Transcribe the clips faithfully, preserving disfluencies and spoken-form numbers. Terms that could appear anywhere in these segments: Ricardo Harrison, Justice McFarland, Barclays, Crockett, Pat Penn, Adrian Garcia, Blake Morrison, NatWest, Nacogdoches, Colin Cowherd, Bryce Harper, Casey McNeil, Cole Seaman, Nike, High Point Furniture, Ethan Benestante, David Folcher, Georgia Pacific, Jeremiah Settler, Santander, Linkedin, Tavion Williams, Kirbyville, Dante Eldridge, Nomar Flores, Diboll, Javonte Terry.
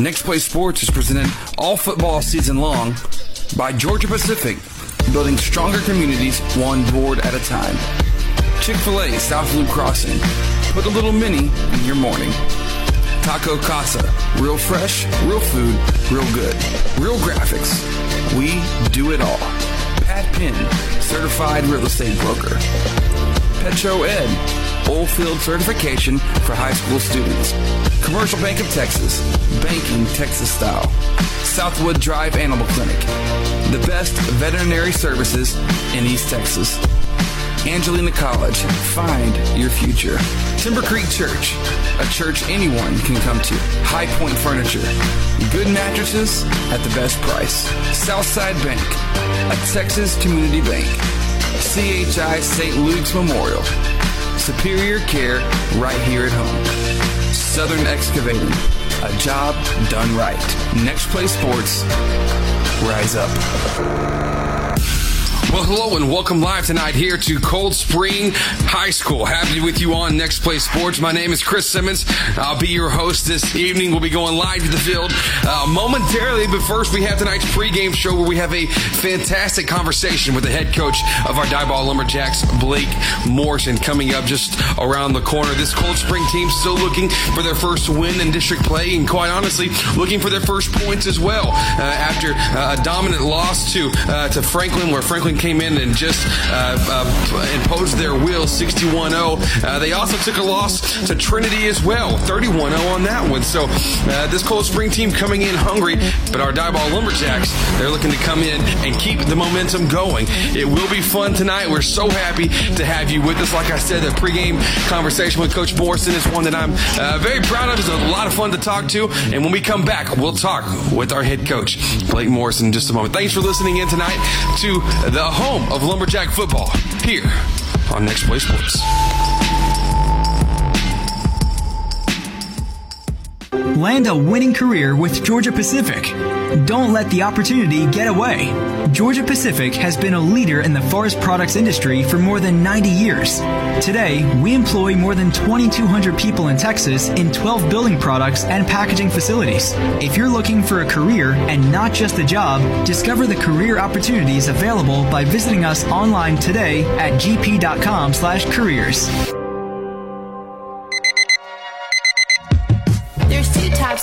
Next Play Sports is presented all football season long by Georgia Pacific, building stronger communities one board at a time. Chick-fil-A, South Loop Crossing. Put a little mini in your morning. Taco Casa, real fresh, real food, real good. Real Graphics, we do it all. Pat Penn, certified real estate broker. Petro Ed, Oldfield certification for high school students. Commercial Bank of Texas, banking Texas style. Southwood Drive Animal Clinic, the best veterinary services in East Texas. Angelina College, find your future. Timber Creek Church, a church anyone can come to. High Point Furniture, good mattresses at the best price. Southside Bank, a Texas community bank. C H I Saint Luke's Memorial, superior care right here at home. Southern Excavating, a job done right. Next Play Sports, rise up. Well, hello and welcome live tonight here to Cold Spring High School. Happy to be with you on Next Play Sports. My name is Chris Simmons. I'll be your host this evening. We'll be going live to the field uh, momentarily, but first we have tonight's pregame show where we have a fantastic conversation with the head coach of our Diboll Lumberjacks, Blake Morrison, coming up just around the corner. This Cold Spring team still looking for their first win in district play and, quite honestly, looking for their first points as well uh, after uh, a dominant loss to uh, to Franklin, where Franklin came in and just uh, uh, imposed their will, sixty-one oh. Uh, they also took a loss to Trinity as well, thirty-one oh on that one. So uh, this Cold Spring team coming in hungry, but our Diboll Lumberjacks, they're looking to come in and keep the momentum going. It will be fun tonight. We're so happy to have you with us. Like I said, the pregame conversation with Coach Morrison is one that I'm uh, very proud of. It's a lot of fun to talk to, and when we come back, we'll talk with our head coach, Blake Morrison, in just a moment. Thanks for listening in tonight to the home of Lumberjack football here on Next Play Sports. Land a winning career with Georgia Pacific. Don't let the opportunity get away. Georgia Pacific has been a leader in the forest products industry for more than ninety years. Today, we employ more than twenty-two hundred people in Texas in twelve building products and packaging facilities. If you're looking for a career and not just a job, discover the career opportunities available by visiting us online today at g p dot com slash careers.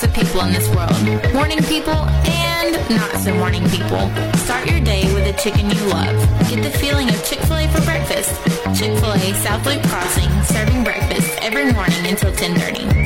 Of people in this world. Morning people and not so morning people. Start your day with a chicken you love. Get the feeling of Chick-fil-A for breakfast. Chick-fil-A, South Loop Crossing, serving breakfast every morning until ten thirty.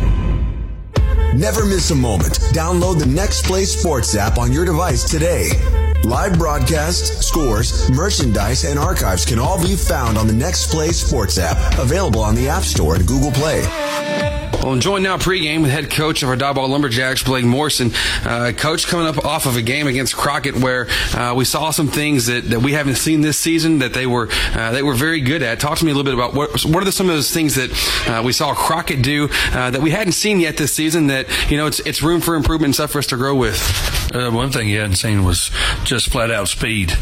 Never miss a moment. Download the Next Play Sports app on your device today. Live broadcasts, scores, merchandise, and archives can all be found on the Next Play Sports app, available on the App Store and Google Play. Well, and joined now pregame with head coach of our Diboll Lumberjacks, Blake Morrison. Uh, coach, coming up off of a game against Crockett where uh, we saw some things that, that we haven't seen this season that they were uh, they were very good at. Talk to me a little bit about what what are some of those things that uh, we saw Crockett do uh, that we hadn't seen yet this season that, you know, it's it's room for improvement and stuff for us to grow with. Uh, one thing you hadn't seen was just flat-out speed.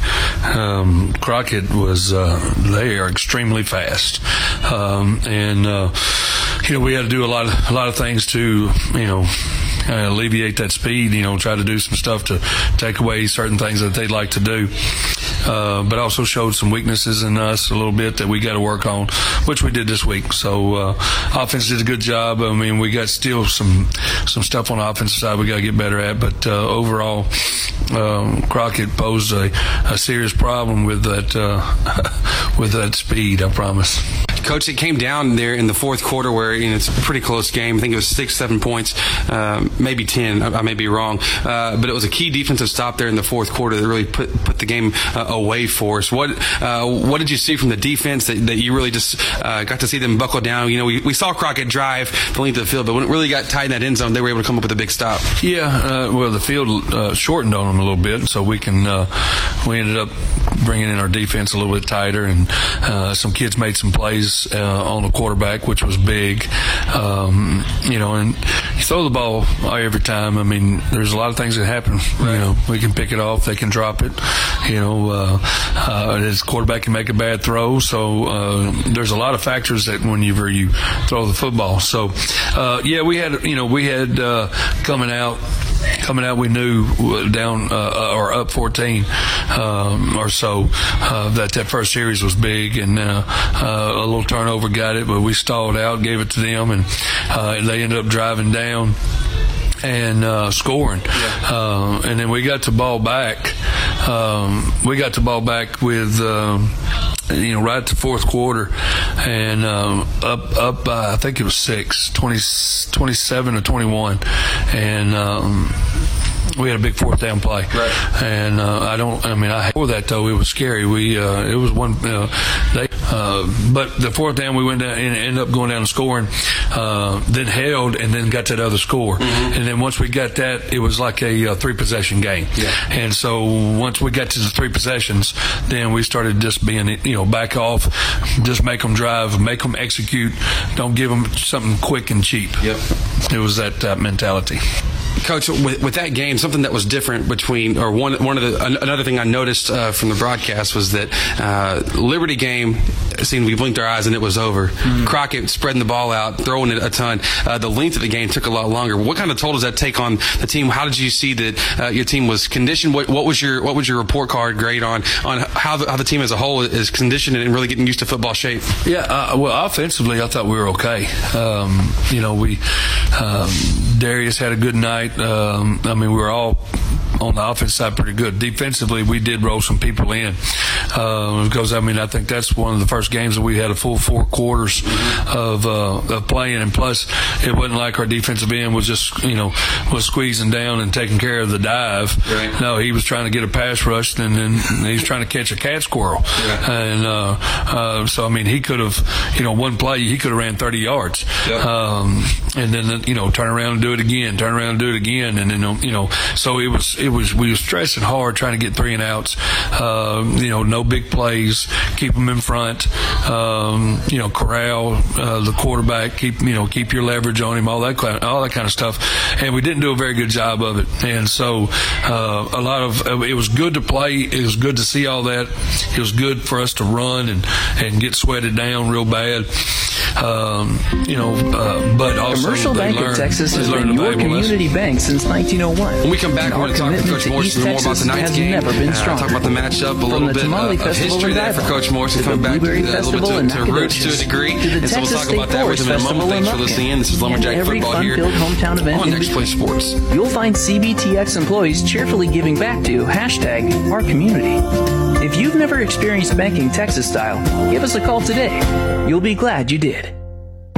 Um, Crockett was uh, they are extremely fast. Um, and, uh, you know, we had to do a lot of A lot of things to, you know, uh, alleviate that speed, you know, try to do some stuff to take away certain things that they'd like to do. Uh, but also showed some weaknesses in us a little bit that we got to work on, which we did this week. So uh, offense did a good job. I mean, we got still some some stuff on the offensive side we got to get better at. But uh, overall, um, Crockett posed a, a serious problem with that uh, with that speed, I promise. Coach, it came down there in the fourth quarter where, you know, it's a pretty close game. I think it was six, seven points, um, maybe ten. I, I may be wrong. Uh, but it was a key defensive stop there in the fourth quarter that really put put the game uh, away for us. What uh, what did you see from the defense that, that you really just uh, got to see them buckle down? You know, we, we saw Crockett drive the length of the field, but when it really got tight in that end zone, they were able to come up with a big stop. Yeah, uh, well, the field uh, shortened on them a little bit, so we can uh, we ended up bringing in our defense a little bit tighter, and uh, some kids made some plays uh, on the quarterback, which was big. Um, you know, and you throw the ball every time. I mean, there's a lot of things that happen. Right. You know, we can pick it off, they can drop it. You know, uh, uh, his quarterback can make a bad throw. So uh, there's a lot of factors that whenever you throw the football. So uh, yeah, we had you know we had uh, coming out. Coming out, we knew down uh, or up fourteen um, or so uh, that that first series was big, and uh, uh, a little turnover got it, but we stalled out, gave it to them, and uh, they ended up driving down and uh, scoring. Yeah. Uh, and then we got the ball back. Um, we got the ball back with. Um, You know, right at the fourth quarter, and um, up, up by, I think it was six, twenty, twenty-seven or twenty-one, and um, we had a big fourth down play. Right. And uh, I don't, I mean, I for that though, it was scary. We, uh, it was one, uh, they, uh, but the fourth down we went down and ended up going down and scoring, uh, then held and then got that other score. Mm-hmm. And then once we got that, it was like a uh, three possession game. Yeah. And so once we got to the three possessions, then we started just being, you know, back off, just make them drive, make them execute, don't give them something quick and cheap. Yep. It was that uh, mentality. Coach, with, with that game, something that was different between, or one one of the another thing I noticed uh, from the broadcast was that uh, Liberty game seemed we blinked our eyes and it was over. Mm-hmm. Crockett spreading the ball out, throwing it a ton. Uh, the length of the game took a lot longer. What kind of toll does that take on the team? How did you see that uh, your team was conditioned? What, what was your what was your report card grade on on how the, how the team as a whole is conditioned and really getting used to football shape? Yeah, uh, well, offensively, I thought we were okay. Um, you know, we um, Darius had a good night. Um, I mean, we were all on the offense side pretty good. Defensively, we did roll some people in uh, because, I mean, I think that's one of the first games that we had a full four quarters of, uh, of playing. And plus, it wasn't like our defensive end was just, you know, was squeezing down and taking care of the dive. Right. No, he was trying to get a pass rush, and then he was trying to catch a cat squirrel. Yeah. And uh, uh, so, I mean, he could have, you know, one play, he could have ran thirty yards. Yep. Um, and then, you know, turn around and do it again, turn around and do it again. And then, you know, so it was, it was, we were stressing hard trying to get three and outs, um, you know, no big plays, keep them in front, um, you know, corral uh, the quarterback, keep, you know, keep your leverage on him, all that, all that kind of stuff. And we didn't do a very good job of it. And so uh, a lot of, it was good to play. It was good to see all that. It was good for us to run and, and get sweated down real bad. Um, you know, uh, but also Commercial Bank of Texas has been your community bank since nineteen oh one. When we come back, we're going to talk to Coach Morrison more about tonight's game. Never been uh, talk about the matchup, a little bit of, of history there for Coach Morrison, coming back to, uh, a little bit to, to roots to a degree. And so we'll talk about that with him in a moment. Thanks for listening in. This is Lumberjack Football here on Next Play Sports. You'll find C B T X employees cheerfully giving back to hashtag our community. If you've never experienced banking Texas style, give us a call today. You'll be glad you did.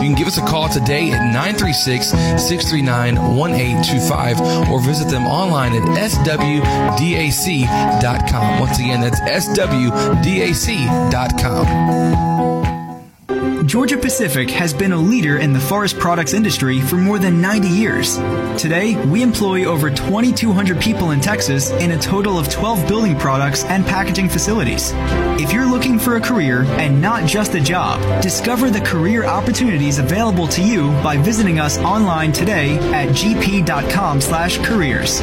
can give us a call today at nine three six, six three nine, one eight two five or visit them online at S W D A C dot com. Once again, that's S W D A C dot com. Georgia Pacific has been a leader in the forest products industry for more than ninety years. Today, we employ over twenty-two hundred people in Texas in a total of twelve building products and packaging facilities. If you're looking for a career and not just a job, discover the career opportunities available to you by visiting us online today at g p dot com slash careers.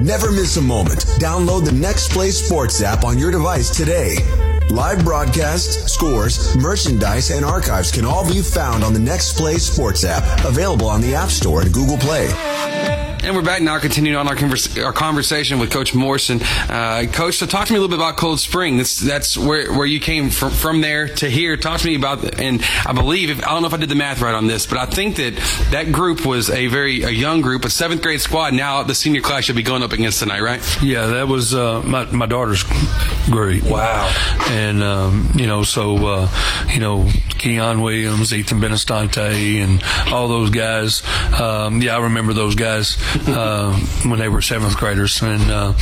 Never miss a moment. Download the Next Play Sports app on your device today. Live broadcasts, scores, merchandise, and archives can all be found on the Next Play Sports app, available on the App Store and Google Play. And we're back now, continuing on our, converse, our conversation with Coach Morrison. Uh, Coach, so talk to me a little bit about Cold Spring. That's, that's where, where you came from, from there to here. Talk to me about, and I believe, if, I don't know if I did the math right on this, but I think that that group was a very a young group, a seventh grade squad. Now the senior class you'll be going up against tonight, right? Yeah, that was uh, my, my daughter's group. Wow. And, um, you know, so, uh, you know, Keon Williams, Ethan Benestante, and all those guys. Um, yeah, I remember those guys. Uh, when they were seventh graders, and uh,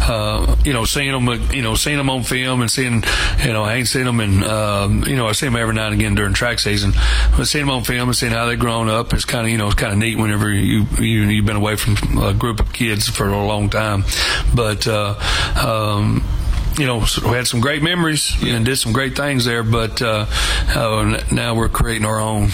uh, you know, seeing them, you know, seeing them on film, and seeing, you know, I ain't seen them, and um, you know, I see them every now and again during track season, but seeing them on film and seeing how they've grown up, it's kind of, you know, it's kind of neat whenever you, you you've been away from a group of kids for a long time, but. Uh, um, You know, we had some great memories and did some great things there, but uh, uh, now we're creating our own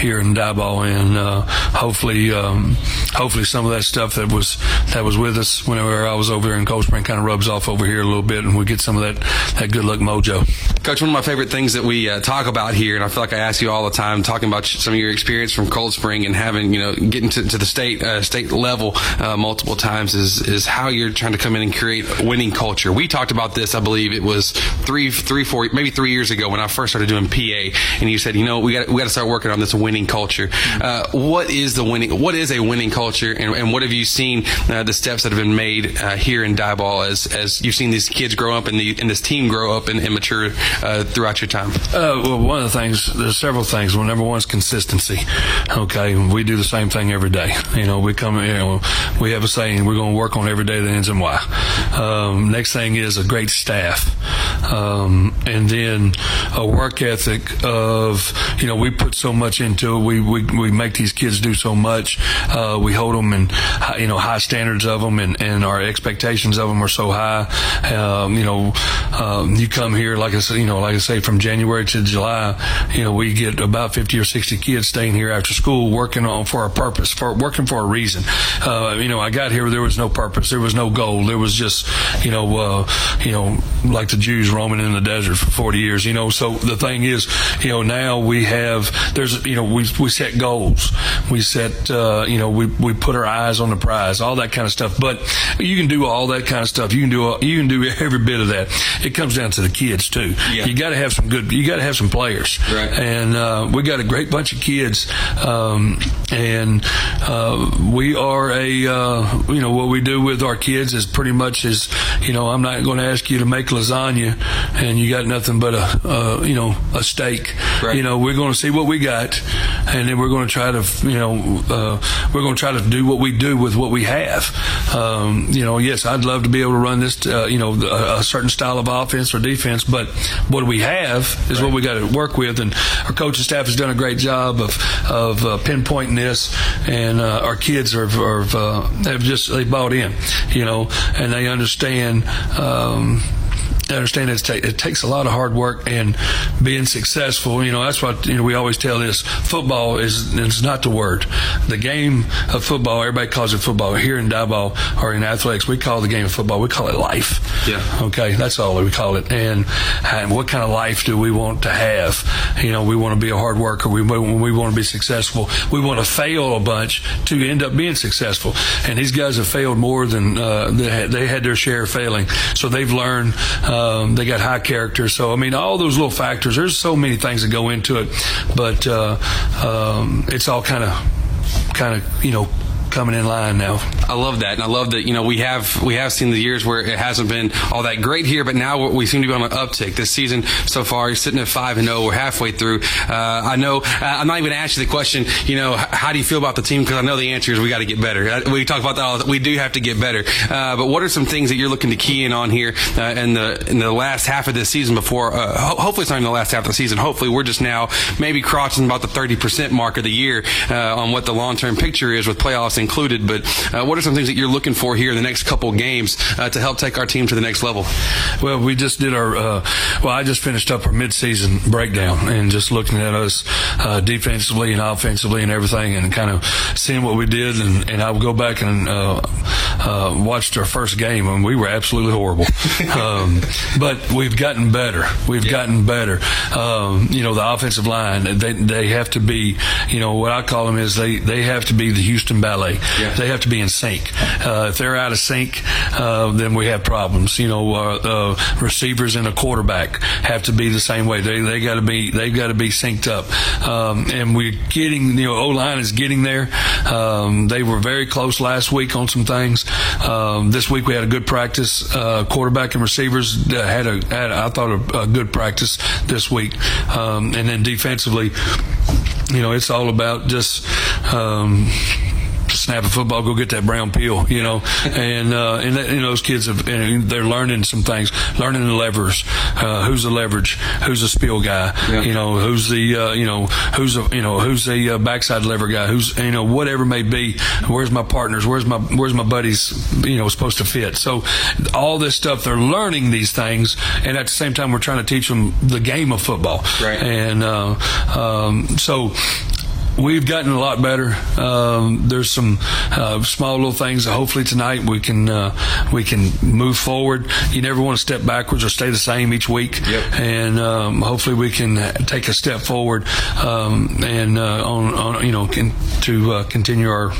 here in Diboll, and uh, hopefully, um, hopefully, some of that stuff that was that was with us whenever I was over here in Cold Spring kind of rubs off over here a little bit, and we get some of that, that good luck mojo. Coach, one of my favorite things that we uh, talk about here, and I feel like I ask you all the time, talking about some of your experience from Cold Spring and having, you know, getting to, to the state uh, state level uh, multiple times, is is how you're trying to come in and create a winning culture. We talked about this. I believe it was three, three, four, maybe three years ago when I first started doing P A, and you said, you know, we got we got to start working on this winning culture. Uh, what is the winning? What is a winning culture, and, and what have you seen uh, the steps that have been made uh, here in Diboll as as you've seen these kids grow up and the and this team grow up and, and mature uh, throughout your time? Uh, well, one of the things, there's several things. Well, number one is consistency. Okay, we do the same thing every day. You know, we come, you know, we have a saying, we're going to work on every day that ends in Y. Um, next thing is a great staff, um, and then a work ethic of, you know, we put so much into it, we we, we make these kids do so much, uh, we hold them in, you know, high standards of them, and, and our expectations of them are so high. Um, you know, um, you come here, like I said, you know, like I say, from January to July, you know, we get about fifty or sixty kids staying here after school, working on for a purpose, for working for a reason. Uh, you know, I got here, there was no purpose, there was no goal, there was just, you know, uh, you know, like the Jews roaming in the desert for forty years, you know. So the thing is, you know, now we have, there's, you know, we we set goals. We set, uh, you know, we, we put our eyes on the prize, all that kind of stuff. But you can do all that kind of stuff. You can do, you can do every bit of that. It comes down to the kids too. Yeah. You got to have some good, you got to have some players. Right. And uh, we got a great bunch of kids. Um, and uh, we are a, uh, you know, what we do with our kids is pretty much is, you know, I'm not going to ask you to make lasagna and you got nothing but a, a you know, a steak. Right. You know, we're going to see what we got, and then we're going to try to, you know, uh, we're going to try to do what we do with what we have. Um, you know, yes, I'd love to be able to run this, uh, you know, a, a certain style of offense or defense, but what we have is right. What we got to work with, and our coaching staff has done a great job of of uh, pinpointing this, and uh, our kids are, are uh, have just, they bought in, you know, and they understand. Um, I understand it's ta- it takes a lot of hard work and being successful. You know, that's what, you know, we always tell this. Football is, it's not the word. The game of football, everybody calls it football. Here in Diboll or in athletics, we call the game of football, we call it life. Yeah. Okay, that's all we call it. And, and what kind of life do we want to have? You know, we want to be a hard worker. We, we want to be successful. We want to fail a bunch to end up being successful. And these guys have failed more than uh, they, had, they had their share of failing. So they've learned. Uh, Um, they got high character. So, I mean, all those little factors, there's so many things that go into it. But uh, um, it's all kind of, kind of, you know, coming in line now. I love that, and I love that. You know, we have we have seen the years where it hasn't been all that great here, but now we seem to be on an uptick this season so far. You're sitting at five and zero. We're halfway through. Uh, I know. Uh, I'm not even going to ask you the question. You know, how do you feel about the team? Because I know the answer is we got to get better. We talk about that all the time. We do have to get better. Uh, but what are some things that you're looking to key in on here uh, in the in the last half of this season? Before, uh, ho- hopefully, it's not even the last half of the season. Hopefully, we're just now maybe crossing about the thirty percent mark of the year uh, on what the long-term picture is with playoffs included. But uh, what are some things that you're looking for here in the next couple games uh, to help take our team to the next level? Well, we just did our. Uh, well, I just finished up our mid-season breakdown and just looking at us uh, defensively and offensively and everything, and kind of seeing what we did. And, and I would go back and uh, uh, watched our first game, and we were absolutely horrible. um, but we've gotten better. We've yeah. gotten better. Um, you know, the offensive line, they they have to be. You know, what I call them is they, they have to be the Houston Ballet. Yeah. They have to be in sync. Uh, if they're out of sync, uh, then we have problems. You know, uh, uh, receivers and a quarterback have to be the same way. They they got to be they got to be synced up. Um, and we're getting. You know, O line is getting there. Um, they were very close last week on some things. Um, this week we had a good practice. Uh, quarterback and receivers had a had a, I thought a, a good practice this week. Um, and then defensively, you know, it's all about just. Um, Snap a football, go get that brown peel, you know, and uh, and, that, and those kids have, and they're learning some things, learning the levers, uh, who's the leverage, who's the spiel guy, yeah. you know, who's the uh, you know who's a, you know who's the uh, backside lever guy, who's you know whatever it may be, where's my partners, where's my where's my buddies, you know, supposed to fit. So all this stuff they're learning these things, and at the same time we're trying to teach them the game of football, right? And uh, um, so. We've gotten a lot better. Um, there's some uh, small little things. Hopefully tonight we can uh, we can move forward. You never want to step backwards or stay the same each week. Yep. And um, hopefully we can take a step forward um, and uh, on, on you know can, to uh, continue our.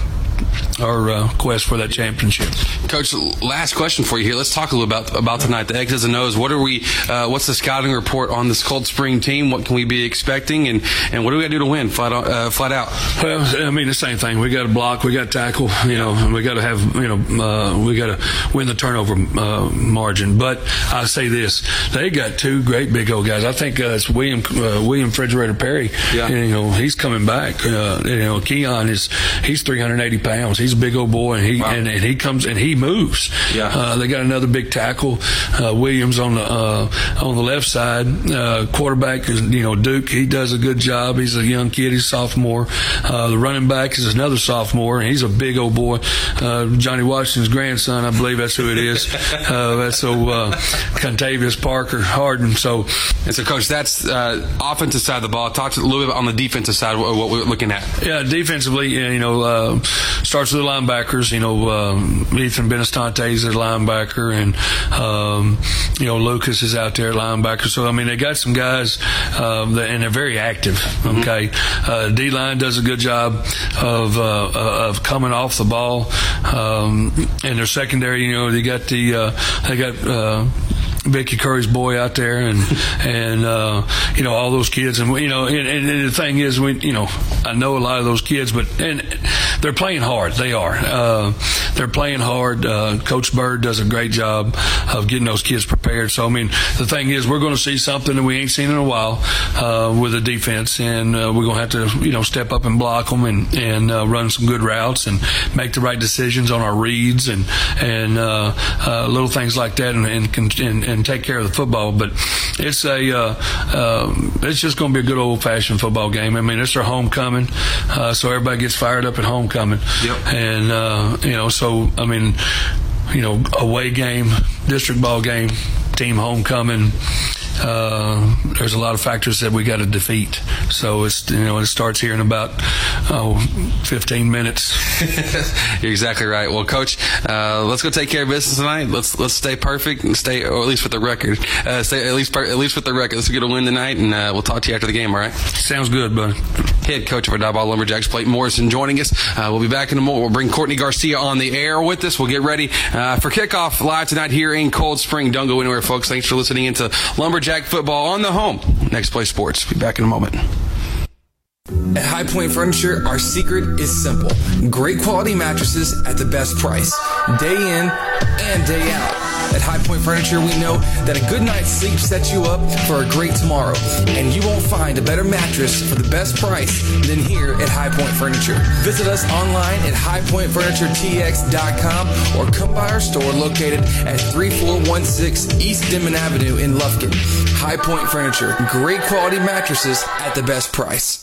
Our uh, quest for that championship. Coach, last question for you here. Let's talk a little about about tonight. The X's and O's. What are we? Uh, what's the scouting report on this Cold Spring team? What can we be expecting? And, and what do we got to do to win? Flat on, uh, flat out. Well, I mean the same thing. We got to block. We got to tackle. You know, and we got to have. You know, uh, we got to win the turnover uh, margin. But I say this: they got two great big old guys. I think uh, it's William uh, William Refrigerator Perry. Yeah. And, you know, he's coming back. Uh, you know, Keon is he's three hundred eighty pounds. He's a big old boy, and he wow. and, and he comes and he moves. Yeah. Uh, they got another big tackle, uh, Williams on the uh, on the left side. Uh, quarterback is you know Duke. He does a good job. He's a young kid. He's a sophomore. Uh, the running back is another sophomore, and he's a big old boy. Uh, Johnny Washington's grandson, I believe that's who it is. uh, that's so uh, Contavious Parker Harden. So, and so coach, that's uh, offensive side of the ball. Talk to a little bit on the defensive side. What, what we're looking at? Yeah, defensively, you know, uh, starts with the linebackers, you know, um, Ethan Benestante is their linebacker, and, um, you know, Lucas is out there at linebacker. So, I mean, they got some guys, um, that, and they're very active, okay? Mm-hmm. Uh, D-line does a good job of uh, of coming off the ball. Um, and their secondary, you know, they got the uh, – they got uh, – Vicky Curry's boy out there, and and uh, you know all those kids, and you know, and, and the thing is, we you know I know a lot of those kids, but and they're playing hard. They are. Uh, they're playing hard. Uh, Coach Bird does a great job of getting those kids prepared. So I mean, the thing is, we're going to see something that we ain't seen in a while uh, with the defense, and uh, we're going to have to you know step up and block them, and and uh, run some good routes, and make the right decisions on our reads, and and uh, uh, little things like that, and and and. and and take care of the football, but it's a uh, uh, it's just going to be a good old-fashioned football game. I mean, it's their homecoming, uh, so everybody gets fired up at homecoming. Yep. And uh, you know, so I mean, you know, away game, district ball game, team homecoming. Uh, there's a lot of factors that we got to defeat. So it's you know it starts here in about oh, fifteen minutes. You're exactly right. Well, Coach, uh, let's go take care of business tonight. Let's let's stay perfect and stay, or at least with the record. Uh, stay at least per, at least with the record. Let's get a win tonight, and uh, we'll talk to you after the game. All right? Sounds good, buddy. Head coach of our Diboll Lumberjacks, Blake Morrison, joining us. Uh, we'll be back in a moment. We'll bring Courtney Garcia on the air with us. We'll get ready uh, for kickoff live tonight here in Cold Spring. Don't go anywhere, folks. Thanks for listening into Lumberjacks Jack football on the home. Next Play Sports. Be back in a moment. At High Point Furniture, our secret is simple. Great quality mattresses at the best price, day in and day out. At High Point Furniture, we know that a good night's sleep sets you up for a great tomorrow, and you won't find a better mattress for the best price than here at High Point Furniture. Visit us online at high point furniture t x dot com or come by our store located at thirty-four sixteen East Denman Avenue in Lufkin. High Point Furniture, great quality mattresses at the best price.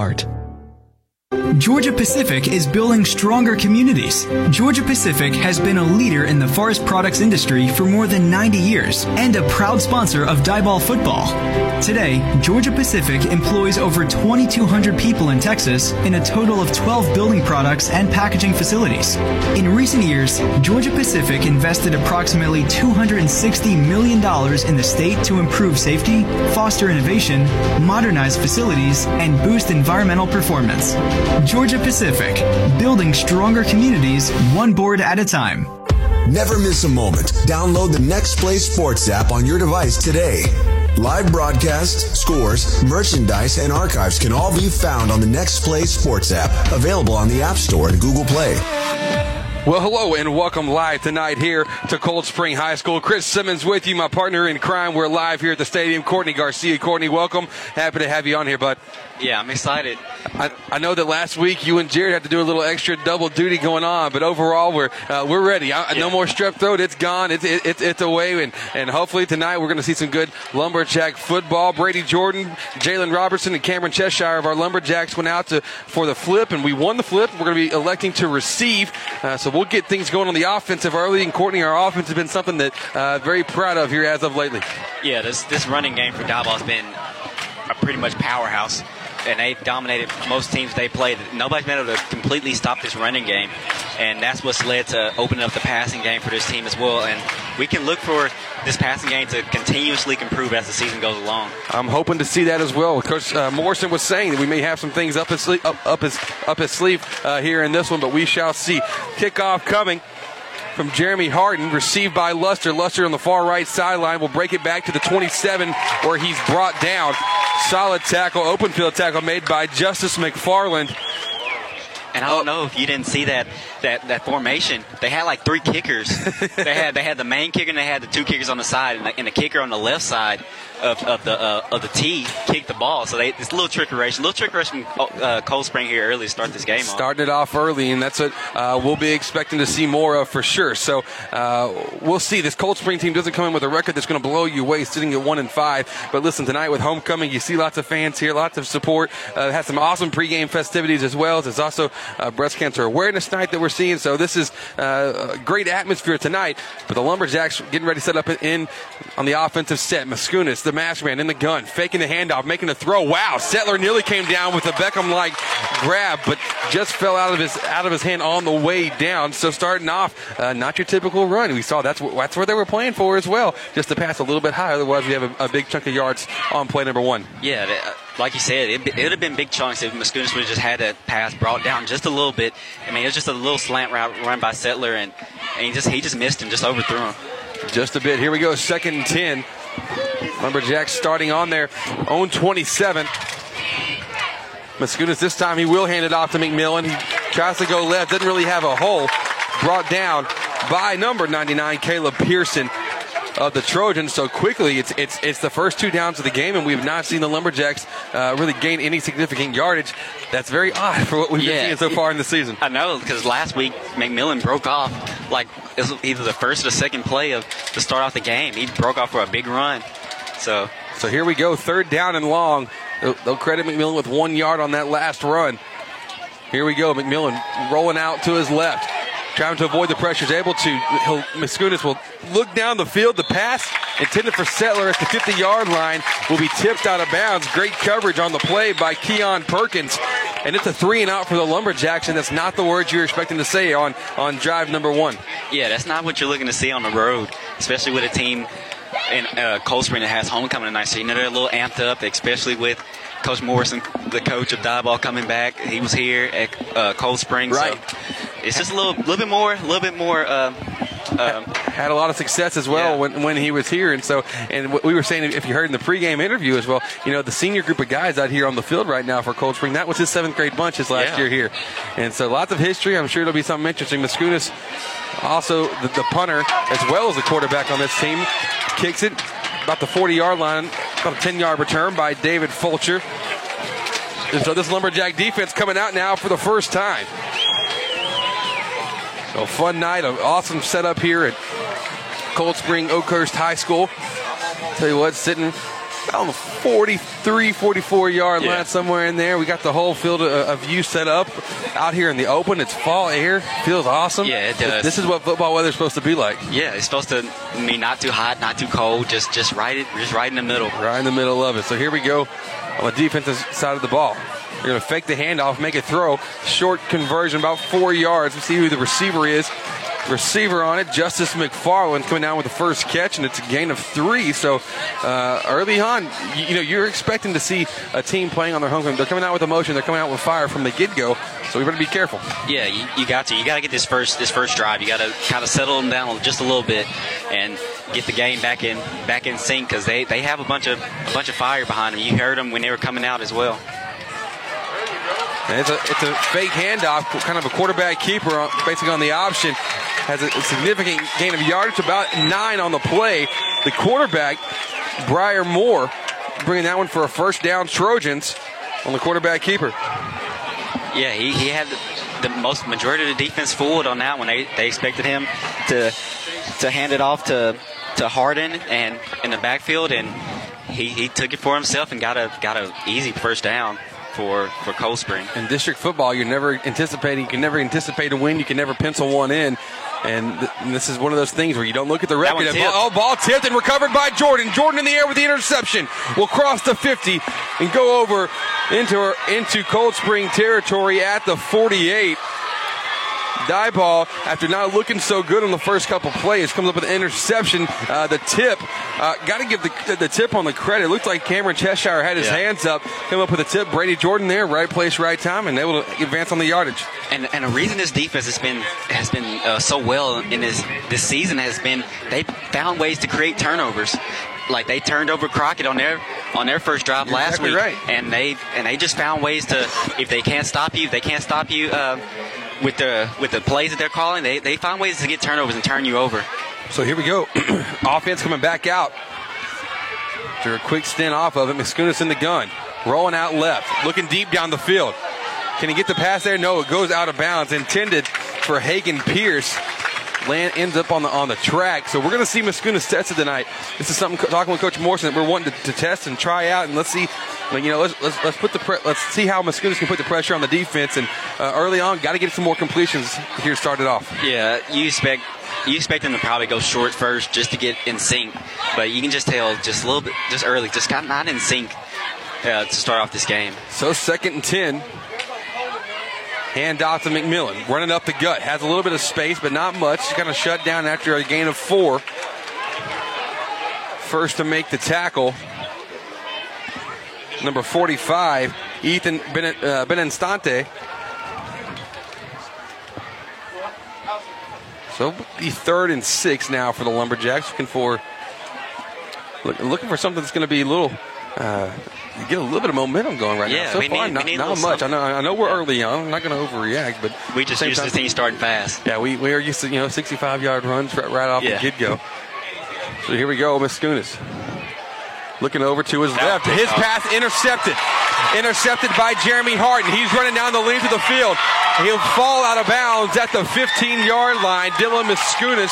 Georgia Pacific is building stronger communities. Georgia Pacific has been a leader in the forest products industry for more than ninety years and a proud sponsor of Diboll football. Today, Georgia Pacific employs over twenty-two hundred people in Texas in a total of twelve building products and packaging facilities. In recent years, Georgia Pacific invested approximately two hundred sixty million dollars in the state to improve safety, foster innovation, modernize facilities, and boost environmental performance. Georgia Pacific, building stronger communities, one board at a time. Never miss a moment. Download the Next Play Sports app on your device today. Live broadcasts, scores, merchandise, and archives can all be found on the Next Play Sports app, available on the App Store and Google Play. Well, hello and welcome live tonight here to Cold Spring High School. Chris Simmons with you, my partner in crime. We're live here at the stadium. Courtney Garcia. Courtney, welcome. Happy to have you on here, bud. Yeah, I'm excited. I, I know that last week you and Jared had to do a little extra double duty going on, but overall we're uh, we're ready. I, yeah. No more strep throat. It's gone. It's it, it, it's away. And, and hopefully tonight we're going to see some good Lumberjack football. Brady Jordan, Jalen Robertson, and Cameron Cheshire of our Lumberjacks went out to for the flip, and we won the flip. We're going to be electing to receive. Uh, so we'll get things going on the offensive early. And Courtney, our offense has been something that uh, very proud of here as of lately. Yeah, this this running game for Diboll has been a pretty much powerhouse. And they dominated most teams they played. Nobody's been able to completely stop this running game. And that's what's led to opening up the passing game for this team as well. And we can look for this passing game to continuously improve as the season goes along. I'm hoping to see that as well. Coach uh, Morrison was saying that we may have some things up his sleeve, up, up his, up his sleeve uh, here in this one, but we shall see. Kickoff coming from Jeremy Harden, received by Luster. Luster on the far right sideline will break it back to the twenty-seven, where he's brought down. Solid tackle, open field tackle made by Justice McFarland. And I don't know if you didn't see that that, that formation. They had like three kickers. they had they had the main kicker and they had the two kickers on the side, and the, and the kicker on the left side of, of the uh, of the tee kicked the ball. So they, it's a little trick race, a little trick race from uh, Cold Spring here early to start this game. Starting it off early, and that's what uh, we'll be expecting to see more of for sure. So uh, we'll see. This Cold Spring team doesn't come in with a record that's going to blow you away, sitting at one and five. But listen, tonight with homecoming, you see lots of fans here, lots of support. Uh, had some awesome pregame festivities as well. It's also Uh, breast cancer awareness night that we're seeing, so this is uh, a great atmosphere tonight. But the Lumberjacks getting ready to set up in on the offensive set. Maskunas, the mask man in the gun, faking the handoff, making the throw. Wow, Settler nearly came down with a Beckham-like grab, but just fell out of his out of his hand on the way down. So starting off, uh, not your typical run. We saw that's w- that's where they were playing for as well, just to pass a little bit high. Otherwise, we have a, a big chunk of yards on play number one. Yeah. That- Like you said, it would have been big chunks if Maskunas would have just had that pass brought down just a little bit. I mean, it was just a little slant route run by Settler, and, and he just he just missed him, just overthrew him. Just a bit. Here we go, second and ten. Lumberjacks starting on their own twenty-seven. Maskunas this time, he will hand it off to McMillan. He tries to go left, doesn't really have a hole. Brought down by number ninety-nine, Caleb Pearson of the Trojans. So quickly, it's it's it's the first two downs of the game, and we've not seen the Lumberjacks uh, really gain any significant yardage. That's very odd for what we've yeah, been seeing so it, far in the season. I know, because last week McMillan broke off like it was either the first or the second play of to start off the game. He broke off for a big run. So so here we go, third down and long. They'll, they'll credit McMillan with one yard on that last run. Here we go, McMillan rolling out to his left, trying to avoid the pressure. He's able to. He'll, Maskunas will look down the field. The pass intended for Settler at the fifty-yard line, will be tipped out of bounds. Great coverage on the play by Keon Perkins. And it's a three and out for the Lumberjacks, and that's not the words you're expecting to say on, on drive number one. Yeah, that's not what you're looking to see on the road, especially with a team in uh, Cold Spring that has homecoming tonight. So, you know, they're a little amped up, especially with Coach Morrison, the coach of Diboll, coming back. He was here at uh, Cold Spring. Right. So it's just a little, little bit more, a little bit more. Uh, um, Had a lot of success as well yeah. when, when he was here. And so, and we were saying, if you heard in the pregame interview as well, you know, the senior group of guys out here on the field right now for Cold Spring, that was his seventh grade bunch his last yeah. year here. And so lots of history. I'm sure it'll be something interesting. Mascunas, also the, the punter, as well as the quarterback on this team, kicks it about the forty-yard line, about a ten-yard return by David Folcher. And so this Lumberjack defense coming out now for the first time. So fun night, an awesome setup here at Cold Spring Oakhurst High School. Tell you what, sitting on the forty-three, forty-four-yard yeah. line, somewhere in there. We got the whole field of view set up out here in the open. It's fall air. Feels awesome. Yeah, it does. This is what football weather is supposed to be like. Yeah, it's supposed to be not too hot, not too cold, just just right it, just right in the middle. Right in the middle of it. So here we go on the defensive side of the ball. They're going to fake the handoff, make a throw. Short conversion, about four yards. Let's see who the receiver is. Receiver on it, Justice McFarland coming down with the first catch, and it's a gain of three. So uh, early on, you, you know, you're expecting to see a team playing on their homecoming. They're coming out with emotion. They're coming out with fire from the get-go. So we better be careful. Yeah, you, you got to. You got to get this first this first drive. You got to kind of settle them down just a little bit and get the game back in back in sync, because they, they have a bunch of a bunch of fire behind them. You heard them when they were coming out as well. And it's a it's a fake handoff, kind of a quarterback keeper, on, basically on the option. Has a, a significant gain of yardage, about nine on the play. The quarterback, Briar Moore, bringing that one for a first down. Trojans on the quarterback keeper. Yeah, he, he had the, the most majority of the defense fooled on that one. They they expected him to to hand it off to to Harden and in the backfield, and he, he took it for himself and got a got an easy first down. For, for Cold Spring. In district football, you're never anticipating. You can never anticipate a win. You can never pencil one in. And, th- and this is one of those things where you don't look at the record. Ball, oh, ball tipped and recovered by Jordan. Jordan in the air with the interception. Will cross the fifty and go over into into Cold Spring territory at the forty-eight. Diboll, after not looking so good on the first couple plays, comes up with an interception. Uh, the tip, uh, got to give the, the tip on the credit. It looked like Cameron Cheshire had his yeah. hands up, came up with a tip. Brady Jordan there, right place, right time, and able to advance on the yardage. And and the reason this defense has been has been uh, so well in this this season has been they found ways to create turnovers. Like they turned over Crockett on their on their first drive You're last exactly week, right. and they and they just found ways to if they can't stop you, if they can't stop you. Uh, With the with the plays that they're calling, they, they find ways to get turnovers and turn you over. So here we go. Offense coming back out. After a quick stint off of it, Mascunas in the gun. Rolling out left. Looking deep down the field. Can he get the pass there? No, it goes out of bounds. Intended for Hagen Pierce. Land ends up on the on the track. So we're going to see Mascunas tested tonight. This is something talking with Coach Morrison that we're wanting to, to test and try out, and let's see. Like, you know, let's let's, let's put the pre- let's see how Mascunas can put the pressure on the defense. And uh, early on, got to get some more completions here. Started off. Yeah, you expect you expect them to probably go short first just to get in sync, but you can just tell just a little bit just early, just got not in sync uh, to start off this game. So second and ten. Hand off to McMillan, running up the gut. Has a little bit of space, but not much. Kind of shut down after a gain of four. First to make the tackle, number forty-five, Ethan Ben- uh, Beninstante. So the third and six now for the Lumberjacks. Looking for, look, looking for something that's going to be a little... Uh, You get a little bit of momentum going right yeah, now. So we far, need, not, we need not much. Something. I know I know we're yeah. early on. I'm not going to overreact, but we just used to see starting fast. Yeah, we, we are used to, you know, sixty-five-yard runs right, right off yeah. the get-go. So here we go, Mascunas. Looking over to his left. His pass intercepted. Intercepted by Jeremy Harden. He's running down the length of the field. He'll fall out of bounds at the fifteen-yard line. Dylan Mascunas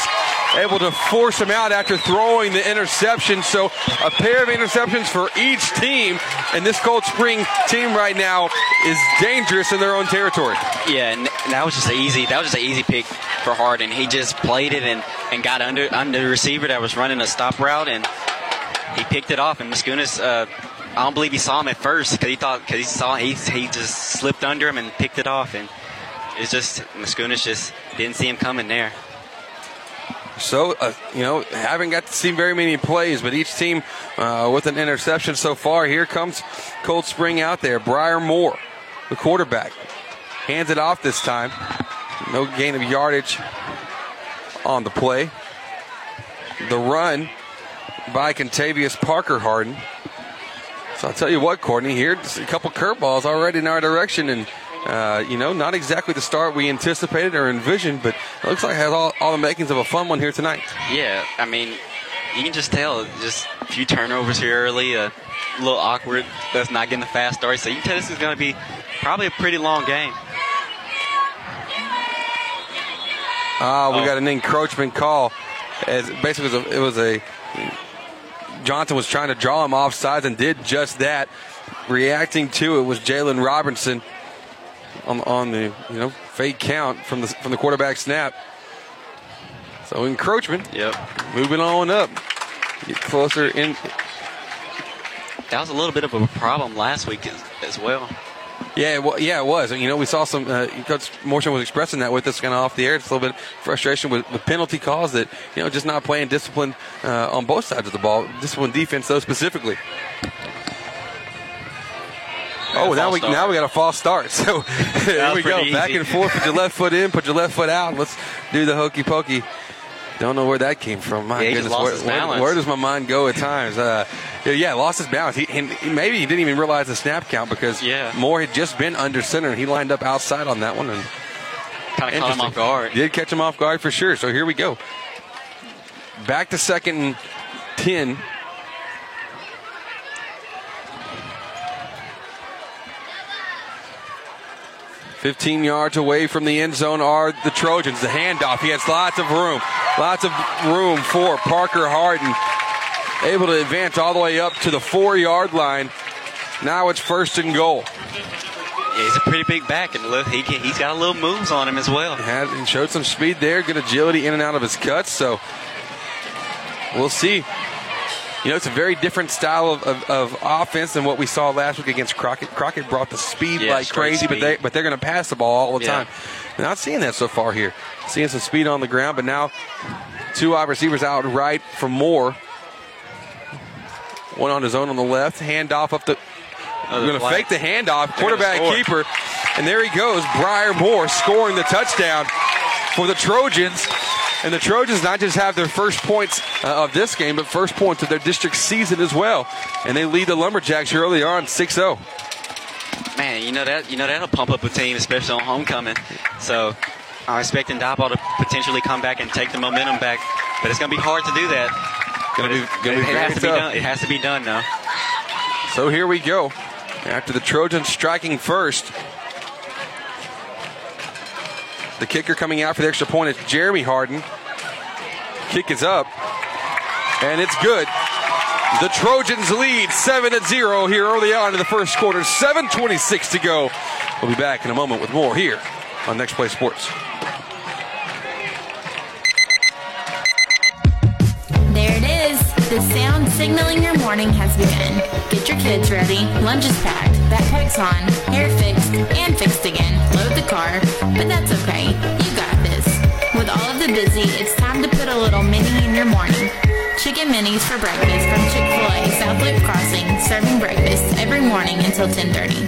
able to force him out after throwing the interception. So a pair of interceptions for each team, and this Cold Spring team right now is dangerous in their own territory. Yeah, and that was just easy. That was just an easy pick for Harden. He just played it and, and got under under the receiver that was running a stop route, and he picked it off. And Muskunis, uh, I don't believe he saw him at first because he thought because he saw he he just slipped under him and picked it off. And it's just Muskunis just didn't see him coming there. So, uh, you know, haven't got to see very many plays, but each team uh, with an interception so far. Here comes Cold Spring out there. Briar Moore, the quarterback, hands it off this time. No gain of yardage on the play. The run by Contavious Parker Harden. So I'll tell you what, Courtney, here, just a couple curveballs already in our direction, and Uh, you know, not exactly the start we anticipated or envisioned, but it looks like it has all, all the makings of a fun one here tonight. Yeah, I mean, you can just tell, just a few turnovers here early, a little awkward, that's not getting a fast start. So you can tell this is going to be probably a pretty long game. Ah, uh, we oh. got an encroachment call. As basically, it was, a, it was a Johnson was trying to draw him offsides and did just that. Reacting to it was Jalen Robinson. On, on the you know fake count from the from the quarterback snap, so encroachment. Yep, moving on up, get closer in. That was a little bit of a problem last week as, as well. Yeah, well, yeah, it was. And, you know, we saw some. Uh, Coach Morrison was expressing that with us kind of off the air. It's a little bit of frustration with the penalty calls that you know just not playing discipline uh, on both sides of the ball. Discipline defense though specifically. Oh, now we start. now we got a false start. So here we go, easy. Back and forth. Put your left foot in, put your left foot out. Let's do the hokey pokey. Don't know where that came from. My yeah, goodness, where, where, where does my mind go at times? Uh, yeah, lost his balance. He, he maybe he didn't even realize the snap count because yeah. Moore had just been under center and he lined up outside on that one and kind of caught him off guard. Did catch him off guard for sure. So here we go. Back to second and ten. fifteen yards away from the end zone are the Trojans. The handoff. He has lots of room. Lots of room for Parker Harden. Able to advance all the way up to the four-yard line. Now it's first and goal. Yeah, he's a pretty big back, and look, he can, he's got a little moves on him as well. He has, and showed some speed there. Good agility in and out of his cuts, so we'll see. You know, it's a very different style of, of, of offense than what we saw last week against Crockett. Crockett brought the speed yeah, like crazy, speed. but they but they're going to pass the ball all the yeah. time. We're not seeing that so far here. Seeing some speed on the ground, but now two wide receivers out right for Moore. One on his own on the left. Handoff up the. We're going to fake the handoff. Quarterback keeper, and there he goes. Briar Moore scoring the touchdown for the Trojans. And the Trojans not just have their first points uh, of this game, but first points of their district season as well. And they lead the Lumberjacks early on, six oh. Man, you know, that, you know that'll pump up a team, especially on homecoming. So I'm expecting Diboll to potentially come back and take the momentum back. But it's going to be hard to do that. Gonna be, gonna it, be it, has to be done. It has to be done now. So here we go. After the Trojans striking first. The kicker coming out for the extra point is Jeremy Harden. Kick is up, and it's good. The Trojans lead seven to zero here early on in the first quarter. seven twenty-six to go. We'll be back in a moment with more here on Next Play Sports. There it is. The sound signaling your morning has begun. Get your kids ready. Lunch is packed. Backpack's on, hair fixed, and fixed again. Load the car, but that's okay. You got this. With all of the busy, it's time to put a little mini in your morning. Chicken minis for breakfast from Chick-fil-A, Southwood Crossing, serving breakfast every morning until ten thirty.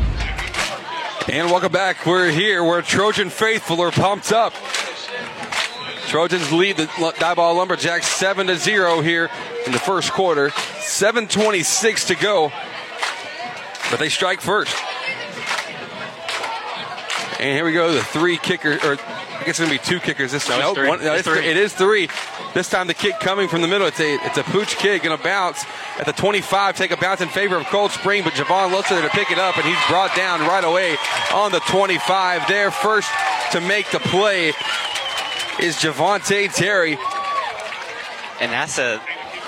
And welcome back. We're here where Trojan faithful are pumped up. Trojans lead the Diboll Lumberjacks seven to zero here in the first quarter. seven twenty-six to go, but they strike first. And here we go, the three kicker, or I guess it's going to be two kickers this time. No, nope, one, no it's it's three. It is three. This time the kick coming from the middle. It's a, it's a pooch kick and a bounce at the twenty-five. Take a bounce in favor of Cold Spring, but Javon Luster there to pick it up, and he's brought down right away on the twenty-five. There first to make the play is Javonte Terry. And that's a...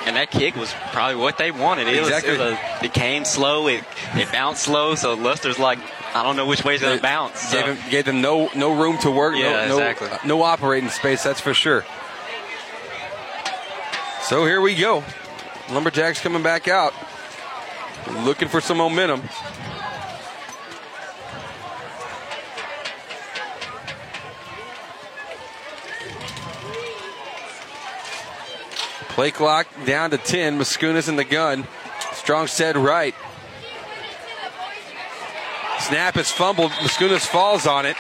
And that kick was probably what they wanted. It, exactly. was, it, was a, it came slow. It, it bounced slow. So Luster's like, I don't know which way it's going to bounce. So. Gave, him, gave them no no room to work. Yeah, no, exactly. no, no operating space, that's for sure. So here we go. Lumberjacks coming back out. Looking for some momentum. Play clock down to ten. Muskunas in the gun. Strong said right. Snap is fumbled. Muskunas falls on it.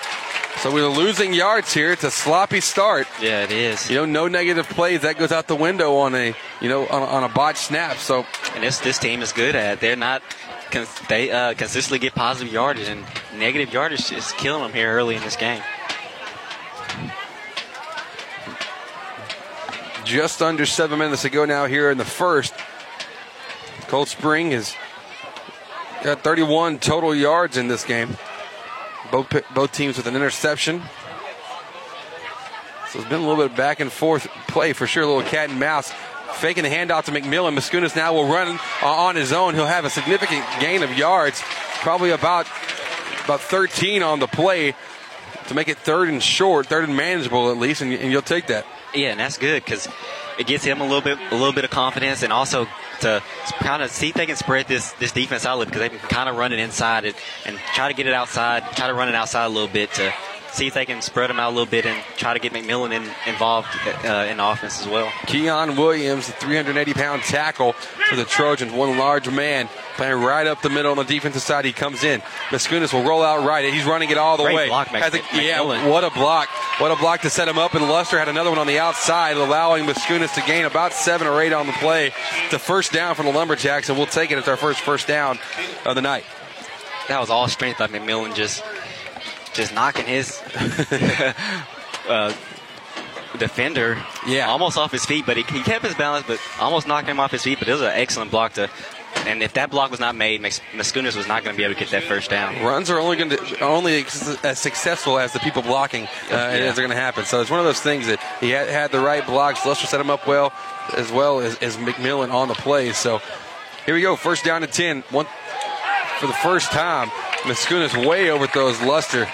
So we're losing yards here. It's a sloppy start. Yeah, it is. You know, no negative plays. That goes out the window on a, you know, on, on a botched snap. So, and this this team is good at it. They're not. Cons- they uh, consistently get positive yardage, and negative yardage is killing them here early in this game. Just under seven minutes to go now here in the first. Cold Spring has got thirty-one total yards in this game. Both both teams with an interception. So it's been a little bit of back and forth play for sure. A little cat and mouse. Faking the handoff to McMillan. Muskunas now will run on his own. He'll have a significant gain of yards. Probably about, about thirteen on the play to make it third and short. Third and manageable at least. And, and you'll take that. Yeah, and that's good because it gets him a little bit, a little bit of confidence, and also to kind of see if they can spread this this defense out a little, because they can kind of run it inside and, and try to get it outside, try to run it outside a little bit to see if they can spread them out a little bit and try to get McMillan in, involved uh, in the offense as well. Keon Williams, the three hundred eighty pound tackle for the Trojans, one large man playing right up the middle on the defensive side. He comes in. Muskunas will roll out right. He's running it all the Great way. Block, Mac- a, yeah, what a block. What a block to set him up. And Luster had another one on the outside, allowing Muskunas to gain about seven or eight on the play. The first down for the Lumberjacks, and we'll take it. It's our first first down of the night. That was all strength by McMillan, just... Just knocking his uh, defender yeah. almost off his feet, but he, he kept his balance, but almost knocked him off his feet. But it was an excellent block to, and if that block was not made, Muskunas was not going to be able to get that first down. Runs are only going to only as successful as the people blocking uh, yeah. as they're going to happen. So it's one of those things that he had, had the right blocks. Luster set him up well, as well as, as McMillan on the play. So here we go, first down to ten. One for the first time. Muskunas way overthrows Luster.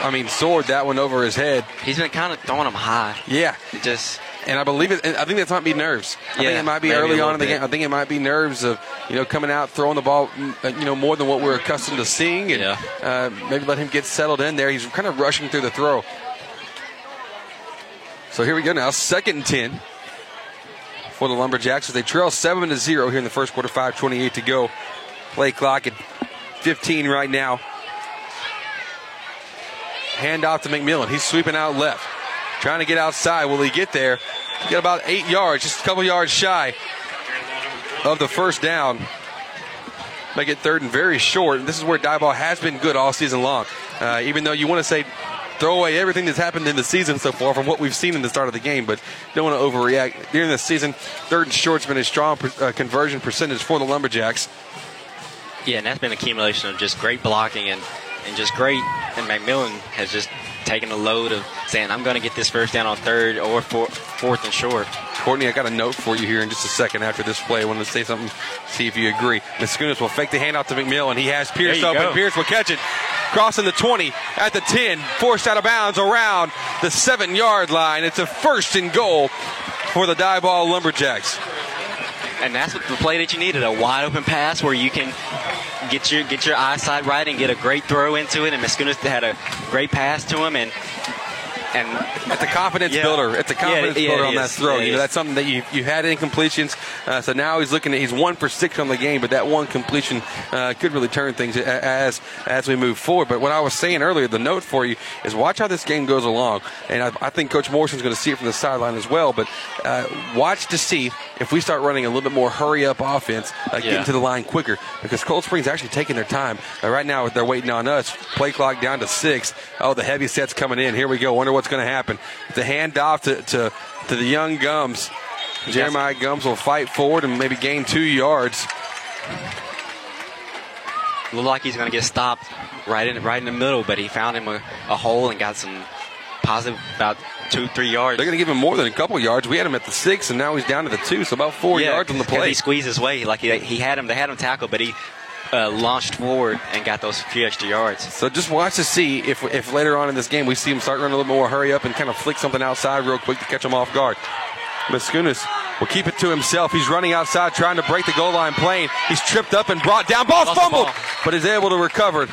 I mean, sword that one over his head. He's been kind of throwing him high. Yeah. It just, and I believe it. I think that might be nerves. I yeah, think it might be early on in the bit. game. I think it might be nerves of, you know, coming out, throwing the ball, you know, more than what we're accustomed to seeing. And, yeah. Uh, maybe let him get settled in there. He's kind of rushing through the throw. So here we go now. Second and ten for the Lumberjacks as they trail seven to zero here in the first quarter. five twenty-eight to go. Play clock at fifteen right now. Hand off to McMillan. He's sweeping out left. Trying to get outside. Will he get there? He got about eight yards, just a couple yards shy of the first down. Make it third and very short. And this is where Diboll has been good all season long. Uh, even though you want to say throw away everything that's happened in the season so far from what we've seen in the start of the game, but don't want to overreact. During this season, third and short's been a strong per- uh, conversion percentage for the Lumberjacks. Yeah, and that's been an accumulation of just great blocking and And just great, and McMillan has just taken a load of saying, I'm going to get this first down on third or four, fourth and short. Courtney, I got a note for you here in just a second after this play. I wanted to say something, see if you agree. Muskunas will fake the handoff to McMillan. He has Pierce open. Go. Pierce will catch it. Crossing the twenty at the ten. Forced out of bounds around the seven-yard line. It's a first and goal for the Diboll Lumberjacks. And that's the play that you needed, a wide-open pass where you can get your get your eyesight right and get a great throw into it. And Muskunas had a great pass to him. And and it's a confidence yeah. builder. It's a confidence yeah, yeah, builder on is. that throw. Yeah, you know, that's something that you you had incompletions. Uh, so now he's looking at he's one for six on the game, but that one completion uh, could really turn things as as we move forward. But what I was saying earlier, the note for you is watch how this game goes along, and I, I think Coach Morrison's going to see it from the sideline as well. But uh, watch to see if we start running a little bit more hurry up offense, uh, yeah. getting to the line quicker, because Cold Spring's actually taking their time uh, right now. They're waiting on us. Play clock down to six. Oh, the heavy set's coming in. Here we go. Wonder what's going to happen. The handoff to, to to the young Gums. Jeremiah Gums will fight forward and maybe gain two yards. Looked like he's going to get stopped right in right in the middle, but he found him a, a hole and got some positive about two, three yards. They're going to give him more than a couple yards. We had him at the six, and now he's down to the two, so about four yeah, yards on the play. He squeezed his way. Like he, he had him. They had him tackled, but he Uh, launched forward and got those few extra yards. So just watch to see if if later on in this game we see him start running a little more hurry up and kind of flick something outside real quick to catch him off guard. Mascunas will keep it to himself. He's running outside trying to break the goal line plane. He's tripped up and brought down. Ball's Lost fumbled, ball. But is able to recover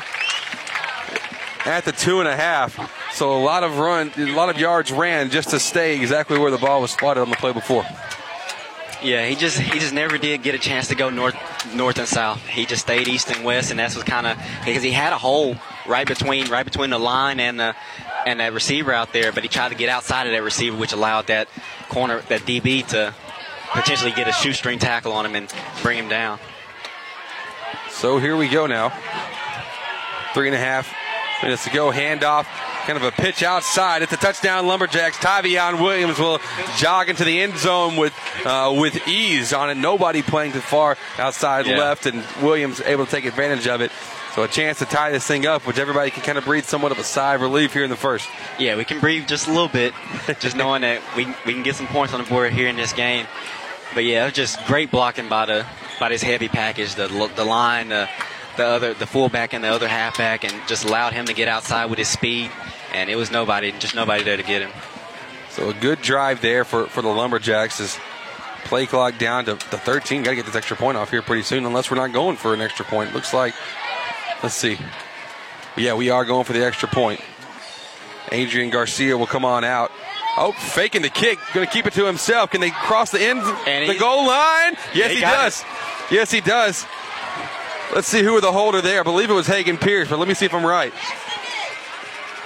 at the two and a half. So a lot of run, a lot of yards ran just to stay exactly where the ball was slotted on the play before. Yeah, he just he just never did get a chance to go north north and south. He just stayed east and west, and that's what kind of because he had a hole right between right between the line and the and that receiver out there, but he tried to get outside of that receiver, which allowed that corner that D B to potentially get a shoestring tackle on him and bring him down. So here we go now. Three and a half minutes to go. Handoff. Kind of a pitch outside. It's a touchdown, Lumberjacks. Tavion Williams will jog into the end zone with uh, with ease on it. Nobody playing too far outside yeah. left, and Williams able to take advantage of it. So a chance to tie this thing up, which everybody can kind of breathe somewhat of a sigh of relief here in the first. Yeah, we can breathe just a little bit, just knowing that we we can get some points on the board here in this game. But, yeah, it was just great blocking by the by this heavy package, the, the line, the, the other the fullback and the other halfback, and just allowed him to get outside with his speed. And it was nobody, just nobody there to get him. So a good drive there for, for the Lumberjacks. Is play clock down to the thirteen. Got to get this extra point off here pretty soon, unless we're not going for an extra point. Looks like, let's see. Yeah, we are going for the extra point. Adrian Garcia will come on out. Oh, faking the kick. Going to keep it to himself. Can they cross the end, and the goal line? Yes, he, he does. It. Yes, he does. Let's see who were the holder there. I believe it was Hagen Pierce, but let me see if I'm right.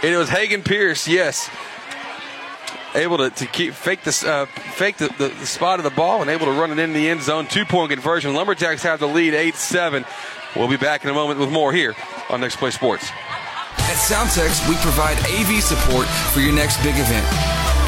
And it was Hagen Pierce, yes, able to, to keep fake, this, uh, fake the, the, the spot of the ball and able to run it into the end zone. Two-point conversion. Lumberjacks have the lead, eight seven. We'll be back in a moment with more here on Next Play Sports. At SoundTex, we provide A V support for your next big event.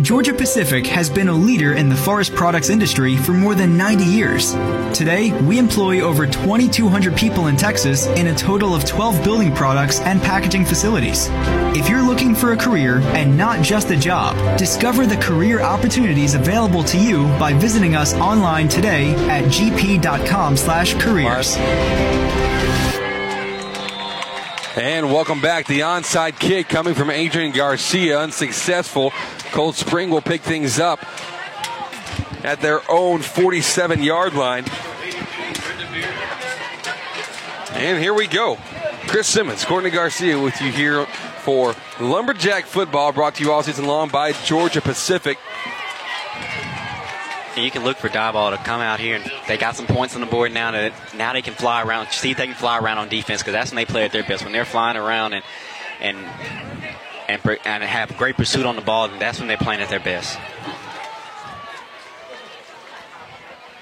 Georgia Pacific has been a leader in the forest products industry for more than ninety years. Today, we employ over twenty-two hundred people in Texas in a total of twelve building products and packaging facilities. If you're looking for a career and not just a job, discover the career opportunities available to you by visiting us online today at g p dot com slash careers. And welcome back. The onside kick coming from Adrian Garcia, unsuccessful. Cold Spring will pick things up at their own forty-seven-yard line. And here we go. Chris Simmons, Courtney Garcia with you here for Lumberjack football, brought to you all season long by Georgia Pacific. And you can look for Diboll to come out here, and they got some points on the board now. That now they can fly around, see if they can fly around on defense, because that's when they play at their best. When they're flying around and and and and have great pursuit on the ball, and that's when they're playing at their best.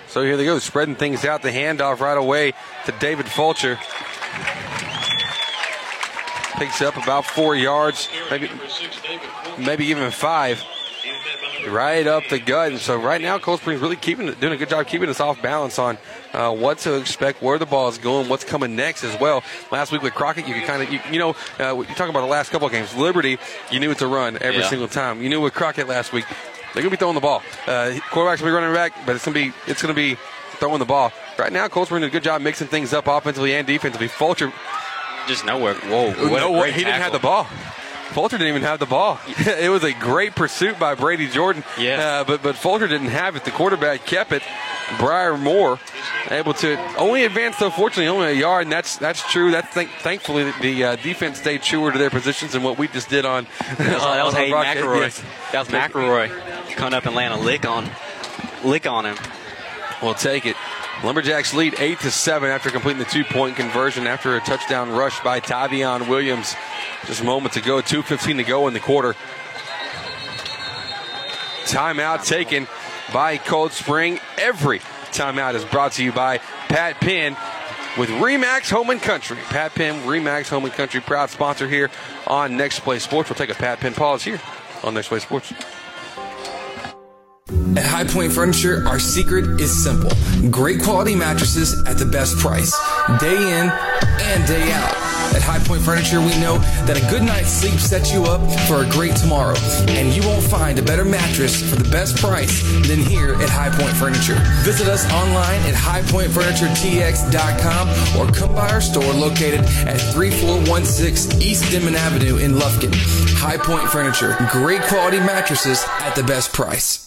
So here they go, spreading things out. The handoff right away to David Folcher. Picks up about four yards, maybe, maybe even five. Right up the gut. And so right now, Cold Spring's really keeping doing a good job keeping us off balance on uh, what to expect, where the ball is going, what's coming next as well. Last week with Crockett, you could kind of, you, you know, uh, you talk about the last couple of games. Liberty, you knew it's a run every yeah. single time. You knew with Crockett last week, they're going to be throwing the ball. Uh, quarterback's going to be running back, but it's going to be it's going to be throwing the ball. Right now, Cold Spring doing a good job mixing things up offensively and defensively. Folcher. Just nowhere. Whoa. No way. He tackle. didn't have the ball. Folcher didn't even have the ball. It was a great pursuit by Brady Jordan. Yeah. Uh, but but Folcher didn't have it. The quarterback kept it. Briar Moore able to only advance, though, fortunately, only a yard, and that's that's true. That's th- Thankfully, the uh, defense stayed truer to their positions than what we just did on. Oh, that was Hayden McElroy. Yes. That was McElroy coming up and landing a lick on, lick on him. We'll take it. Lumberjacks lead eight to seven after completing the two-point conversion after a touchdown rush by Tavion Williams just moments ago. two fifteen to go in the quarter. Timeout taken by Cold Spring. Every timeout is brought to you by Pat Penn with Remax Home and Country. Pat Penn, Remax Home and Country, proud sponsor here on Next Play Sports. We'll take a Pat Penn pause here on Next Play Sports. At High Point Furniture, our secret is simple. Great quality mattresses at the best price, day in and day out. At High Point Furniture, we know that a good night's sleep sets you up for a great tomorrow. And you won't find a better mattress for the best price than here at High Point Furniture. Visit us online at high point furniture t x dot com or come by our store located at thirty-four sixteen East Denman Avenue in Lufkin. High Point Furniture, great quality mattresses at the best price.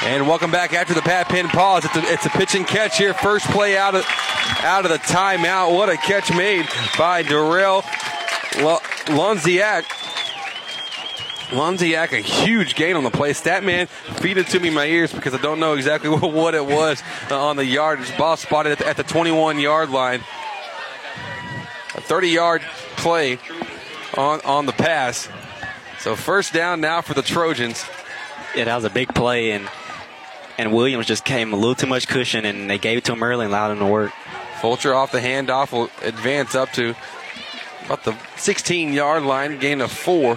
And welcome back after the Pat Penn pause. It's a, it's a pitch and catch here. First play out of out of the timeout. What a catch made by Darrell Lonziak. Lonziak, a huge gain on the play. Statman, feed it to me in my ears because I don't know exactly what it was on the yardage. Ball spotted at the, at the twenty-one-yard line. A thirty-yard play on, on the pass. So first down now for the Trojans. Yeah, that was a big play, and and Williams just came a little too much cushion, and they gave it to him early and allowed him to work. Folcher off the handoff will advance up to about the sixteen-yard line, gain of four.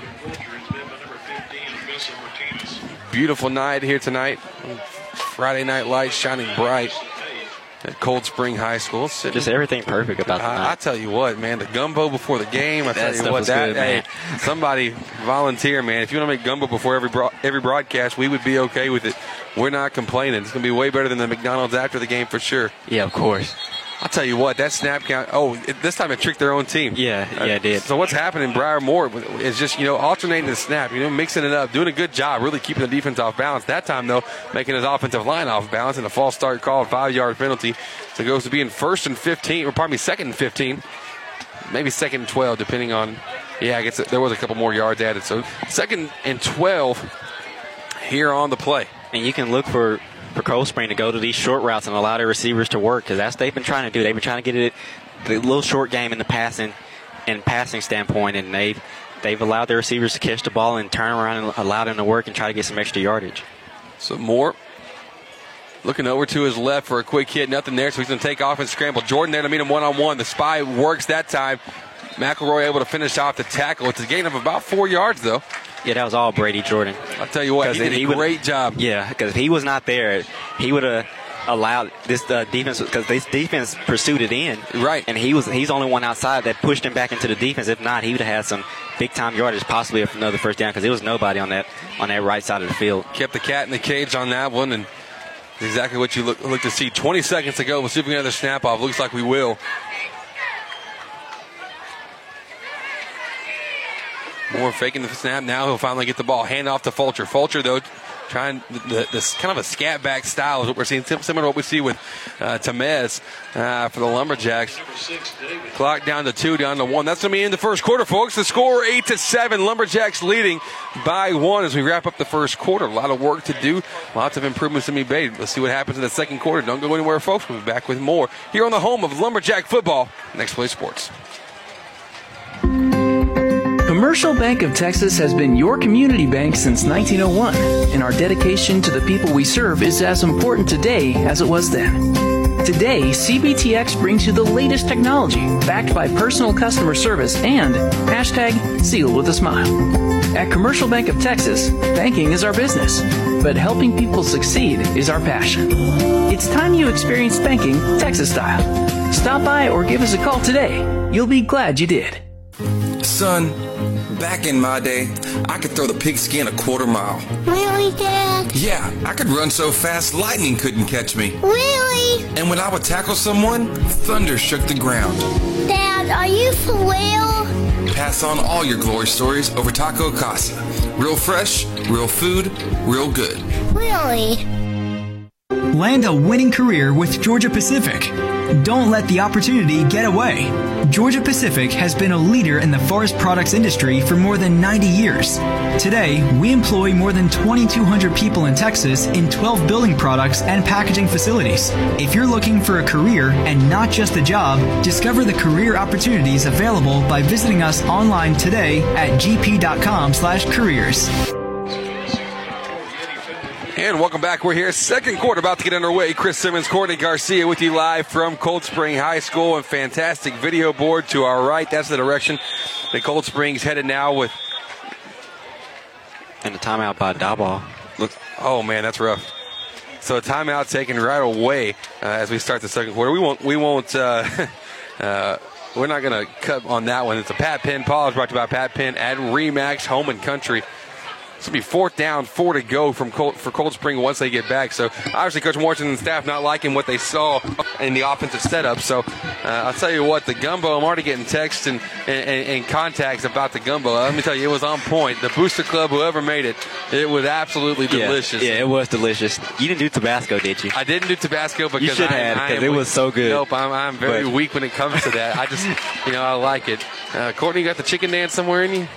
Beautiful night here tonight. Friday night lights shining bright at Cold Spring High School. Sitting. Just everything perfect about the night. I, I tell you what, man, the gumbo before the game. I tell that you what, that good, hey, man. Somebody volunteer, man. If you want to make gumbo before every bro- every broadcast, we would be okay with it. We're not complaining. It's going to be way better than the McDonald's after the game for sure. Yeah, of course. I tell you what, that snap count. Oh, it, this time it tricked their own team. Yeah, uh, yeah, it did. So what's happening, Briar Moore, is just you know alternating the snap, you know mixing it up, doing a good job, really keeping the defense off balance. That time though, making his offensive line off balance and a false start call, five-yard penalty. So it goes to being first and fifteen, or pardon me, second and fifteen, maybe second and twelve, depending on. Yeah, I guess there was a couple more yards added. So second and twelve here on the play, and you can look for. for Cold Spring to go to these short routes and allow their receivers to work, because that's what they've been trying to do. They've been trying to get it the little short game in the passing and passing standpoint, and they've, they've allowed their receivers to catch the ball and turn around and allow them to work and try to get some extra yardage. So Moore looking over to his left for a quick hit. Nothing there, so he's going to take off and scramble. Jordan there to meet him one-on-one. The spy works that time. McElroy able to finish off the tackle. It's a gain of about four yards, though. Yeah, that was all Brady Jordan. I'll tell you what, he did he a would, great job. Yeah, because if he was not there, he would have allowed this uh, defense, because this defense pursued it in. Right. And he was he's the only one outside that pushed him back into the defense. If not, he would have had some big-time yardage, possibly another first down, because there was nobody on that on that right side of the field. Kept the cat in the cage on that one, and exactly what you look, look to see. twenty seconds to go. We'll see if we get another snap-off. Looks like we will. Moore faking the snap. Now he'll finally get the ball. Hand off to Folcher. Folcher, though, trying the, this kind of a scat back style is what we're seeing, similar to what we see with uh, Tamez uh, for the Lumberjacks. Clock down to two, down to one. That's going to be in the first quarter, folks. The score eight to seven. Lumberjacks leading by one as we wrap up the first quarter. A lot of work to do, lots of improvements to be made. Let's see what happens in the second quarter. Don't go anywhere, folks. We'll be back with more here on the home of Lumberjack football. Next Play Sports. Commercial Bank of Texas has been your community bank since nineteen oh one, and our dedication to the people we serve is as important today as it was then. Today, C B T X brings you the latest technology, backed by personal customer service and hashtag sealed with a smile. At Commercial Bank of Texas, banking is our business, but helping people succeed is our passion. It's time you experience banking Texas style. Stop by or give us a call today. You'll be glad you did. Son, back in my day, I could throw the pigskin a quarter mile. Really, Dad? Yeah, I could run so fast lightning couldn't catch me. Really? And when I would tackle someone, thunder shook the ground. Dad, are you for real? Pass on all your glory stories over Taco Casa. Real fresh, real food, real good. Really? Land a winning career with Georgia Pacific. Don't let the opportunity get away. Georgia Pacific has been a leader in the forest products industry for more than ninety years. Today, we employ more than twenty-two hundred people in Texas in twelve building products and packaging facilities. If you're looking for a career and not just a job, discover the career opportunities available by visiting us online today at g p dot com slash careers. And welcome back. We're here. Second quarter about to get underway. Chris Simmons, Courtney Garcia with you live from Cold Spring High School, and fantastic video board to our right. That's the direction that Cold Spring's headed now with. And a timeout by Diboll. Look, oh, man, that's rough. So a timeout taken right away uh, as we start the second quarter. We won't, we won't, uh, uh, we're not going to cut on that one. It's a Pat Penn pause brought to you by Pat Penn at Remax Home and Country. It's going to be fourth down, four to go from Cold, for Cold Spring once they get back. So, obviously, Coach Morrison and staff not liking what they saw in the offensive setup. So, uh, I'll tell you what, the gumbo, I'm already getting texts and, and, and contacts about the gumbo. Let me tell you, it was on point. The Booster Club, whoever made it, it was absolutely delicious. Yeah, yeah it was delicious. You didn't do Tabasco, did you? I didn't do Tabasco because you should I, have, I am it weak. Was so good. Nope, I'm, I'm very but. weak when it comes to that. I just, you know, I like it. Uh, Courtney, you got the chicken dance somewhere in you?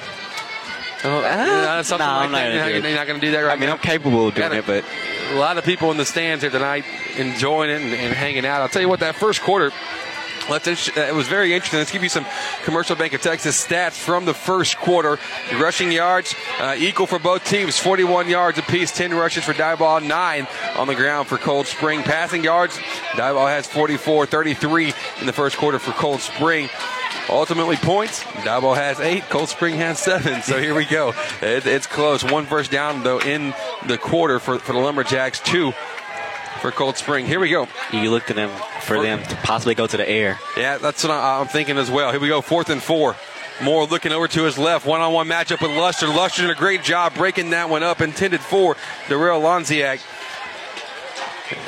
Oh, uh, something no, like I'm that. Not you're, not, you're not going to do that right now? I mean, now. I'm capable of doing a, it, but. A lot of people in the stands here tonight enjoying it and, and hanging out. I'll tell you what, that first quarter, let's, it was very interesting. Let's give you some Commercial Bank of Texas stats from the first quarter. The rushing yards uh, equal for both teams, forty-one yards apiece, ten rushes for Diboll, nine on the ground for Cold Spring. Passing yards, Diboll has forty-four, thirty-three in the first quarter for Cold Spring. Ultimately points, Diboll has eight, Cold Spring has seven. So here we go. It, it's close. One first down, though, in the quarter for, for the Lumberjacks, two for Cold Spring. Here we go. You look to them for them to possibly go to the air. Yeah, that's what I'm thinking as well. Here we go, fourth and four. Moore looking over to his left. One-on-one matchup with Luster. Luster did a great job breaking that one up, intended for Darrell Lonziak.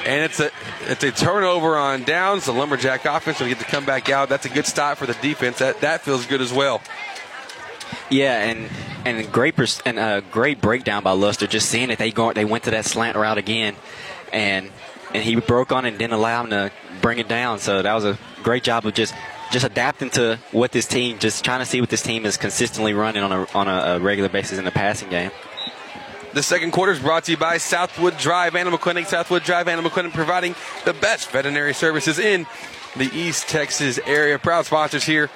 And it's a it's a turnover on downs. The Lumberjack offense will get to come back out. That's a good stop for the defense. That that feels good as well. Yeah, and and great pers- and a great breakdown by Luster. Just seeing it, they go they went to that slant route again, and and he broke on it and didn't allow him to bring it down. So that was a great job of just. Just adapting to what this team, just trying to see what this team is consistently running on a on a, a regular basis in the passing game. The second quarter is brought to you by Southwood Drive Animal Clinic. Southwood Drive Animal Clinic providing the best veterinary services in the East Texas area. Proud sponsors here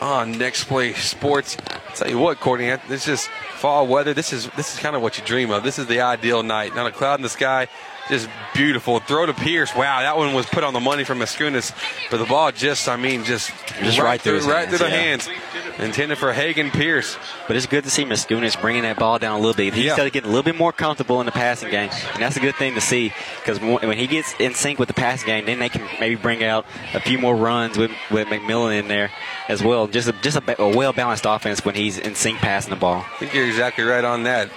on Next Play Sports. I'll tell you what, Courtney, this is fall weather. This is this is kind of what you dream of. This is the ideal night. Not a cloud in the sky. Just beautiful. Throw to Pierce. Wow, that one was put on the money from Mascunas. But the ball just, I mean, just, just right, right through, through, right hands, through the yeah. hands. Intended for Hagen Pierce. But it's good to see Mascunas bringing that ball down a little bit. He's yeah. got to get a little bit more comfortable in the passing game. And that's a good thing to see. Because when he gets in sync with the passing game, then they can maybe bring out a few more runs with, with McMillan in there as well. Just a, just a, a well-balanced offense when he's in sync passing the ball. I think you're exactly right on that.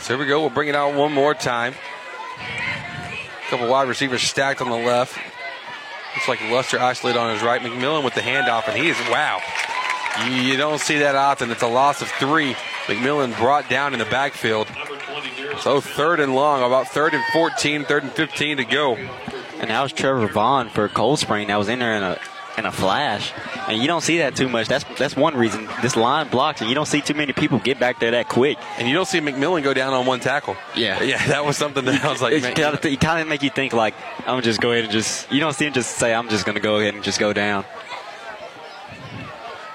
So here we go. We'll bring it out one more time. Couple wide receivers stacked on the left. Looks like Luster isolated on his right. McMillan with the handoff, and he is, wow. You don't see that often. It's a loss of three. McMillan brought down in the backfield. Number twenty-two So third and long, about third and fourteen, third and fifteen to go. And that was Trevor Vaughn for Cold Spring. That was in there in a in a flash. And you don't see that too much. That's that's one reason. This line blocks, and you don't see too many people get back there that quick. And you don't see McMillan go down on one tackle. Yeah. Yeah, that was something that I was like, man. It kind of make you think, like, I'm going to just go ahead and just – you don't see him just say, I'm just going to go ahead and just go down.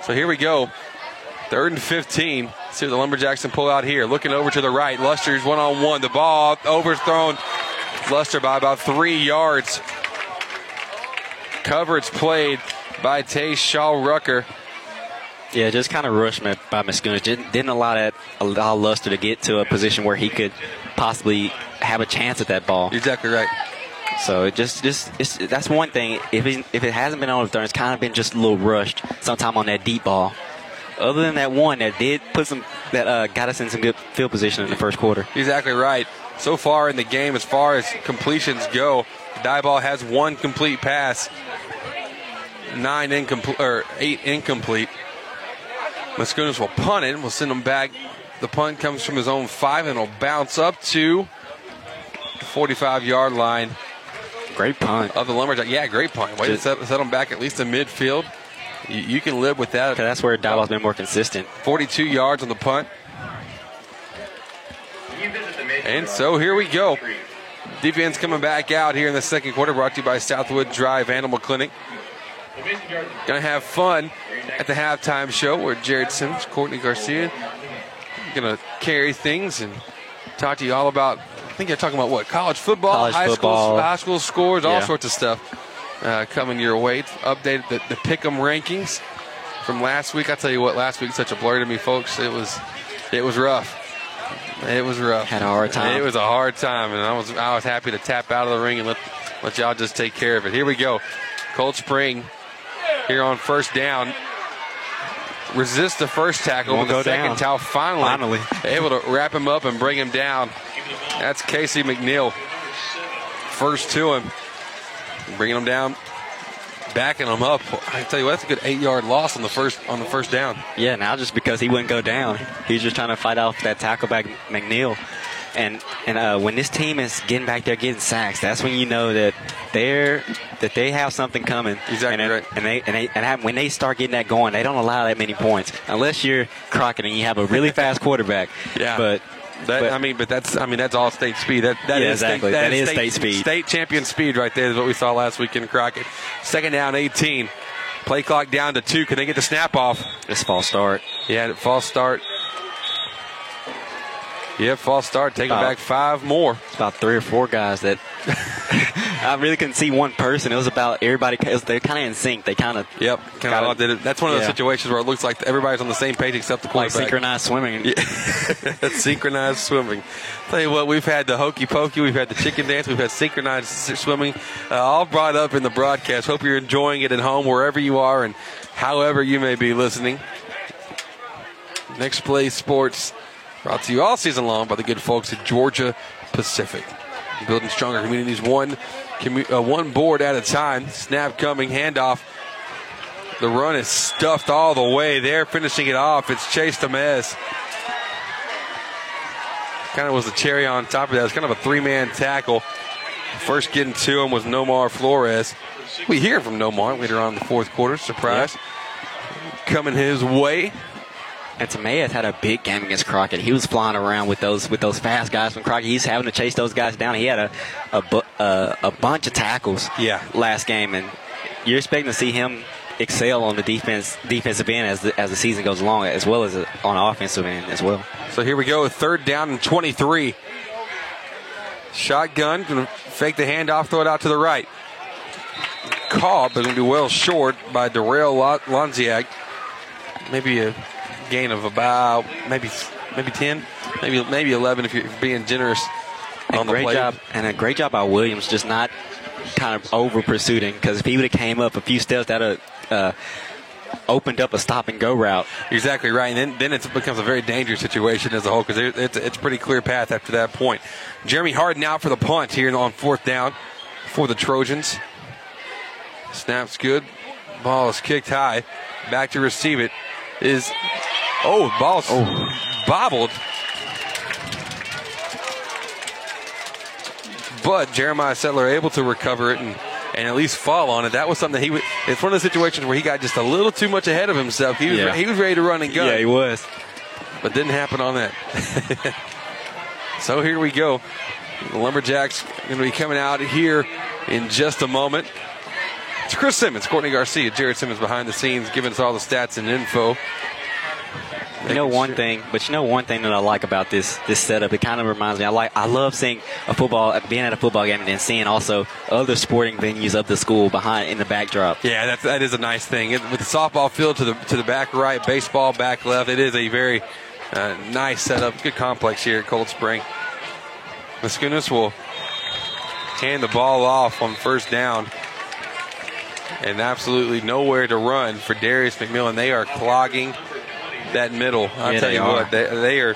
So here we go. Third and fifteen. Let's see what the Lumberjacks can pull out here. Looking over to the right. Luster's one-on-one. The ball overthrown. Luster by about three yards. Coverage played by Tayshaw Rucker. Yeah, just kind of rushed by Miskunich. Didn't, didn't allow that allow Luster to get to a position where he could possibly have a chance at that ball. You're exactly right. So it just just it's, that's one thing. If it, if it hasn't been overthrown, it's kind of been just a little rushed. Sometime on that deep ball. Other than that one that did put some that uh, got us in some good field position in the first quarter. Exactly right. So far in the game, as far as completions go, Diboll has one complete pass, nine incomplete or eight incomplete. Muskunis will punt it. We'll send him back. The punt comes from his own five and will bounce up to the forty-five-yard line. Great punt of the Lumberjack. Yeah, great punt. Way to set, set him back at least in midfield. You, you can live with that. That's where Diboll's been more consistent. forty-two yards on the punt. And so here we go. Defense coming back out here in the second quarter, brought to you by Southwood Drive Animal Clinic. Going to have fun at the halftime show where Jared Simmons, Courtney Garcia, going to carry things and talk to you all about, I think you're talking about what, college football, college high, football. School, high school scores, all yeah. sorts of stuff uh, coming your way. Updated the, the pick'em rankings from last week. I tell you what, last week such a blur to me, folks. It was, it was rough. It was rough. Had a hard time. It was a hard time, and I was I was happy to tap out of the ring and let let y'all just take care of it. Here we go. Cold Spring here on first down. Resist the first tackle with the second towel. Finally, finally. able to wrap him up and bring him down. That's Casey McNeil. First to him. Bringing him down. Backing him up. I tell you what, that's a good eight-yard loss on the first on the first down. Yeah, now just because he wouldn't go down. He's just trying to fight off that tackle by McNeil. And and uh, when this team is getting back there getting sacks, that's when you know that they're that they have something coming. Exactly and, right. And they and they and when they start getting that going, they don't allow that many points unless you're Crockett and you have a really fast quarterback. Yeah. But That, but, I mean, but that's I mean that's all state speed. That that yeah, is exactly. state, that, that is state, state speed. State champion speed right there is what we saw last week in Crockett. Second down, eighteen. Play clock down to two. Can they get the snap off? It's false start. Yeah, false start. Yeah, false start. Taking about, back five more. It's about three or four guys that I really couldn't see one person. It was about everybody. They're kind of in sync. They kind of. Yep. Kind of all did it. That's one of those yeah. situations where it looks like everybody's on the same page except the quarterback. Like synchronized swimming. Yeah. synchronized swimming. Tell you what, we've had the hokey pokey. We've had the chicken dance. We've had synchronized swimming. Uh, all brought up in the broadcast. Hope you're enjoying it at home wherever you are and however you may be listening. Next Play Sports. Brought to you all season long by the good folks at Georgia Pacific. Building stronger communities, one commu- uh, one board at a time. Snap coming, handoff. The run is stuffed all the way there, finishing it off. It's Chase Tamez. Kind of was the cherry on top of that. It was kind of a three-man tackle. First getting to him was Nomar Flores. We hear from Nomar later on in the fourth quarter. Surprise. Yep. Coming his way. And Tamez had a big game against Crockett. He was flying around with those with those fast guys from Crockett. He's having to chase those guys down. He had a a, bu- uh, a bunch of tackles yeah. last game, and you're expecting to see him excel on the defense defensive end as the, as the season goes along, as well as on the offensive end as well. So here we go, third down and twenty-three. Shotgun, going to fake the handoff, throw it out to the right. Caught, but going to be well short by Darrell Lonziak. Maybe a gain of about maybe maybe ten, maybe maybe eleven if you're being generous on and the great play. Job, and a great job by Williams just not kind of over-pursuing, because if he would have came up a few steps, that would have uh, opened up a stop-and-go route. Exactly right, and then, then it becomes a very dangerous situation as a whole, because it's, it's a pretty clear path after that point. Jeremy Harden out for the punt here on fourth down for the Trojans. Snap's good. Ball is kicked high. Back to receive it is... Oh, ball's oh. bobbled. but Jeremiah Settler able to recover it and, and at least fall on it. That was something that he would. It's one of those situations where he got just a little too much ahead of himself. He was, yeah. he was ready to run and gun. Yeah, he was. But didn't happen on that. So here we go. The Lumberjacks going to be coming out here in just a moment. It's Chris Simmons, Courtney Garcia, Jared Simmons behind the scenes, giving us all the stats and info. You know one thing, but you know one thing that I like about this this setup. It kind of reminds me. I like. I love seeing a football, being at a football game, and then seeing also other sporting venues of the school behind in the backdrop. Yeah, that that is a nice thing. It, with the softball field to the to the back right, baseball back left. It is a very uh, nice setup. Good complex here at Cold Spring. Maskunas will hand the ball off on first down. And absolutely nowhere to run for Darius McMillan. They are clogging that middle. I'll yeah, tell you what, they, they are,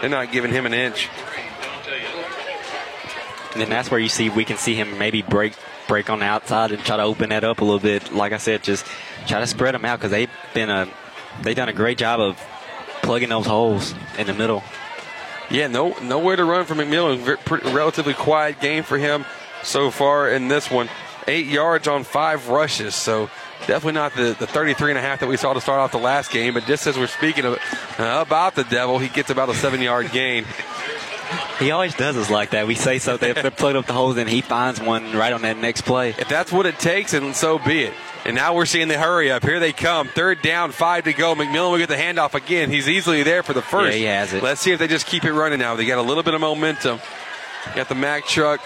they're not giving him an inch. And then that's where you see, we can see him maybe break break on the outside and try to open that up a little bit. Like I said, just try to spread them out because they've been a, they've done a great job of plugging those holes in the middle. Yeah, no, nowhere to run for McMillan. Very, pretty, relatively quiet game for him so far in this one. Eight yards on five rushes, so definitely not the, the thirty-three and a half that we saw to start off the last game, but just as we're speaking of, uh, about the devil, he gets about a seven-yard gain. He always does us like that. We say something, if they're plugged up the holes, and he finds one right on that next play. If that's what it takes, and so be it. And now we're seeing the hurry up. Here they come. Third down, five to go. McMillan will get the handoff again. He's easily there for the first. Yeah, he has it. Let's see if they just keep it running now. They got a little bit of momentum. Got the Mack truck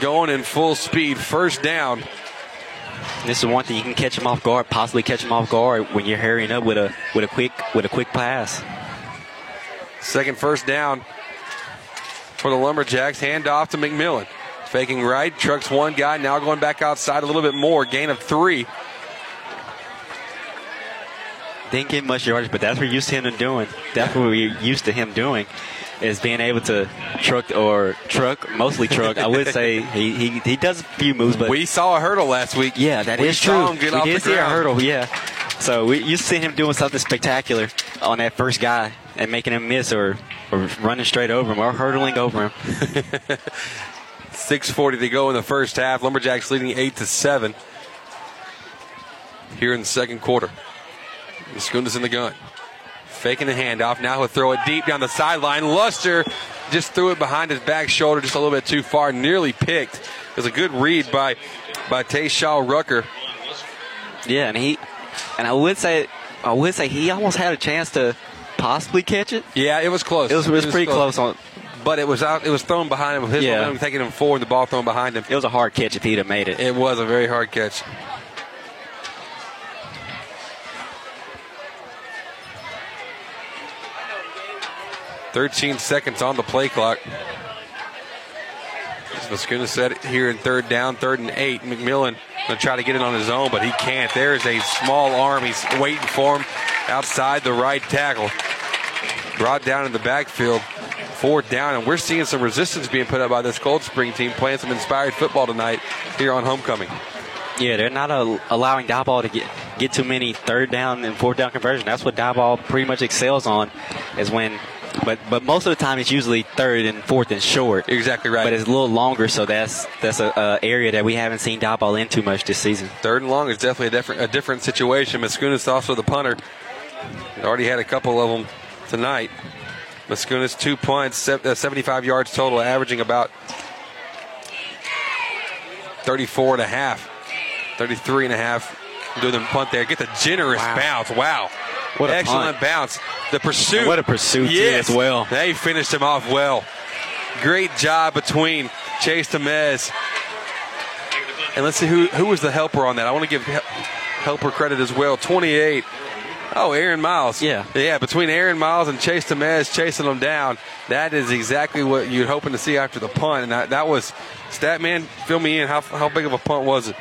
going in full speed. First down. This is one thing you can catch him off guard, possibly catch him off guard when you're hurrying up with a with a quick with a quick pass. Second first down for the Lumberjacks. Handoff to McMillan. Faking right, trucks one guy, now going back outside a little bit more. Gain of three. Didn't get much yardage, but that's what we're used to him doing. That's what we're used to him doing. Is being able to truck or truck, mostly truck. I would say he, he he does a few moves, but we saw a hurdle last week. Yeah, that we is true. We did see ground. a hurdle. Yeah, so we, you see him doing something spectacular on that first guy and making him miss or or running straight over him or hurdling over him. six forty to go in the first half. Lumberjacks leading eight to seven here in the second quarter. Maskunas in the gun. Faking the handoff. Now he'll throw it deep down the sideline. Luster just threw it behind his back shoulder just a little bit too far. Nearly picked. It was a good read by by Tayshaw Rucker. Yeah, and he and I would say I would say he almost had a chance to possibly catch it. Yeah, it was close. It was, it was, it was pretty close. close on But it was out. It was thrown behind him with his yeah. momentum taking him forward. The ball thrown behind him. It was a hard catch if he'd have made it. It was a very hard catch. thirteen seconds on the play clock. As Maskunas said here in third down, third and eight. McMillan going to try to get it on his own, but he can't. There is a small arm. He's waiting for him outside the right tackle. Brought down in the backfield. Fourth down, and we're seeing some resistance being put up by this Cold Spring team playing some inspired football tonight here on homecoming. Yeah, they're not a, allowing Diboll to get, get too many third down and fourth down conversions. That's what Diboll pretty much excels on is when – But but most of the time it's usually third and fourth and short. You're exactly right. But it's a little longer, so that's that's a, a area that we haven't seen Diboll in too much this season. Third and long is definitely a different a different situation. Maskunas also the punter. Already had a couple of them tonight. Maskunas two punts, seventy-five yards total, averaging about thirty-four and a half, thirty-three and a half. Doing the punt there. Get the generous wow. bounce. Wow. What an excellent punt. bounce. The pursuit. And what a pursuit, yes. as well. They finished him off well. Great job between Chase Tamez. And let's see who, who was the helper on that. I want to give helper credit as well. twenty-eight. Oh, Aaron Miles. Yeah. Yeah, between Aaron Miles and Chase Tamez chasing them down, that is exactly what you're hoping to see after the punt. And that, that was, stat man, fill me in. How, how big of a punt was it?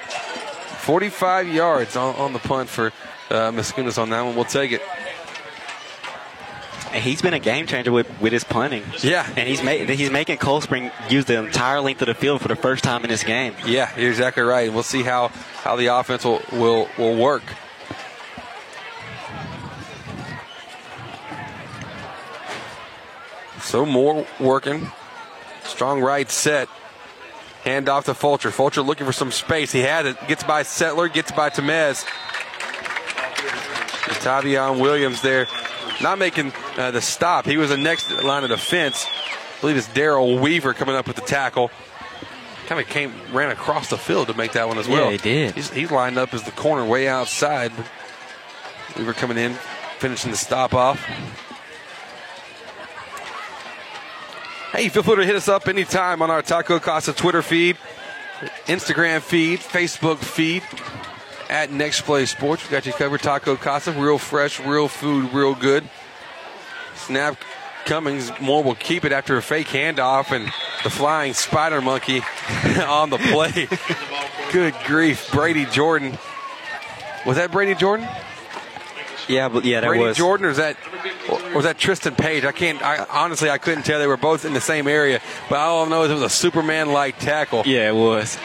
forty-five yards on, on the punt for uh, Maskunas on that one. We'll take it. And he's been a game changer with, with his punting. Yeah. And he's, ma- he's making Cold Spring use the entire length of the field for the first time in this game. Yeah, you're exactly right. We'll see how, how the offense will, will, will work. So Moore working. Strong right set. Hand off to Folcher. Folcher looking for some space. He had it. Gets by Settler. Gets by Tamez. And Tavion Williams there. Not making uh, the stop. He was the next line of defense. I believe it's Darrell Weaver coming up with the tackle. Kind of came, ran across the field to make that one as well. Yeah, he did. He's, he's lined up as the corner way outside. Weaver coming in, finishing the stop off. Hey, feel free to hit us up anytime on our Taco Casa Twitter feed, Instagram feed, Facebook feed, at Next Play Sports. We got you covered, Taco Casa. Real fresh, real food, real good. Snap Cummings. Moore will keep it after a fake handoff and the flying spider monkey on the play. Good grief. Brady Jordan. Was that Brady Jordan? Yeah, but yeah, that Brady was. Brady Jordan, or was that, or was that Tristan Page? I can't, I, honestly, I couldn't tell. They were both in the same area, but all I know is it was a Superman-like tackle. Yeah, it was.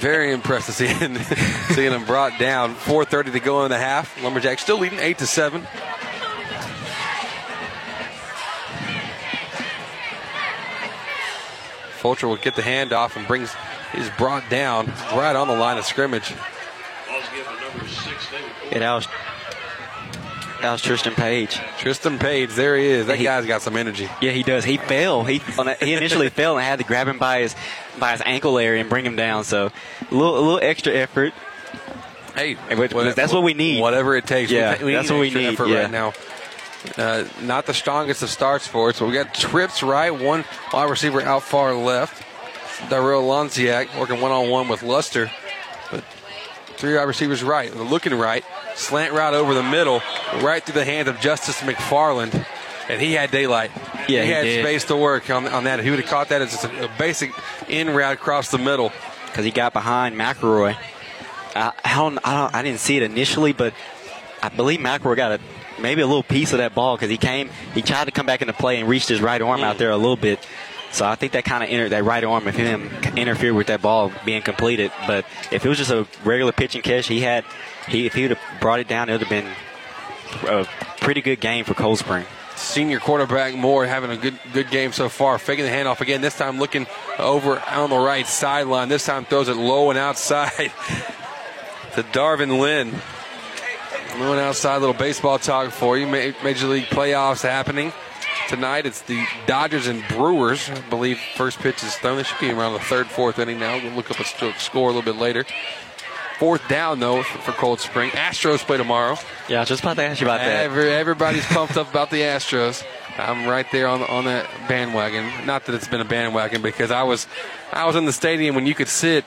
Very impressive seeing, seeing him brought down. four thirty to go in the half. Lumberjacks still leading eight to seven. Folcher will get the handoff and brings, he's brought down right on the line of scrimmage. And that was, that was Tristan Page. Tristan Page, there he is. That he, guy's got some energy. Yeah, he does. He fell. He on that, he initially fell and had to grab him by his by his ankle area and bring him down. So a little a little extra effort. Hey, which, whatever, that's what we need. Whatever it takes. Yeah, we, we that's what we need effort yeah. right now. Uh, not the strongest of starts for us, but we got trips right, one wide receiver out far left. Darrell Lonziak working one on one with Luster, but three wide receivers right, looking right, slant route over the middle, right through the hand of Justice McFarland, and he had daylight. Yeah, he, he had did. space to work on, on that. He would have caught that as just a, a basic in route across the middle because he got behind McElroy. I, I don't, I don't, I didn't see it initially, but I believe McElroy got a maybe a little piece of that ball because he came, he tried to come back into play and reached his right arm mm. out there a little bit. So I think that kind of entered that right arm of him interfered with that ball being completed. But if it was just a regular pitch and catch, he had, he if he would have brought it down, it would have been a pretty good game for Cold Spring. Senior quarterback Moore having a good good game so far, faking the handoff again. This time looking over on the right sideline. This time throws it low and outside to Darvin Lynn. Going outside, a little baseball talk for you. Major League playoffs happening tonight. It's the Dodgers and Brewers. I believe first pitch is thrown. They should be around the third, fourth inning now. We'll look up a score a little bit later. Fourth down, though, for Cold Spring. Astros play tomorrow. Yeah, I was just about to ask you about that. Every, everybody's pumped up about the Astros. I'm right there on on that bandwagon. Not that it's been a bandwagon because I was I was in the stadium when you could sit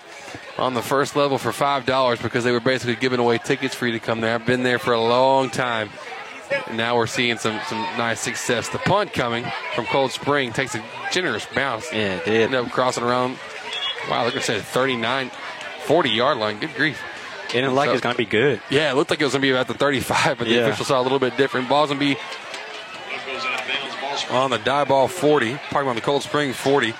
on the first level for five dollars because they were basically giving away tickets for you to come there. I've been there for a long time. And now we're seeing some, some nice success. The punt coming from Cold Spring takes a generous bounce. Yeah, it did. Ended up crossing around, wow, look at that, thirty-nine, forty-yard line. Good grief. It didn't look like it's going to be good. Yeah, it looked like it was going to be about the thirty-five, but the yeah. official saw a little bit different. Ball's going to be on the die ball forty, probably on the Cold Spring forty.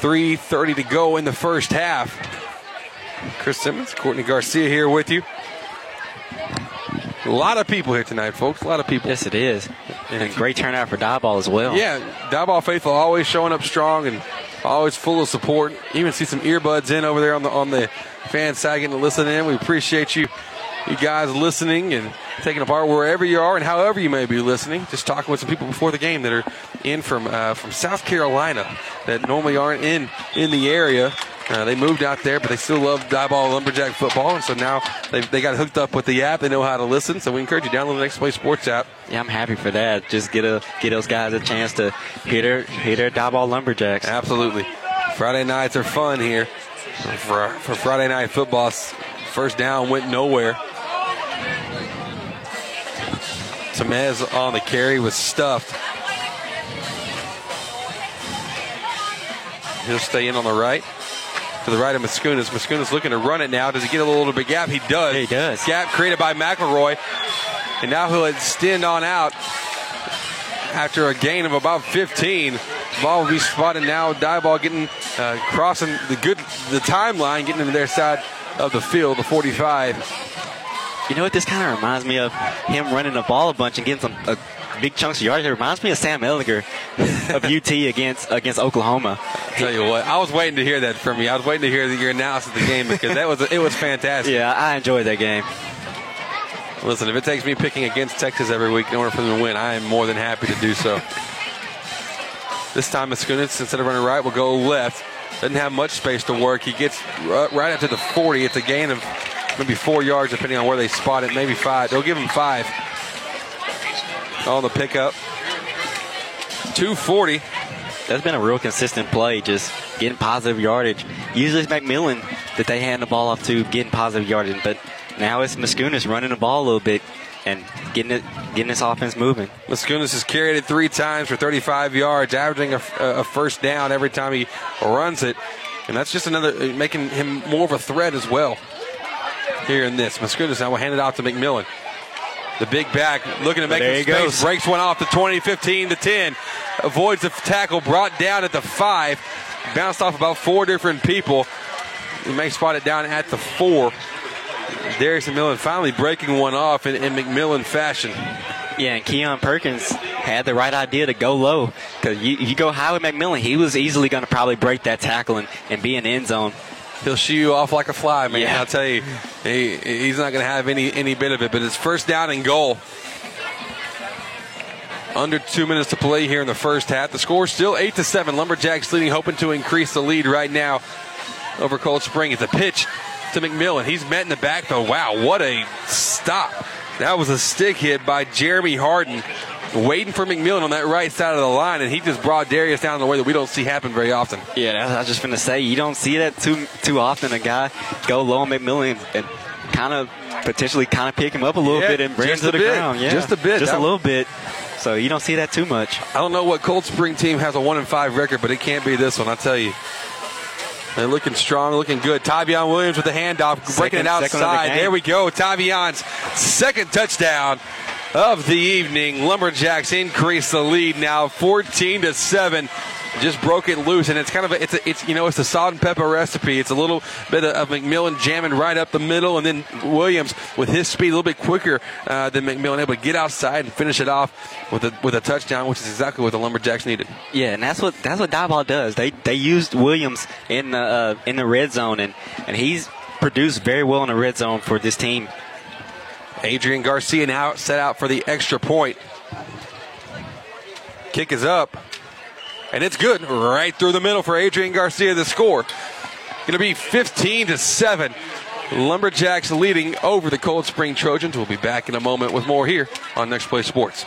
three thirty to go in the first half. Chris Simmons, Courtney Garcia here with you. A lot of people here tonight, folks. A lot of people. Yes, it is. And a great turnout for Diboll as well. Yeah, Diboll faithful always showing up strong and always full of support. Even see some earbuds in over there on the on the fan side getting to listen in. We appreciate you, you guys listening and taking a part wherever you are and however you may be listening. Just talking with some people before the game that are in from uh, from South Carolina that normally aren't in in the area. Uh, they moved out there, but they still love Diboll Lumberjack football, and so now they they got hooked up with the app. They know how to listen, so we encourage you to download the Next Play Sports app. Yeah, I'm happy for that. Just get a get those guys a chance to hear their hear their Diboll Lumberjacks. Absolutely, Friday nights are fun here for for Friday night football. First down went nowhere. Tamez on the carry was stuffed. He'll stay in on the right. To the right of Mascunas. Mascunas looking to run it now. Does he get a little bit gap? He does. Yeah, he does. Gap created by McElroy. And now he'll extend on out after a gain of about fifteen. Ball will be spotted now. Diboll getting uh, crossing the good the timeline, getting into their side of the field, the forty-five. You know what? This kind of reminds me of him running the ball a bunch and getting some a big chunks of yards. It reminds me of Sam Ellinger of U T against against Oklahoma. I'll tell you what, I was waiting to hear that from you. I was waiting to hear your analysis of the game because that was it was fantastic. Yeah, I enjoyed that game. Listen, if it takes me picking against Texas every week in order for them to win, I am more than happy to do so. This time, Maskunitz, instead of running right, will go left. Doesn't have much space to work. He gets right up to the forty. It's a gain of maybe four yards, depending on where they spot it, maybe five. They'll give him five on the pickup. two forty. That's been a real consistent play, just getting positive yardage. Usually it's McMillan that they hand the ball off to, getting positive yardage, but now it's Maskunas running the ball a little bit and getting it, getting this offense moving. Maskunas has carried it three times for thirty-five yards, averaging a, a first down every time he runs it, and that's just another making him more of a threat as well. Here in this, Maskunas now will hand it off to McMillan. The big back looking to make there him space. Goes. Breaks one off to twenty, fifteen to ten. Avoids the tackle, brought down at the five. Bounced off about four different people. He may spot it down at the four. Darius McMillan finally breaking one off in, in McMillan fashion. Yeah, and Keon Perkins had the right idea to go low. Because you, you go high with McMillan, he was easily going to probably break that tackle and, and be in the end zone. He'll shoo you off like a fly, man. Yeah. I'll tell you, he, he's not going to have any, any bit of it. But it's first down and goal. Under two minutes to play here in the first half. The score still eight to seven. Lumberjacks leading, hoping to increase the lead right now over Cold Spring. It's a pitch to McMillan. He's met in the back, though. Wow, what a stop. That was a stick hit by Jeremy Harden. Waiting for McMillan on that right side of the line, and he just brought Darius down in a way that we don't see happen very often. Yeah, I was just going to say, you don't see that too too often. A guy go low on McMillan and kind of potentially kind of pick him up a little yeah, bit and bring him to the bit. ground. Yeah, just a bit. Just that a little bit. So you don't see that too much. I don't know what Cold Spring team has a one and five record, but it can't be this one, I tell you. They're looking strong, looking good. Tavion Williams with the handoff, second, breaking it outside. The there we go. Tavion's second touchdown of the evening. Lumberjacks increase the lead now, fourteen to seven. Just broke it loose, and it's kind of a, it's a, it's you know it's a salt and pepper recipe. It's a little bit of McMillan jamming right up the middle, and then Williams with his speed a little bit quicker uh, than McMillan, able to get outside and finish it off with a with a touchdown, which is exactly what the Lumberjacks needed. Yeah, and that's what that's what Diboll does. They they used Williams in the uh, in the red zone, and and he's produced very well in the red zone for this team. Adrian Garcia now set out for the extra point. Kick is up, and it's good. Right through the middle for Adrian Garcia to score. Going to be fifteen to seven. Lumberjacks leading over the Cold Spring Trojans. We'll be back in a moment with more here on Next Play Sports.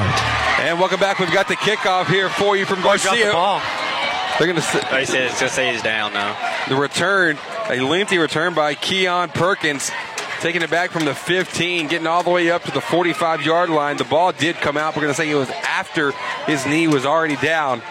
And welcome back. We've got the kickoff here for you from Garcia. Got the ball. They're going to. They said it's going to say he's down now. The return, a lengthy return by Keon Perkins, taking it back from the fifteen, getting all the way up to the forty-five-yard line. The ball did come out. We're going to say it was after his knee was already down,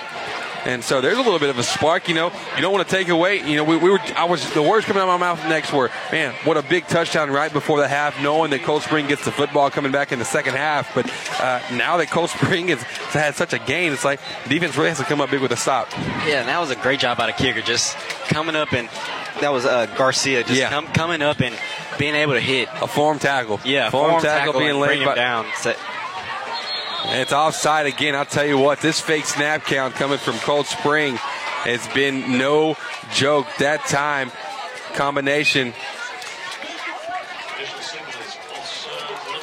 and so there's a little bit of a spark. You know, you don't want to take away. You know, we, we were. I was. The words coming out of my mouth next were, man, what a big touchdown right before the half, knowing that Cold Spring gets the football coming back in the second half. But uh, now that Cold Spring has had such a gain, it's like defense really has to come up big with a stop. Yeah, and that was a great job by the kicker, just coming up and that was uh, Garcia just yeah. com- coming up and being able to hit a form tackle. Yeah, form, form tackle, tackle being laid by- down. So- And it's offside again. I'll tell you what, this fake snap count coming from Cold Spring has been no joke. That time combination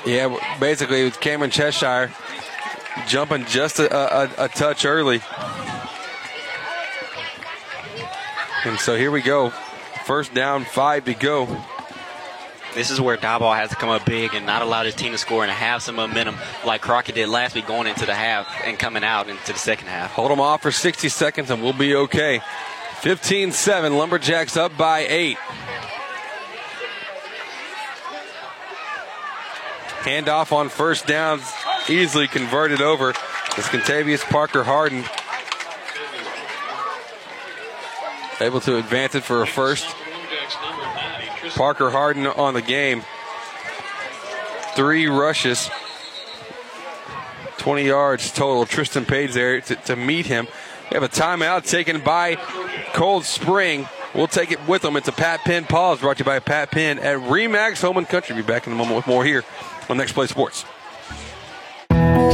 Yeah, basically it was Cameron Cheshire jumping just a, a, a touch early. And so here we go. First down, five to go. This is where Diboll has to come up big and not allow his team to score and have some momentum like Crockett did last week going into the half and coming out into the second half. Hold them off for sixty seconds and we'll be okay. fifteen seven, Lumberjacks up by eight. Handoff on first down, easily converted over. It's Contavious Parker Harden able to advance it for a first. Parker Harden on the game. Three rushes. twenty yards total. Tristan Page there to, to meet him. We have a timeout taken by Cold Spring. We'll take it with them. It's a Pat Penn pause brought to you by Pat Penn at Remax Home and Country. Be back in a moment with more here on Next Play Sports.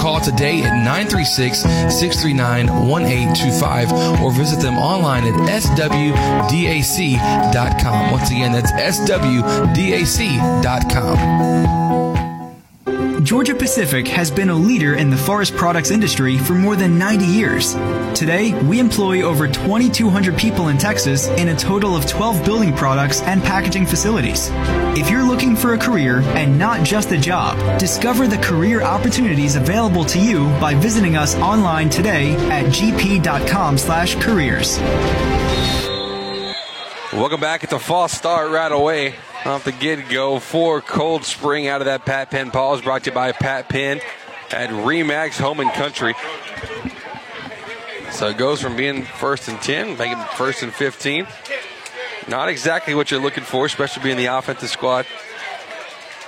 call today at nine three six, six three nine, one eight two five or visit them online at S W D A C dot com. Once again, that's S W D A C dot com. Georgia Pacific has been a leader in the forest products industry for more than ninety years. Today, we employ over twenty-two hundred people in Texas in a total of twelve building products and packaging facilities. If you're looking for a career and not just a job, discover the career opportunities available to you by visiting us online today at g p dot com slash careers. Welcome back. It's a false start right away off the get-go for Cold Spring out of that Pat Penn pause brought to you by Pat Penn at Remax Home and Country. So it goes from being first and ten, making first and fifteen. Not exactly what you're looking for, especially being the offensive squad.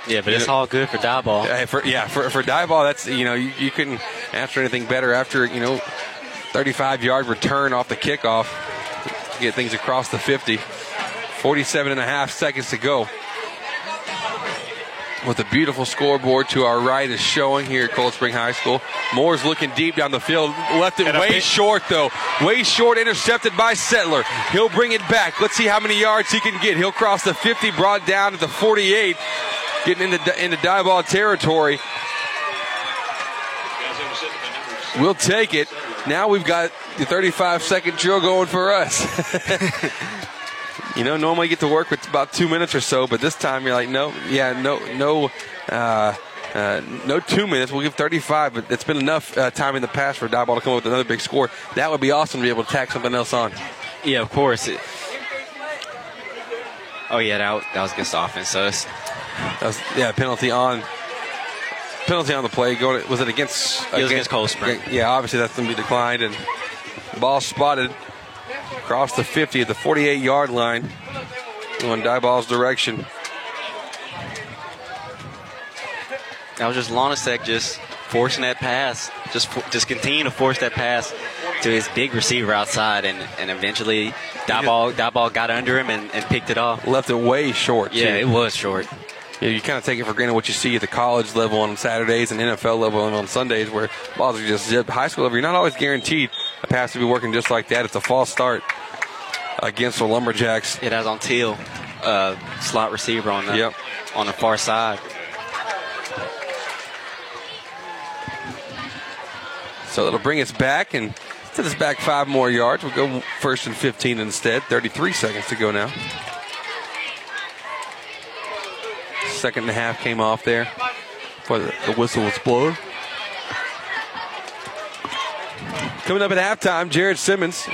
Yeah, but it's all good for Diboll. Yeah, for, yeah, for, for Diboll, that's, you know, you, you couldn't answer anything better after, you know, thirty-five yard return off the kickoff to get things across the fifty. forty-seven and a half seconds to go. With a beautiful scoreboard to our right is showing here at Cold Spring High School. Moore's looking deep down the field. Left it way short, though. Way short, intercepted by Settler. He'll bring it back. Let's see how many yards he can get. He'll cross the fifty, brought down to the forty-eight, getting into, into Diboll territory. We'll take it. Now we've got the thirty-five second drill going for us. You know, normally you get to work with about two minutes or so, but this time you're like, no, yeah, no, no, uh, uh, no two minutes. We'll give thirty-five, but it's been enough uh, time in the past for Diboll to come up with another big score. That would be awesome to be able to tack something else on. Yeah, of course. It, oh, yeah, that, that was against the offense. So it's, that was, yeah, penalty on penalty on the play. Going, was it against? It was against Cold Spring. Yeah, obviously that's going to be declined, and ball spotted. Across the fifty at the forty-eight yard line on Diboll's direction. That was just Lonziak just forcing that pass, just just continue to force that pass to his big receiver outside, and, and eventually Diboll, Diboll got under him and, and picked it off. Left it way short, too. Yeah, it was short. Yeah, you kind of take it for granted what you see at the college level on Saturdays and N F L level and on Sundays where balls are just zipped. High school level, you're not always guaranteed a pass to be working just like that. It's a false start against the Lumberjacks. It has on Teal, uh, slot receiver on the, yep. on the far side. So it'll bring us back and set us back five more yards. We'll go first and fifteen instead. thirty-three seconds to go now. Second and a half came off there before the, the whistle was blown. Coming up at halftime, Jared Simmons,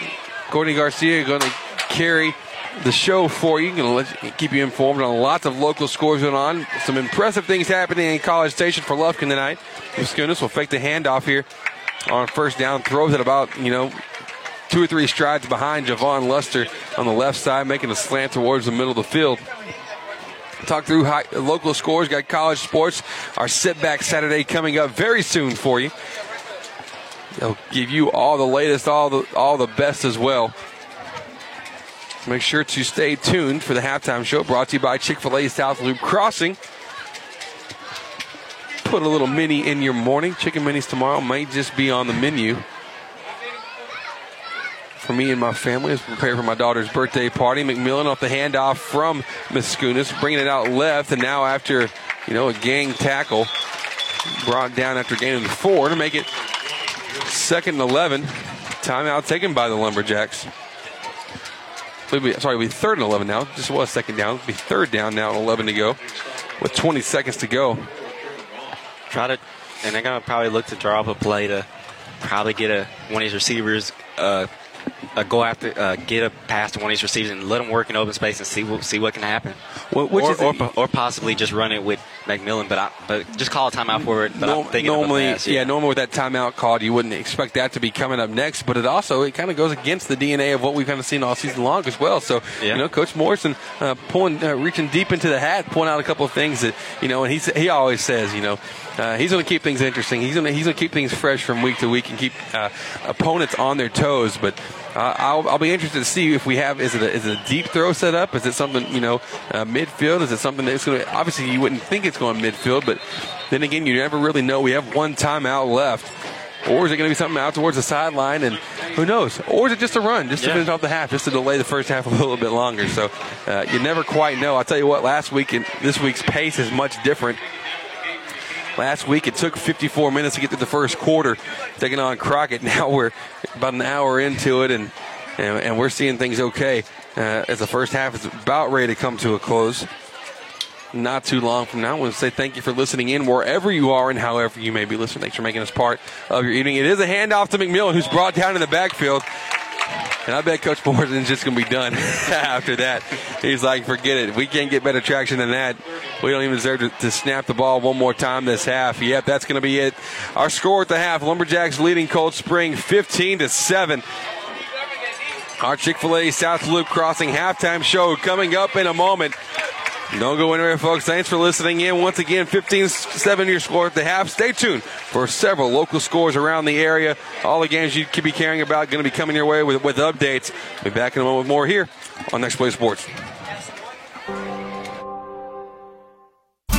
Courtney Garcia going to carry the show for you. Going to keep you informed on lots of local scores going on. Some impressive things happening in College Station for Lufkin tonight. Muskunis will fake the handoff here on first down. Throws it about, you know, two or three strides behind Javon Luster on the left side, making a slant towards the middle of the field. talk through high, local scores, got college sports, our Sit Back Saturday coming up very soon for you. They'll give you all the latest, all the all the best as well. Make sure to stay tuned for the halftime show brought to you by Chick-fil-A South Loop Crossing. Put a little mini in your morning. Chicken minis tomorrow might just be on the menu. For me and my family, as we prepare for my daughter's birthday party. McMillan off the handoff from Miskunis, bringing it out left, and now after, you know, a gang tackle, brought down after gaining four to make it second and eleven. Timeout taken by the Lumberjacks. It'll be, sorry, it'll be third and eleven now. Just was second down. It'll be third down now, eleven to go, with twenty seconds to go. Try to, and they're going to probably look to draw up a play to probably get a one of these receivers, uh, a go after, uh, get a pass to one of these receivers and let them work in open space and see what, see what can happen. What, which or, is or, or possibly just run it with McMillan, but I, but just call a timeout for it. But no, I'm thinking normally, of a pass, yeah, yeah, normally with that timeout called, you wouldn't expect that to be coming up next. But it also it kind of goes against the D N A of what we've kind of seen all season long as well. So yeah. you know, Coach Morrison uh, pulling, uh, reaching deep into the hat, pointing out a couple of things that you know, and he he always says, you know. Uh, he's going to keep things interesting. He's going to he's going to keep things fresh from week to week and keep uh, opponents on their toes. But uh, I'll, I'll be interested to see if we have is it a, is it a deep throw set up? Is it something you know uh, midfield? Is it something that's going to obviously you wouldn't think it's going midfield, but then again you never really know. We have one timeout left, or is it going to be something out towards the sideline? And who knows? Or is it just a run, just to yeah. finish off the half, just to delay the first half a little bit longer? So uh, you never quite know. I'll tell you what, last week and this week's pace is much different. Last week, it took fifty-four minutes to get to the first quarter, taking on Crockett. Now we're about an hour into it, and and, and we're seeing things okay uh, as the first half is about ready to come to a close. Not too long from now, I want to say thank you for listening in wherever you are and however you may be listening. Thanks for making us part of your evening. It is a handoff to McMillan, who's brought down in the backfield. And I bet Coach Morrison's just going to be done after that. He's like, forget it. We can't get better traction than that. We don't even deserve to, to snap the ball one more time this half. Yep, that's going to be it. Our score at the half, Lumberjacks leading Cold Spring fifteen to seven. Our Chick-fil-A South Loop Crossing halftime show coming up in a moment. Don't go anywhere, folks. Thanks for listening in. Once again, fifteen seven your score at the half. Stay tuned for several local scores around the area. All the games you could be caring about going to be coming your way with, with updates. We'll be back in a moment with more here on Next Play Sports.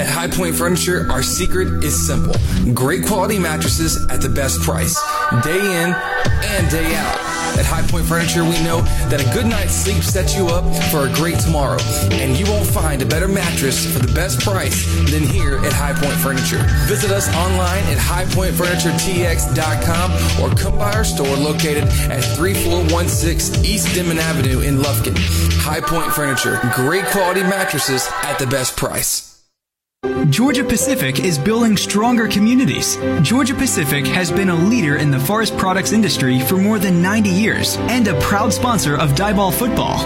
At High Point Furniture, our secret is simple. Great quality mattresses at the best price, day in and day out. At High Point Furniture, we know that a good night's sleep sets you up for a great tomorrow, and you won't find a better mattress for the best price than here at High Point Furniture. Visit us online at high point furniture t x dot com or come by our store located at thirty-four sixteen East Dimon Avenue in Lufkin. High Point Furniture, great quality mattresses at the best price. Georgia Pacific is building stronger communities. Georgia Pacific has been a leader in the forest products industry for more than ninety years and a proud sponsor of Diboll football.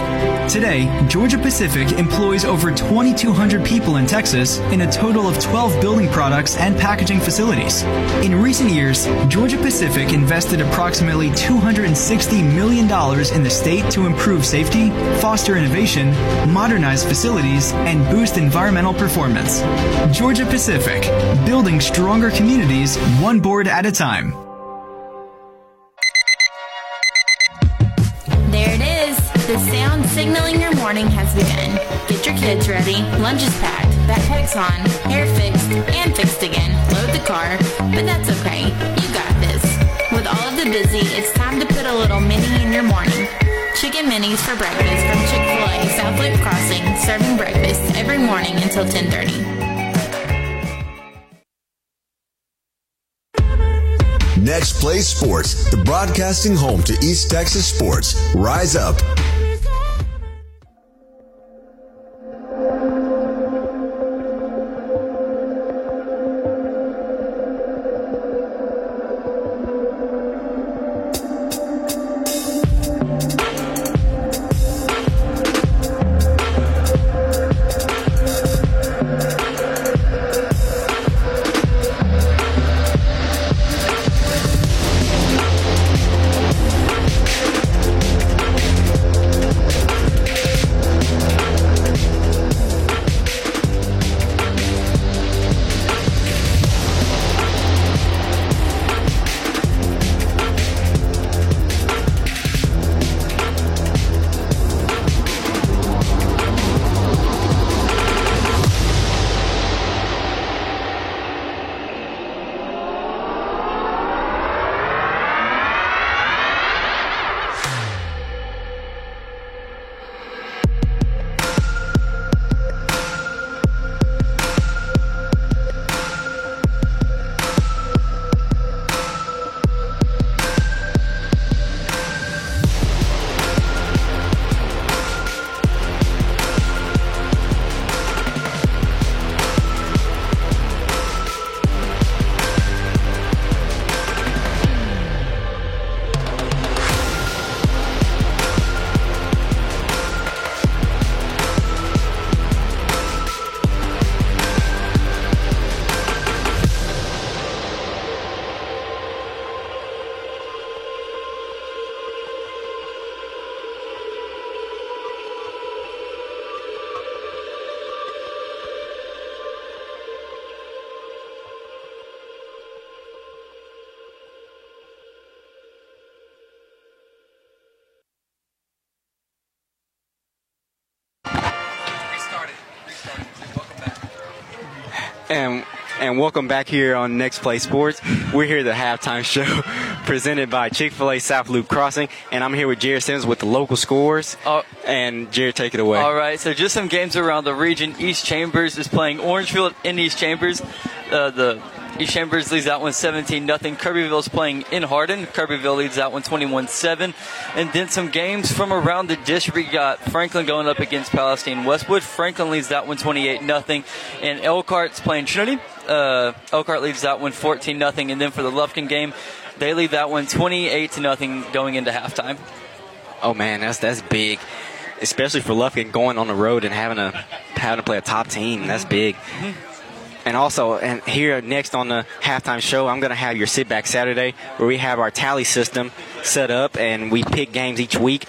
Today, Georgia Pacific employs over twenty-two hundred people in Texas in a total of twelve building products and packaging facilities. In recent years, Georgia Pacific invested approximately two hundred sixty million dollars in the state to improve safety, foster innovation, modernize facilities, and boost environmental performance. Georgia Pacific, building stronger communities, one board at a time. There it is. The sound signaling your morning has begun. Get your kids ready. Lunch is packed. Backpacks on. Hair fixed and fixed again. Load the car. But that's okay. You got this. With all of the busy, it's time to put a little mini in your morning. Chicken minis for breakfast from Chick-fil-A South Loop Crossing, serving breakfast every morning until ten thirty. Next Play Sports, the broadcasting home to East Texas sports. Rise up. And and welcome back here on Next Play Sports. We're here at the halftime show presented by Chick-fil-A South Loop Crossing. And I'm here with Jared Simmons with the local scores. Uh, and Jared, take it away. All right, so just some games around the region. East Chambers is playing Orangefield in East Chambers. Uh, the East Chambers leads that one seventeen nothing. Kirbyville is playing in Hardin. Kirbyville leads that one twenty-one seven. And then some games from around the district. We got Franklin going up against Palestine Westwood. Franklin leads that one twenty-eight nothing. And Elkhart's playing Trinity. Uh, Elkhart leads that one fourteen nothing. And then for the Lufkin game, they lead that one twenty-eight to nothing going into halftime. Oh, man, that's that's big, especially for Lufkin going on the road and having to, having to play a top team. That's big. Mm-hmm. And also, and here next on the halftime show, I'm going to have your Sit Back Saturday, where we have our tally system set up, and we pick games each week.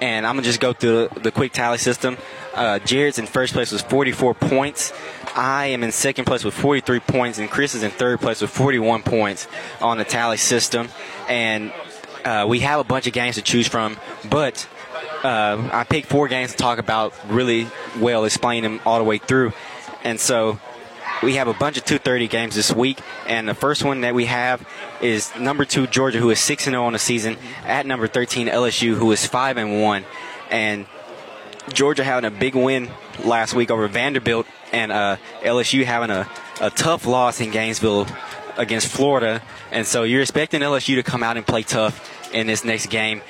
And I'm going to just go through the quick tally system. Uh, Jared's in first place with forty-four points. I am in second place with forty-three points, and Chris is in third place with forty-one points on the tally system. And uh, we have a bunch of games to choose from, but uh, I picked four games to talk about really well, explain them all the way through. And so we have a bunch of two thirty games this week, and the first one that we have is number two Georgia, who is six and oh on the season, at number thirteen L S U, who is five and one. And Georgia having a big win last week over Vanderbilt, and uh, L S U having a, a tough loss in Gainesville against Florida. And so you're expecting L S U to come out and play tough in this next game,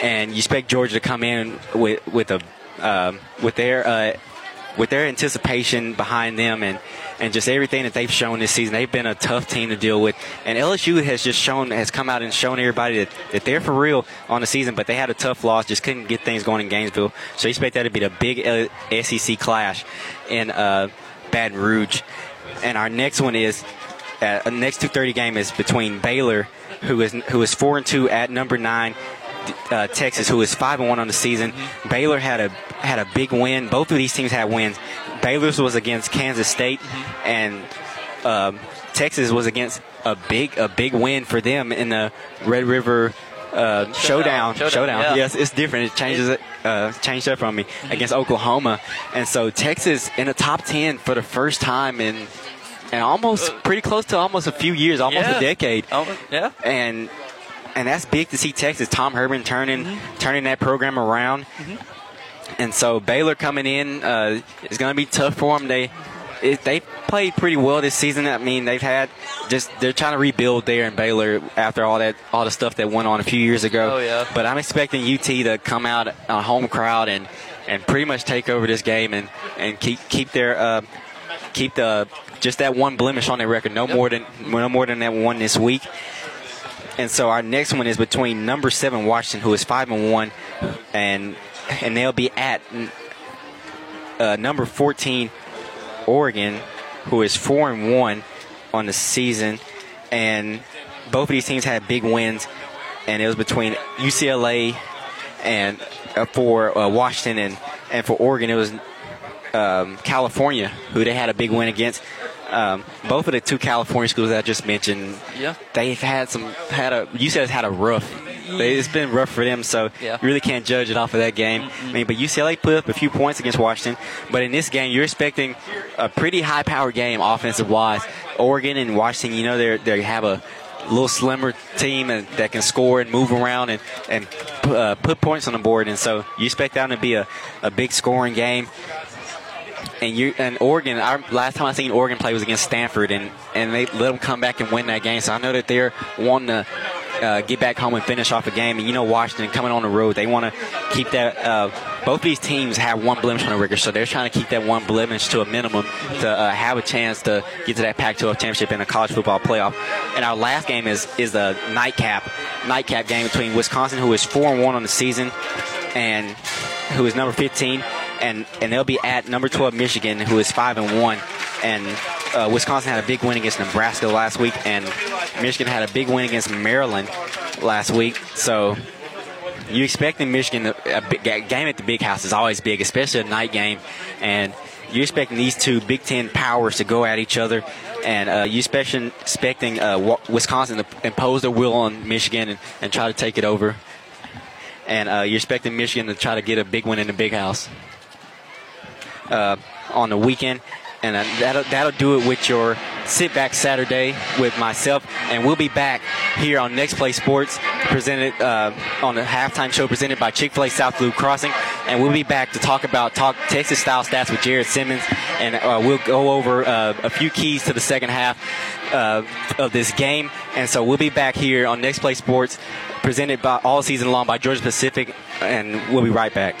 and you expect Georgia to come in with with a um, with their uh, with their anticipation behind them, and And just everything that they've shown this season. They've been a tough team to deal with. And L S U has just shown, has come out and shown everybody that, that they're for real on the season, but they had a tough loss, just couldn't get things going in Gainesville. So you expect that to be the big S E C clash in uh, Baton Rouge. And our next one is, uh, next two thirty game is between Baylor, who is who is four and two at number nine, uh, Texas, who is five and one on the season. Mm-hmm. Baylor had a had a big win. Both of these teams had wins. Baylor's was against Kansas State, and um, Texas was against a big a big win for them in the Red River uh, Showdown. Showdown. Showdown. Showdown. Yeah. Yes, it's different. It changes it uh, changed up on me against Oklahoma, and so Texas in the top ten for the first time in and almost pretty close to almost a few years, almost yeah. a decade. Almost, yeah, and and that's big to see Texas. Tom Herman turning mm-hmm. turning that program around. Mm-hmm. And so Baylor coming in uh, is going to be tough for them. They it, they played pretty well this season. I mean, they've had just they're trying to rebuild there in Baylor after all that all the stuff that went on a few years ago. Oh, yeah. But I'm expecting U T to come out a home crowd and, and pretty much take over this game and, and keep keep their uh, keep the just that one blemish on their record. No yep. more than no more than that one this week. And so our next one is between number seven Washington, who is five and one, and And they'll be at uh, number fourteen, Oregon, who is four and one on the season. And both of these teams had big wins. And it was between U C L A and uh, for uh, Washington and, and for Oregon, it was um, California, who they had a big win against. Um, both of the two California schools that I just mentioned, yeah. they've had some had a U C L A's had a rough. They, it's been rough for them, so yeah. you really can't judge it off of that game. Mm-hmm. I mean, but U C L A put up a few points against Washington, but in this game, you're expecting a pretty high-powered game offensive-wise. Oregon and Washington, you know, they they have a little slimmer team and, that can score and move around and, and uh, put points on the board, and so you expect that to be a, a big scoring game. And you and Oregon, our last time I seen Oregon play was against Stanford, and, and they let them come back and win that game, so I know that they're wanting to Uh, get back home and finish off a game. And you know Washington coming on the road, they want to keep that uh, both of these teams have one blemish on the record, so they're trying to keep that one blemish to a minimum to uh, have a chance to get to that Pac twelve championship in a college football playoff. And our last game is is the nightcap nightcap game between Wisconsin, who is four and one on the season, and who is number fifteen, and and they'll be at number twelve Michigan, who is five and one. And uh, Wisconsin had a big win against Nebraska last week, and Michigan had a big win against Maryland last week. So you expecting Michigan to, a, big, a game at the Big House is always big, especially a night game. And you're expecting these two Big Ten powers to go at each other, and uh, you're expecting, expecting uh, Wisconsin to impose their will on Michigan and, and try to take it over. And uh, you're expecting Michigan to try to get a big win in the Big House uh, on the weekend. And that'll, that'll do it with your Sit Back Saturday with myself. And we'll be back here on Next Play Sports, presented uh, on a halftime show presented by Chick-fil-A South Loop Crossing. And we'll be back to talk about talk Texas-style stats with Jared Simmons. And uh, we'll go over uh, a few keys to the second half uh, of this game. And so we'll be back here on Next Play Sports, presented by all season long by Georgia Pacific. And we'll be right back.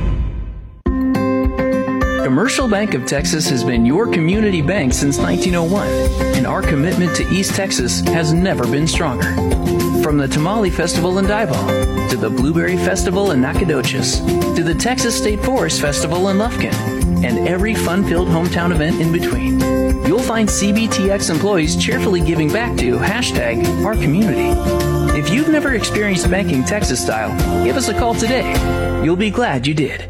Commercial Bank of Texas has been your community bank since nineteen oh one, and our commitment to East Texas has never been stronger. From the Tamale Festival in Diboll, to the Blueberry Festival in Nacogdoches, to the Texas State Forest Festival in Lufkin, and every fun-filled hometown event in between, you'll find C B T X employees cheerfully giving back to hashtag our community. If you've never experienced banking Texas style, give us a call today. You'll be glad you did.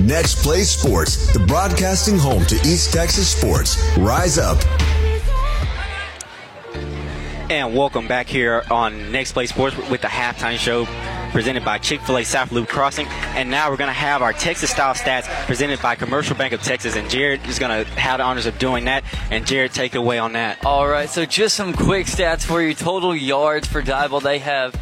Next Play Sports, the broadcasting home to East Texas sports. Rise up. And welcome back here on Next Play Sports with the halftime show presented by Chick-fil-A South Loop Crossing. And now we're going to have our Texas-style stats presented by Commercial Bank of Texas. And Jared is going to have the honors of doing that. And Jared, take it away on that. All right, so just some quick stats for you. Total yards for Diboll, they have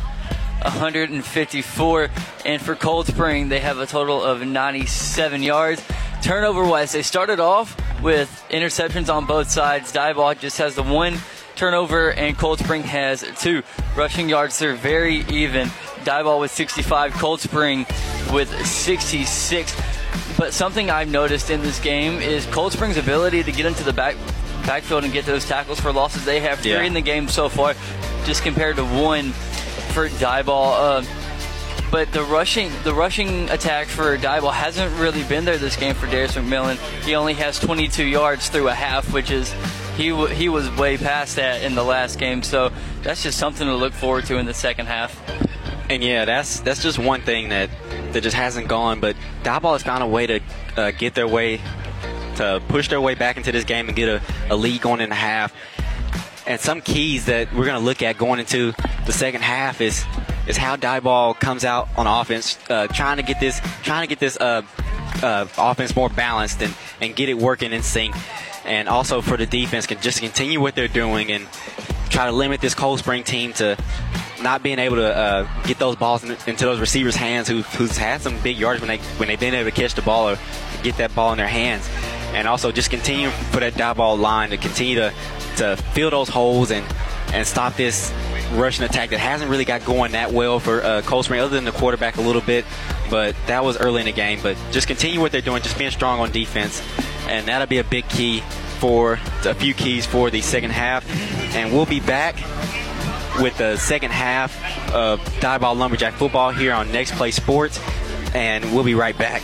one hundred fifty-four, and for Cold Spring they have a total of ninety-seven yards. Turnover wise, they started off with interceptions on both sides. Diboll just has the one turnover and Cold Spring has two. Rushing yards, they're very even. Diboll with sixty-five, Cold Spring with sixty-six. But something I've noticed in this game is Cold Spring's ability to get into the back backfield and get those tackles for losses. They have three yeah. in the game so far, just compared to one for Diboll, uh, but the rushing the rushing attack for Diboll hasn't really been there this game for Darius McMillan. He only has twenty-two yards through a half, which is he w- he was way past that in the last game. So that's just something to look forward to in the second half. And yeah, that's that's just one thing that that just hasn't gone. But Diboll has found a way to uh, get their way to push their way back into this game and get a, a lead going in the half. And some keys that we're going to look at going into the second half is is how Diboll comes out on offense, uh, trying to get this trying to get this uh, uh, offense more balanced and, and get it working in sync. And also for the defense, can just continue what they're doing and try to limit this Cold Spring team to not being able to uh, get those balls in, into those receivers' hands, who who's had some big yards when they when they've been able to catch the ball or get that ball in their hands. And also just continue for that Diboll line to continue to to fill those holes and, and stop this rushing attack that hasn't really got going that well for uh, Cold Spring, other than the quarterback a little bit, but that was early in the game. But just continue what they're doing, just being strong on defense, and that'll be a big key for a few keys for the second half. And we'll be back with the second half of Diboll Lumberjack football here on Next Play Sports, and we'll be right back.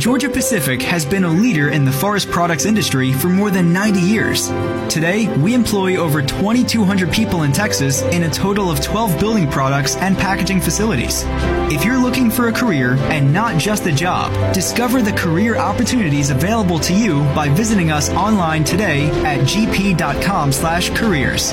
Georgia Pacific has been a leader in the forest products industry for more than ninety years. Today, we employ over twenty-two hundred people in Texas in a total of twelve building products and packaging facilities. If you're looking for a career and not just a job, discover the career opportunities available to you by visiting us online today at gp.com slash careers.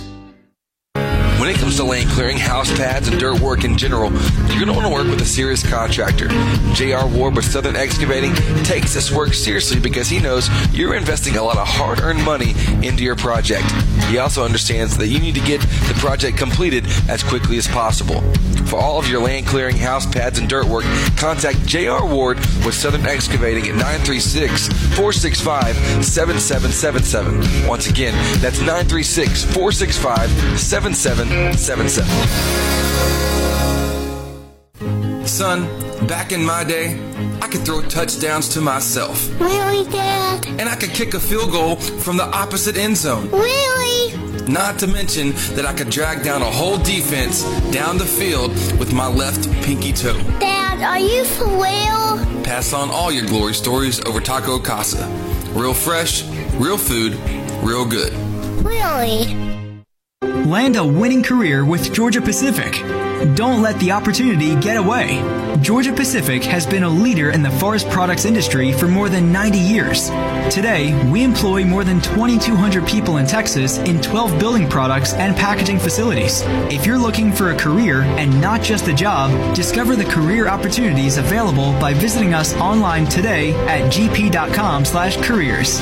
When it comes to lane clearing, house pads, and dirt work in general, you're going to want to work with a serious contractor. J R. Ward with Southern Excavating takes this work seriously because he knows you're investing a lot of hard-earned money into your project. He also understands that you need to get the project completed as quickly as possible. For all of your land clearing, house pads, and dirt work, contact J R. Ward with Southern Excavating at nine three six, four six five, seven seven seven seven. Once again, that's nine three six, four six five, seven seven seven seven. Seven, seven. Son, back in my day, I could throw touchdowns to myself. Really, Dad? And I could kick a field goal from the opposite end zone. Really? Not to mention that I could drag down a whole defense down the field with my left pinky toe. Dad, are you for real? Pass on all your glory stories over Taco Casa. Real fresh, real food, real good. Really? Land a winning career with Georgia Pacific. Don't let the opportunity get away. Georgia Pacific has been a leader in the forest products industry for more than ninety years. Today, we employ more than twenty-two hundred people in Texas in twelve building products and packaging facilities. If you're looking for a career and not just a job, discover the career opportunities available by visiting us online today at gp.com slash careers.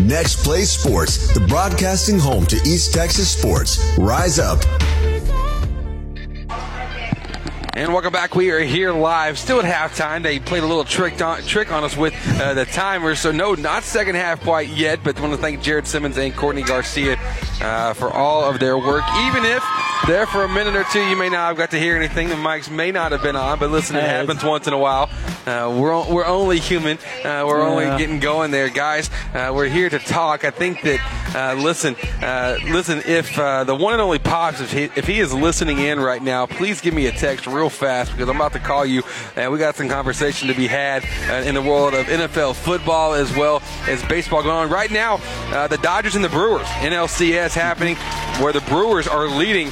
Next Play Sports, the broadcasting home to East Texas sports. Rise up. And welcome back. We are here live, still at halftime. They played a little trick on, trick on us with uh, the timer, so no, not second half quite yet, but I want to thank Jared Simmons and Courtney Garcia uh, for all of their work. Even if there for a minute or two you may not have got to hear anything, the mics may not have been on, but listen, it happens once in a while. Uh, we're we're only human. Uh, we're yeah. only getting going there, guys. Uh, we're here to talk. I think that, uh, listen, uh, listen, if uh, the one and only Pops, if he, if he is listening in right now, please give me a text real fast, because I'm about to call you, and we got some conversation to be had uh, in the world of N F L football as well as baseball going on right now. Uh, the Dodgers and the Brewers, N L C S happening, where the Brewers are leading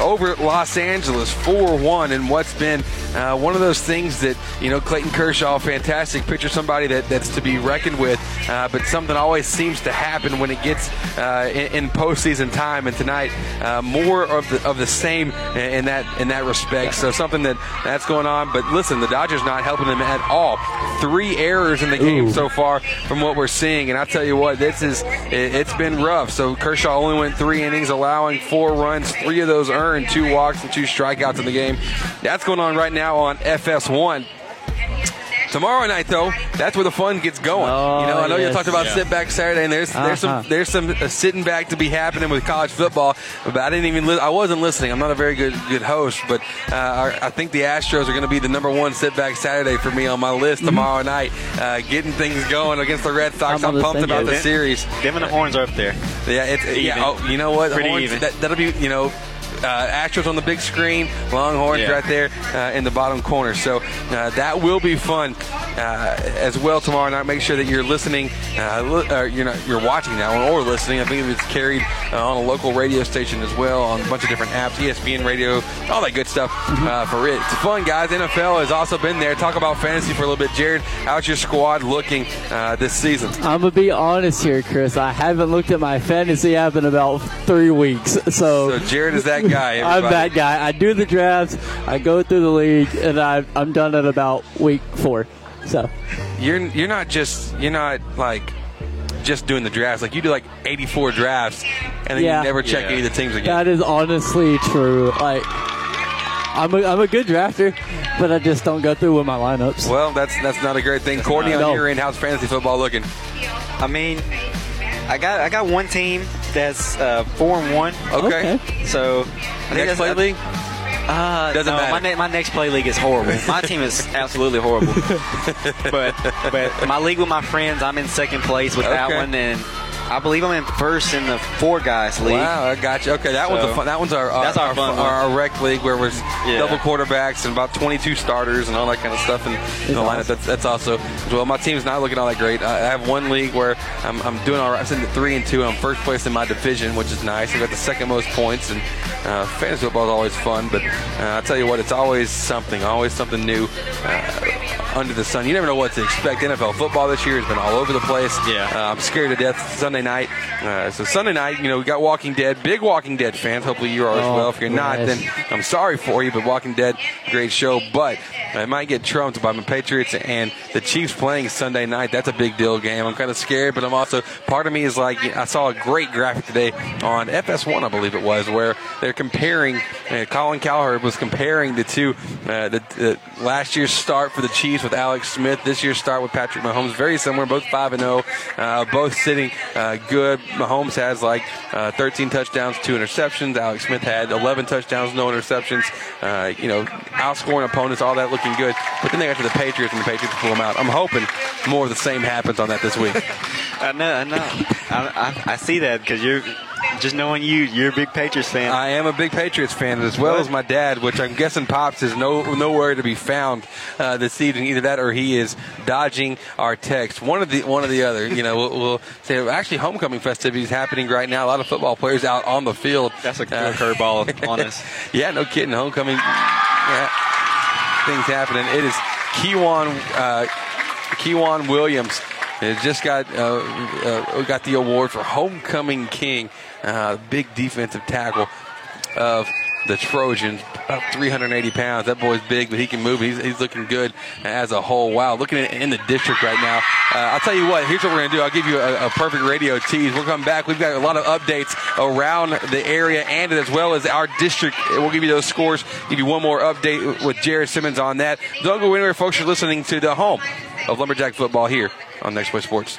over Los Angeles four one in what's been uh, one of those things that, you know, Clayton Kershaw, fantastic pitcher, somebody that, that's to be reckoned with, uh, but something always seems to happen when it gets uh, in, in postseason time, and tonight uh, more of the of the same in that in that respect. So something that that's going on, but listen, the Dodgers not helping them at all. Three errors in the game Ooh. so far from what we're seeing, and I'll tell you what, this is it, it's been rough. So Kershaw only went three innings, allowing four runs, three of those earned, and two walks and two strikeouts in the game. That's going on right now on F S one. Tomorrow night, though, that's where the fun gets going. Oh, you know, I know yes. you talked about yeah. sit back Saturday, and there's uh-huh. there's some there's some uh, sitting back to be happening with college football. But I didn't even li- I wasn't listening. I'm not a very good good host, but uh, our, I think the Astros are going to be the number one sit back Saturday for me on my list mm-hmm. tomorrow night. Uh, getting things going against the Red Sox. I'm, I'm pumped about the series. Them and the Horns are up there. Yeah, it's even. yeah. Oh, you know what? Pretty Horns, even. That, that'll be you know. Uh, Astros on the big screen, Longhorns yeah. right there uh, in the bottom corner. So uh, that will be fun uh, as well tomorrow night. Make sure that you're listening, uh, li- uh, you're not, you're watching that one or listening. I think it's carried uh, on a local radio station as well, on a bunch of different apps, E S P N Radio, all that good stuff mm-hmm. uh, for it. It's fun, guys. N F L has also been there. Talk about fantasy for a little bit. Jared, how's your squad looking uh, this season? I'm going to be honest here, Chris. I haven't looked at my fantasy app in about three weeks. So, so Jared is that good. Guy, I'm that guy. I do the drafts, I go through the league, and I, I'm done at about week four. So you're you're not just you're not like just doing the drafts. Like you do like eighty-four drafts, and then yeah. you never check yeah. any of the teams again. That is honestly true. Like. I'm a, I'm a good drafter, but I just don't go through with my lineups. Well, that's that's not a great thing. That's Courtney, on no. your in-house fantasy football looking. I mean, I got I got one team that's uh, four and one. Okay. okay. So next play league. Uh, Doesn't no, matter. My, ne- my next play league is horrible. My team is absolutely horrible. but but my league with my friends, I'm in second place with okay. that one, and I believe I'm in first in the four guys league. Wow, I got you. Okay, that so, one's a fun. That one's our our, that's our, fun our, our, our rec league where we're yeah. double quarterbacks and about twenty-two starters and all that kind of stuff in, in the awesome. lineup. That's that's also well. My team's not looking all that great. I, I have one league where I'm I'm doing all right. I'm sitting at three and two. And I'm first place in my division, which is nice. I got the second most points and. Uh, fantasy football is always fun, but uh, I'll tell you what, it's always something, always something new uh, under the sun. You never know what to expect. N F L football this year has been all over the place. Yeah. Uh, I'm scared to death Sunday night. Uh, so Sunday night, you know, we got Walking Dead, big Walking Dead fans. Hopefully you are as well. If you're not, then I'm sorry for you, but Walking Dead, great show. But I might get trumped by my Patriots and the Chiefs playing Sunday night. That's a big deal game. I'm kind of scared, but I'm also, part of me is like, I saw a great graphic today on F S one, I believe it was, where they're comparing, uh, Colin Cowherd was comparing the two, uh, the uh, last year's start for the Chiefs with Alex Smith, this year's start with Patrick Mahomes, very similar, both five and oh, uh, both sitting uh, good. Mahomes has like uh, thirteen touchdowns, two interceptions. Alex Smith had eleven touchdowns, no interceptions, uh, you know, outscoring opponents, all that looking good. But then they got to the Patriots, and the Patriots pull them out. I'm hoping more of the same happens on that this week. I know, I know. I, I, I see that because you're – just knowing you, you're a big Patriots fan. I am a big Patriots fan, as well as my dad, which I'm guessing Pops is no nowhere to be found uh, this evening. Either that, or he is dodging our text. One of the one or the other. You know, we'll, we'll say actually homecoming festivities happening right now. A lot of football players out on the field. That's a uh, curveball on us. Yeah, no kidding. Homecoming yeah, things happening. It is Kewan uh, Kewan Williams. It just got uh, uh, got the award for homecoming king. Uh, big defensive tackle of the Trojans, about three hundred eighty pounds. That boy's big, but he can move. He's, he's looking good as a whole. Wow, looking in, in the district right now. Uh, I'll tell you what, here's what we're going to do. I'll give you a, a perfect radio tease. We'll come back. We've got a lot of updates around the area and as well as our district. We'll give you those scores, give you one more update with Jared Simmons on that. Don't go anywhere, folks. You're listening to the home of Lumberjack football here on Next Play Sports.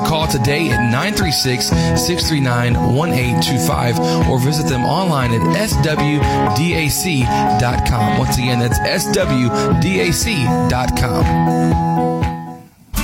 call today at nine three six, six three nine, one eight two five or visit them online at S W D A C dot com. Once again, that's S W D A C dot com.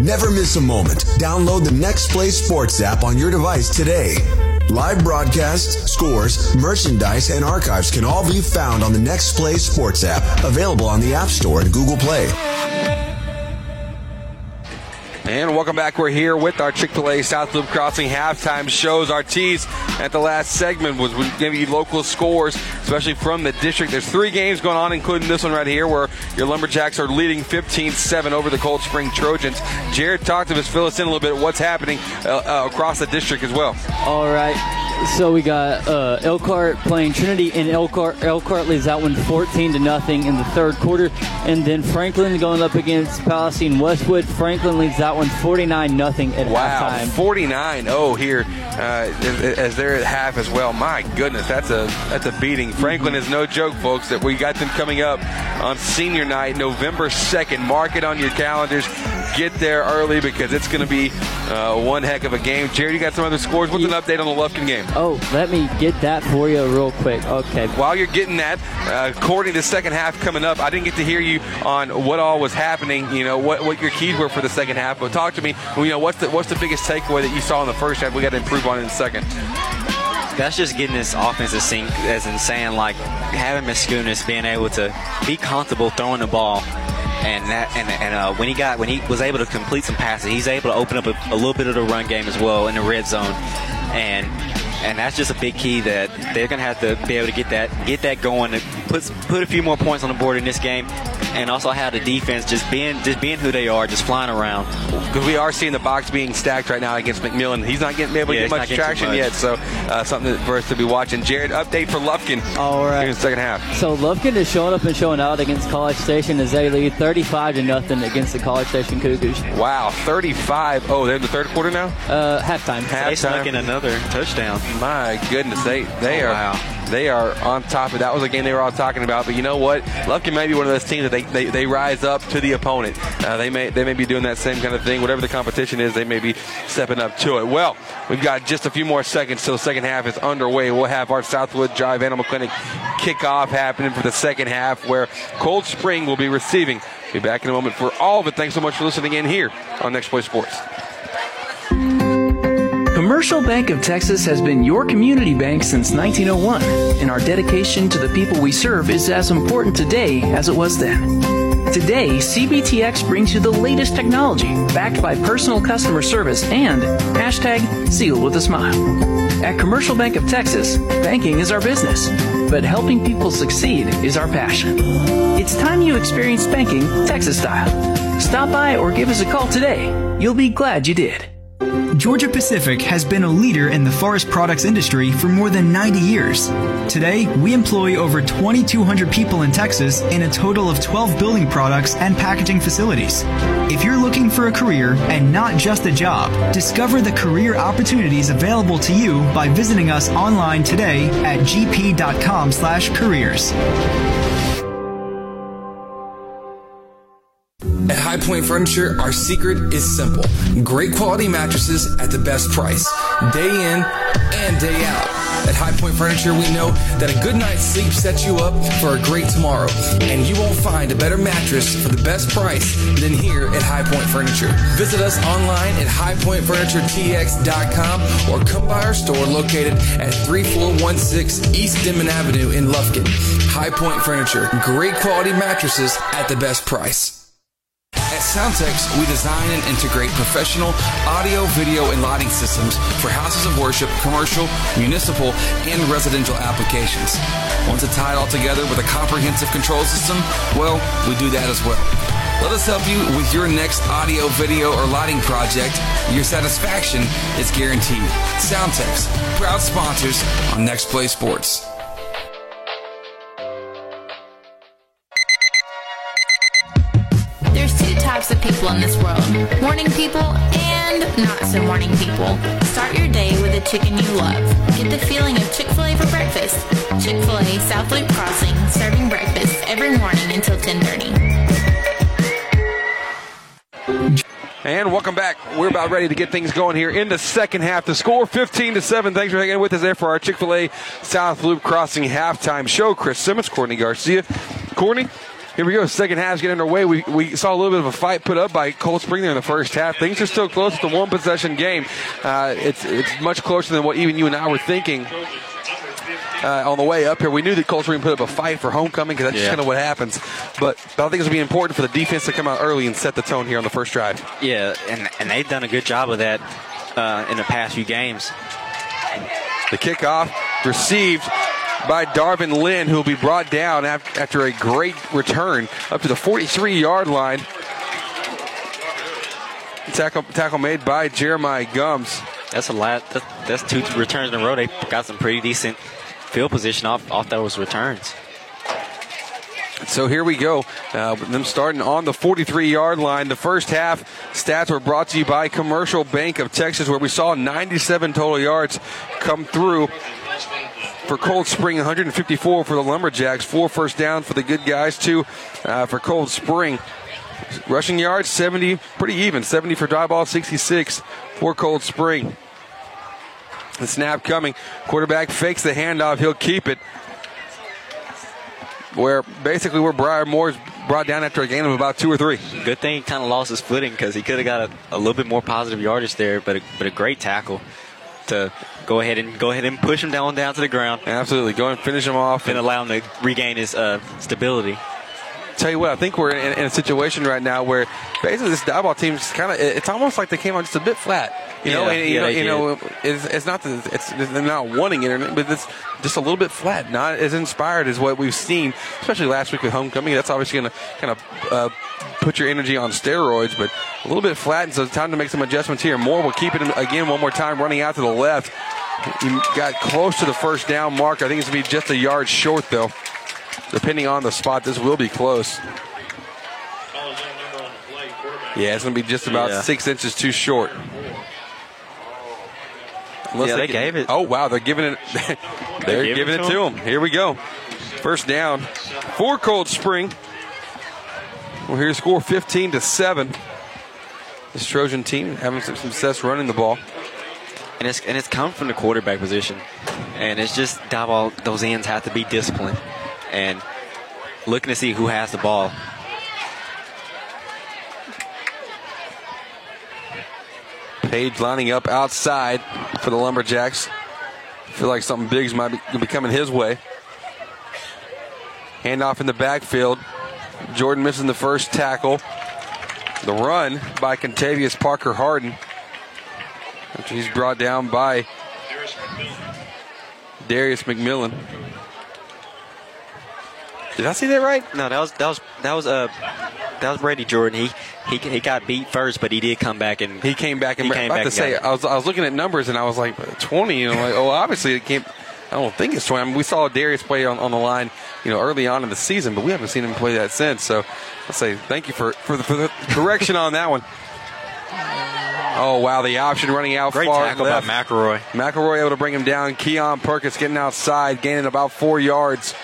Never miss a moment. Download the Next Play Sports app on your device today. Live broadcasts, scores, merchandise, and archives can all be found on the Next Play Sports app, available on the App Store and Google Play. And welcome back. We're here with our Chick-fil-A South Loop Crossing halftime shows. Our tease at the last segment was going to be local scores, especially from the district. There's three games going on, including this one right here, where your Lumberjacks are leading fifteen seven over the Cold Spring Trojans. Jared, talk to us, fill us in a little bit of what's happening uh, uh, across the district as well. All right. So we got uh, Elkhart playing Trinity, and Elkhart, Elkhart leads that one fourteen to nothing in the third quarter. And then Franklin going up against Palestine Westwood. Franklin leads that one forty-nine nothing at wow, halftime. forty-nine oh here uh, as they're at half as well. My goodness, that's a that's a beating. Franklin mm-hmm. is no joke, folks, that we got them coming up on senior night, November second. Mark it on your calendars. Get there early because it's going to be uh, one heck of a game. Jared, you got some other scores. What's yeah. an update on the Lufkin game? Oh, let me get that for you real quick. Okay. While you're getting that, uh, according to the second half coming up, I didn't get to hear you on what all was happening, you know, what, what your keys were for the second half. But talk to me, you know, what's the, what's the biggest takeaway that you saw in the first half we got to improve on in the second? That's just getting this offense to sync, as in saying, like, having Mascunas being able to be comfortable throwing the ball. And that, and, and uh, when he got, when he was able to complete some passes, he's able to open up a, a little bit of the run game as well in the red zone, and and that's just a big key that they're gonna have to be able to get that, get that going, to put put a few more points on the board in this game, and also have the defense just being just being who they are, just flying around. Because we are seeing the box being stacked right now against McMillan. He's not getting able to yeah, get much traction much. yet, so uh, something for us to be watching. Jared, update for Lufkin. All right. Here in the second half. So Lufkin is showing up and showing out against College Station as they lead thirty-five to nothing against the College Station Cougars. Wow, thirty-five. Oh, they're in the third quarter now? Uh, halftime. Halftime. They snuck in another touchdown. My goodness, they they oh, are wow. they are on top of that. Was a game they were all talking about, but you know what? Lufkin may be one of those teams that they, they, they rise up to the opponent. Uh, they may they may be doing that same kind of thing. Whatever the competition is, they may be stepping up to it. Well, we've got just a few more seconds till the second half is underway. We'll have our Southwood Drive Animal Clinic kickoff happening for the second half, where Cold Spring will be receiving. Be back in a moment for all of it. Thanks so much for listening in here on Next Play Sports. Commercial Bank of Texas has been your community bank since nineteen oh one, and our dedication to the people we serve is as important today as it was then. Today, C B T X brings you the latest technology, backed by personal customer service and hashtag Sealed with a Smile. At Commercial Bank of Texas, banking is our business, but helping people succeed is our passion. It's time you experience banking Texas style. Stop by or give us a call today. You'll be glad you did. Georgia Pacific has been a leader in the forest products industry for more than ninety years. Today, we employ over twenty-two hundred people in Texas in a total of twelve building products and packaging facilities. If you're looking for a career and not just a job, discover the career opportunities available to you by visiting us online today at gp.com slash careers. At High Point Furniture, our secret is simple. Great quality mattresses at the best price, day in and day out. At High Point Furniture, we know that a good night's sleep sets you up for a great tomorrow, and you won't find a better mattress for the best price than here at High Point Furniture. Visit us online at high point furniture t x dot com or come by our store located at thirty-four sixteen East Dimon Avenue in Lufkin. High Point Furniture, great quality mattresses at the best price. At SoundTex, we design and integrate professional audio, video, and lighting systems for houses of worship, commercial, municipal, and residential applications. Want to tie it all together with a comprehensive control system? Well, we do that as well. Let us help you with your next audio, video, or lighting project. Your satisfaction is guaranteed. SoundTex, proud sponsors on Next Play Sports. Of people in this world. Morning people and not so morning people. Start your day with a chicken you love. Get the feeling of Chick-fil-A for breakfast. Chick-fil-A South Loop Crossing, serving breakfast every morning until ten thirty. And welcome back. We're about ready to get things going here in the second half. The score fifteen to seven. Thanks for hanging with us there for our Chick-fil-A South Loop Crossing halftime show. Chris Simmons, Courtney Garcia. Courtney, Here we go. Second half's getting underway. We we saw a little bit of a fight put up by Cold Spring there in the first half. Things are still close. It's a one-possession game. Uh, it's it's much closer than what even you and I were thinking. Uh, on the way up here, we knew that Cold Spring put up a fight for homecoming because that's yeah. just kind of what happens. But I think it's going to be important for the defense to come out early and set the tone here on the first drive. Yeah, and, and they've done a good job of that uh, in the past few games. The kickoff received by Darvin Lynn, who will be brought down after a great return up to the forty-three-yard line. Tackle, tackle made by Jeremiah Gums. That's a lot. That's two returns in a row. They got some pretty decent field position off, off those returns. So here we go. Uh, them starting on the forty-three-yard line. The first half stats were brought to you by Commercial Bank of Texas, where we saw ninety-seven total yards come through for Cold Spring, one hundred fifty-four for the Lumberjacks, four first down for the good guys, two uh, for Cold Spring. Rushing yards, seventy, pretty even, seventy for Diboll, sixty-six for Cold Spring. The snap coming. Quarterback fakes the handoff. He'll keep it. Where basically where Briar Moore's brought down after a gain of about two or three. Good thing he kind of lost his footing because he could have got a, a little bit more positive yardage there, but a, but a great tackle to go ahead and go ahead and push him down down to the ground. Absolutely. Go and finish him off. And, and allow him to regain his uh, stability. Tell you what, I think we're in, in a situation right now where basically this Diboll team is kind of, it's almost like they came out just a bit flat. You yeah, know, and, you, yeah, know you know, it's, it's not the, it's they're not wanting it, but it's just a little bit flat, not as inspired as what we've seen, especially last week with homecoming. That's obviously going to kind of uh, put your energy on steroids, but a little bit flat, and so it's time to make some adjustments here. Moore will keep it again one more time, running out to the left. He got close to the first down mark. I think it's going to be just a yard short, though. Depending on the spot, this will be close. Yeah, it's going to be just about yeah. six inches too short. Unless yeah, they, they can, gave it. Oh, wow, they're giving it. They're they giving it, it to him. Here we go. First down for Cold Spring. We're here to score fifteen to seven. This Trojan team having some success running the ball. And it's, and it's come from the quarterback position. And it's just Diboll, those ends have to be disciplined. And looking to see who has the ball. Page lining up outside for the Lumberjacks. Feel like something big might be, be coming his way. Handoff in the backfield. Jordan missing the first tackle. The run by Contavious Parker Harden. After he's brought down by Darius McMillan. Did I see that right? No, that was that was that was uh that was Brady Jordan. He he he got beat first, but he did come back and he came back and he came back. I was about to say, I was I was looking at numbers and I was like twenty. You know, like oh, obviously it can't. I don't think it's twenty. I mean, we saw Darius play on, on the line, you know, early on in the season, but we haven't seen him play that since. So I'll say thank you for for the, for the correction on that one. Oh, wow, the option running out Great far tackle left. By McElroy. McElroy able to bring him down. Keon Perkins getting outside, gaining about four yards.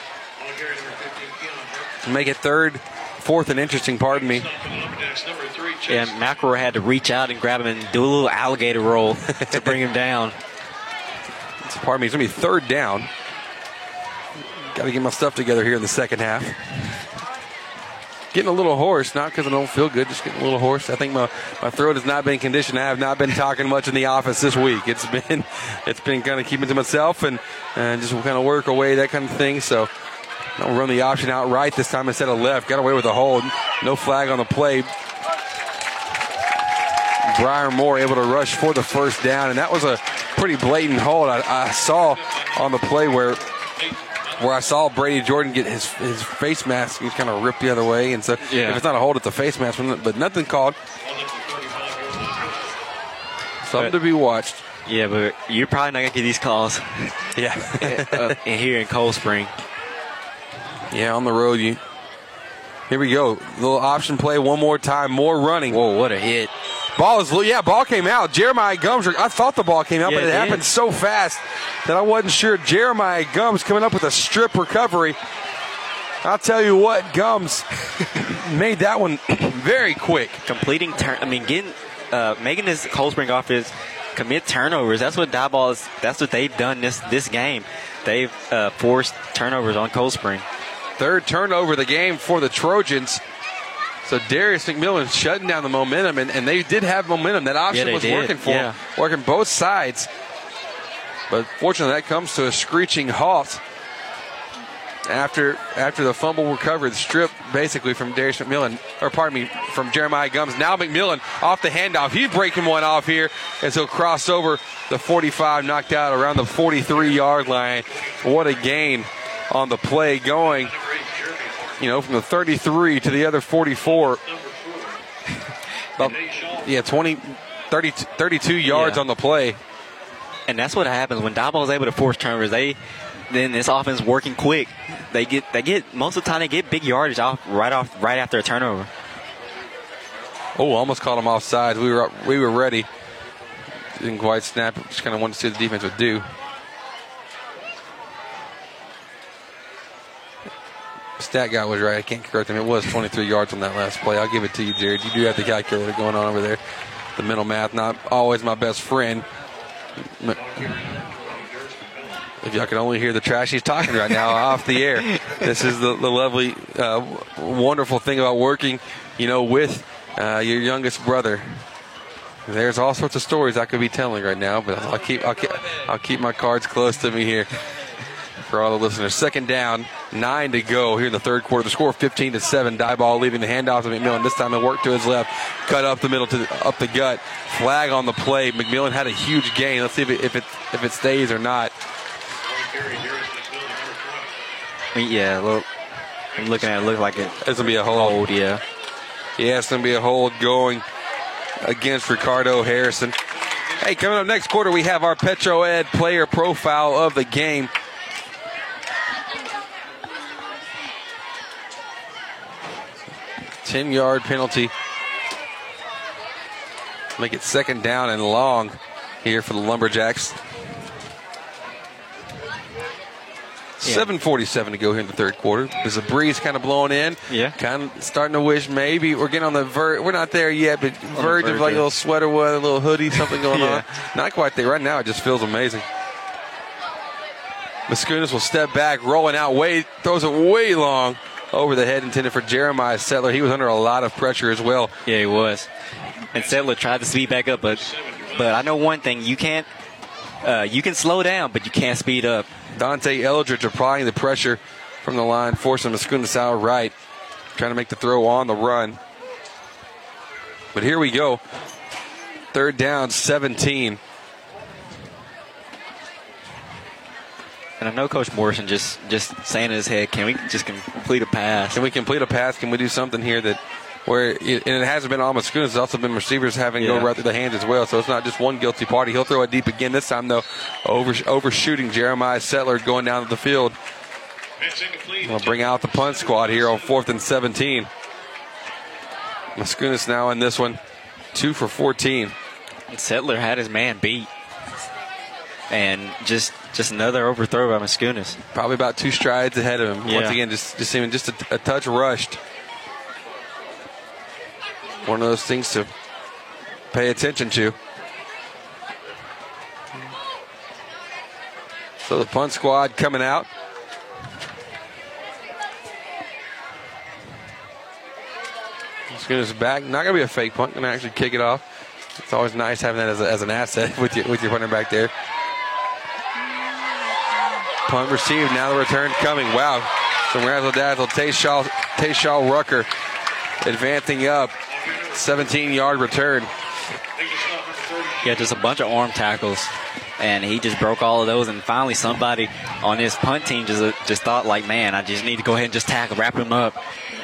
Make it third, fourth, and interesting, pardon me. Yeah, McElroy had to reach out and grab him and do a little alligator roll to bring him down. So, pardon me, it's going to be third down. Got to get my stuff together here in the second half. Getting a little hoarse, not because I don't feel good, just getting a little hoarse. I think my, my throat has not been conditioned. I have not been talking much in the office this week. It's been it's been kind of keeping to myself and, and just kind of work away, that kind of thing, so... Don't run the option out right this time instead of left. Got away with a hold. No flag on the play. Briar Moore able to rush for the first down, and that was a pretty blatant hold. I, I saw on the play where where I saw Brady Jordan get his his face mask. He's kind of ripped the other way, and so yeah. if it's not a hold, it's a face mask. But nothing called. Something but, to be watched. Yeah, but you're probably not gonna get these calls. yeah, uh, and here in Cold Spring. Yeah, on the road. You. Here we go. Little option play one more time. More running. Whoa, what a hit. Ball is, yeah, ball came out. Jeremiah Gums, I thought the ball came out, yeah, but it, it happened so fast that I wasn't sure. Jeremiah Gums coming up with a strip recovery. I'll tell you what, Gums made that one very quick. Completing turn, I mean, getting, uh, making this Cold Spring offense commit turnovers. That's what Diboll is, that's what they've done this, this game. They've uh, forced turnovers on Cold Spring. Third turnover of the game for the Trojans. So Darius McMillan shutting down the momentum, and, and they did have momentum. That option yeah, was did. working for yeah. them, working both sides. But fortunately, that comes to a screeching halt after after the fumble recovered, strip basically from Darius McMillan, or pardon me, from Jeremiah Gums. Now McMillan off the handoff. He's breaking one off here as he'll cross over the forty-five, knocked out around the forty-three-yard line. What a gain on the play going. You know, from the thirty-three to the other forty-four. About, yeah, twenty, thirty, thirty-two yards yeah. on the play. And that's what happens when Diboll is able to force turnovers. They then this offense working quick. They get they get most of the time they get big yardage off right off right after a turnover. Oh, almost caught him offside. We were up, we were ready. Didn't quite snap. Just kind of wanted to see what the defense would do. Stat guy was right. I can't correct him. It was twenty-three yards on that last play. I'll give it to you, Jared. You do have the calculator going on over there. The mental math, not always my best friend. If y'all can only hear the trash he's talking right now off the air. This is the, the lovely, uh, wonderful thing about working, you know, with uh, your youngest brother. There's all sorts of stories I could be telling right now, but I'll keep I'll keep, I'll keep my cards close to me here. For all the listeners, second down, nine to go here in the third quarter. The score fifteen to seven. Diboll leaving the handoff to McMillan. This time it worked to his left, cut up the middle to the, up the gut. Flag on the play. McMillan had a huge gain. Let's see if it if it, if it stays or not. Yeah, look, I'm looking at it, look like it. It's gonna be a hold. hold yeah, yeah, it's gonna be a hold going against Ricardo Harrison. Hey, coming up next quarter, we have our Petro Ed player profile of the game. ten-yard penalty. Make it second down and long here for the Lumberjacks. Yeah. seven forty-seven to go here in the third quarter. There's a breeze kind of blowing in. Yeah. Kind of starting to wish maybe we're getting on the verge. We're not there yet, but verge of like a little sweater weather, a little hoodie, something going yeah. on. Not quite there. Right now it just feels amazing. Mascunas will step back, rolling out way, throws it way long. Over the head, intended for Jeremiah Settler. He was under a lot of pressure as well. Yeah, he was. And Settler tried to speed back up, but but I know one thing: you can't uh, you can slow down, but you can't speed up. Dante Eldridge applying the pressure from the line, forcing Mascunas out right, trying to make the throw on the run. But here we go. Third down, seventeen. And I know Coach Morrison just, just saying in his head, can we just complete a pass? Can we complete a pass? Can we do something here that where it, and it hasn't been all Mascunas. It's also been receivers having yeah. go right through the hands as well. So it's not just one guilty party. He'll throw it deep again this time, though, over, overshooting Jeremiah Settler going down to the field. We'll bring out the punt squad here on fourth and seventeen. Mascunas now in this one, two for fourteen. And Settler had his man beat. And just just another overthrow by Mascunas. Probably about two strides ahead of him. Yeah. Once again, just, just seeming just a, a touch rushed. One of those things to pay attention to. So the punt squad coming out. Mascunas back. Not going to be a fake punt. Going to actually kick it off. It's always nice having that as, a, as an asset with, you, with your punter back there. Punt received, now the return coming. Wow, some razzle-dazzle. Tayshaw, Tayshaw Rucker advancing up. seventeen-yard return. Yeah, just a bunch of arm tackles, and he just broke all of those, and finally somebody on his punt team just just thought, like, man, I just need to go ahead and just tackle, wrap him up.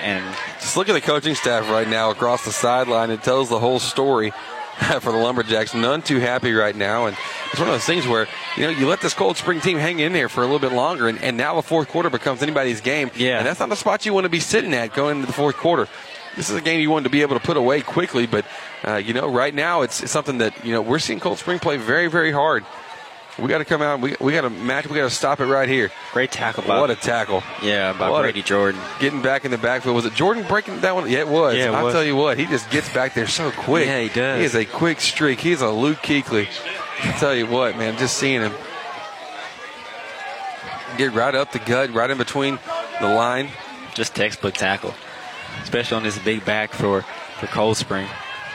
And just look at the coaching staff right now across the sideline. It tells the whole story. For the Lumberjacks, none too happy right now, and it's one of those things where you know you let this Cold Spring team hang in there for a little bit longer, and, and now the fourth quarter becomes anybody's game. Yeah, and that's not the spot you want to be sitting at going into the fourth quarter. This is a game you want to be able to put away quickly, but uh, you know right now it's, it's something that you know we're seeing Cold Spring play very, very hard. We got to come out. And we we got to match. We got to stop it right here. Great tackle, by what a tackle! Yeah, by what Brady a, Jordan getting back in the backfield. Was it Jordan breaking that one? Yeah, it was. Yeah, it I'll was. tell you what, he just gets back there so quick. Yeah, he does. He is a quick streak. He's a Luke Kuechly. I'll tell you what, man, just seeing him get right up the gut, right in between the line. just textbook tackle, especially on this big back for, for Cold Spring.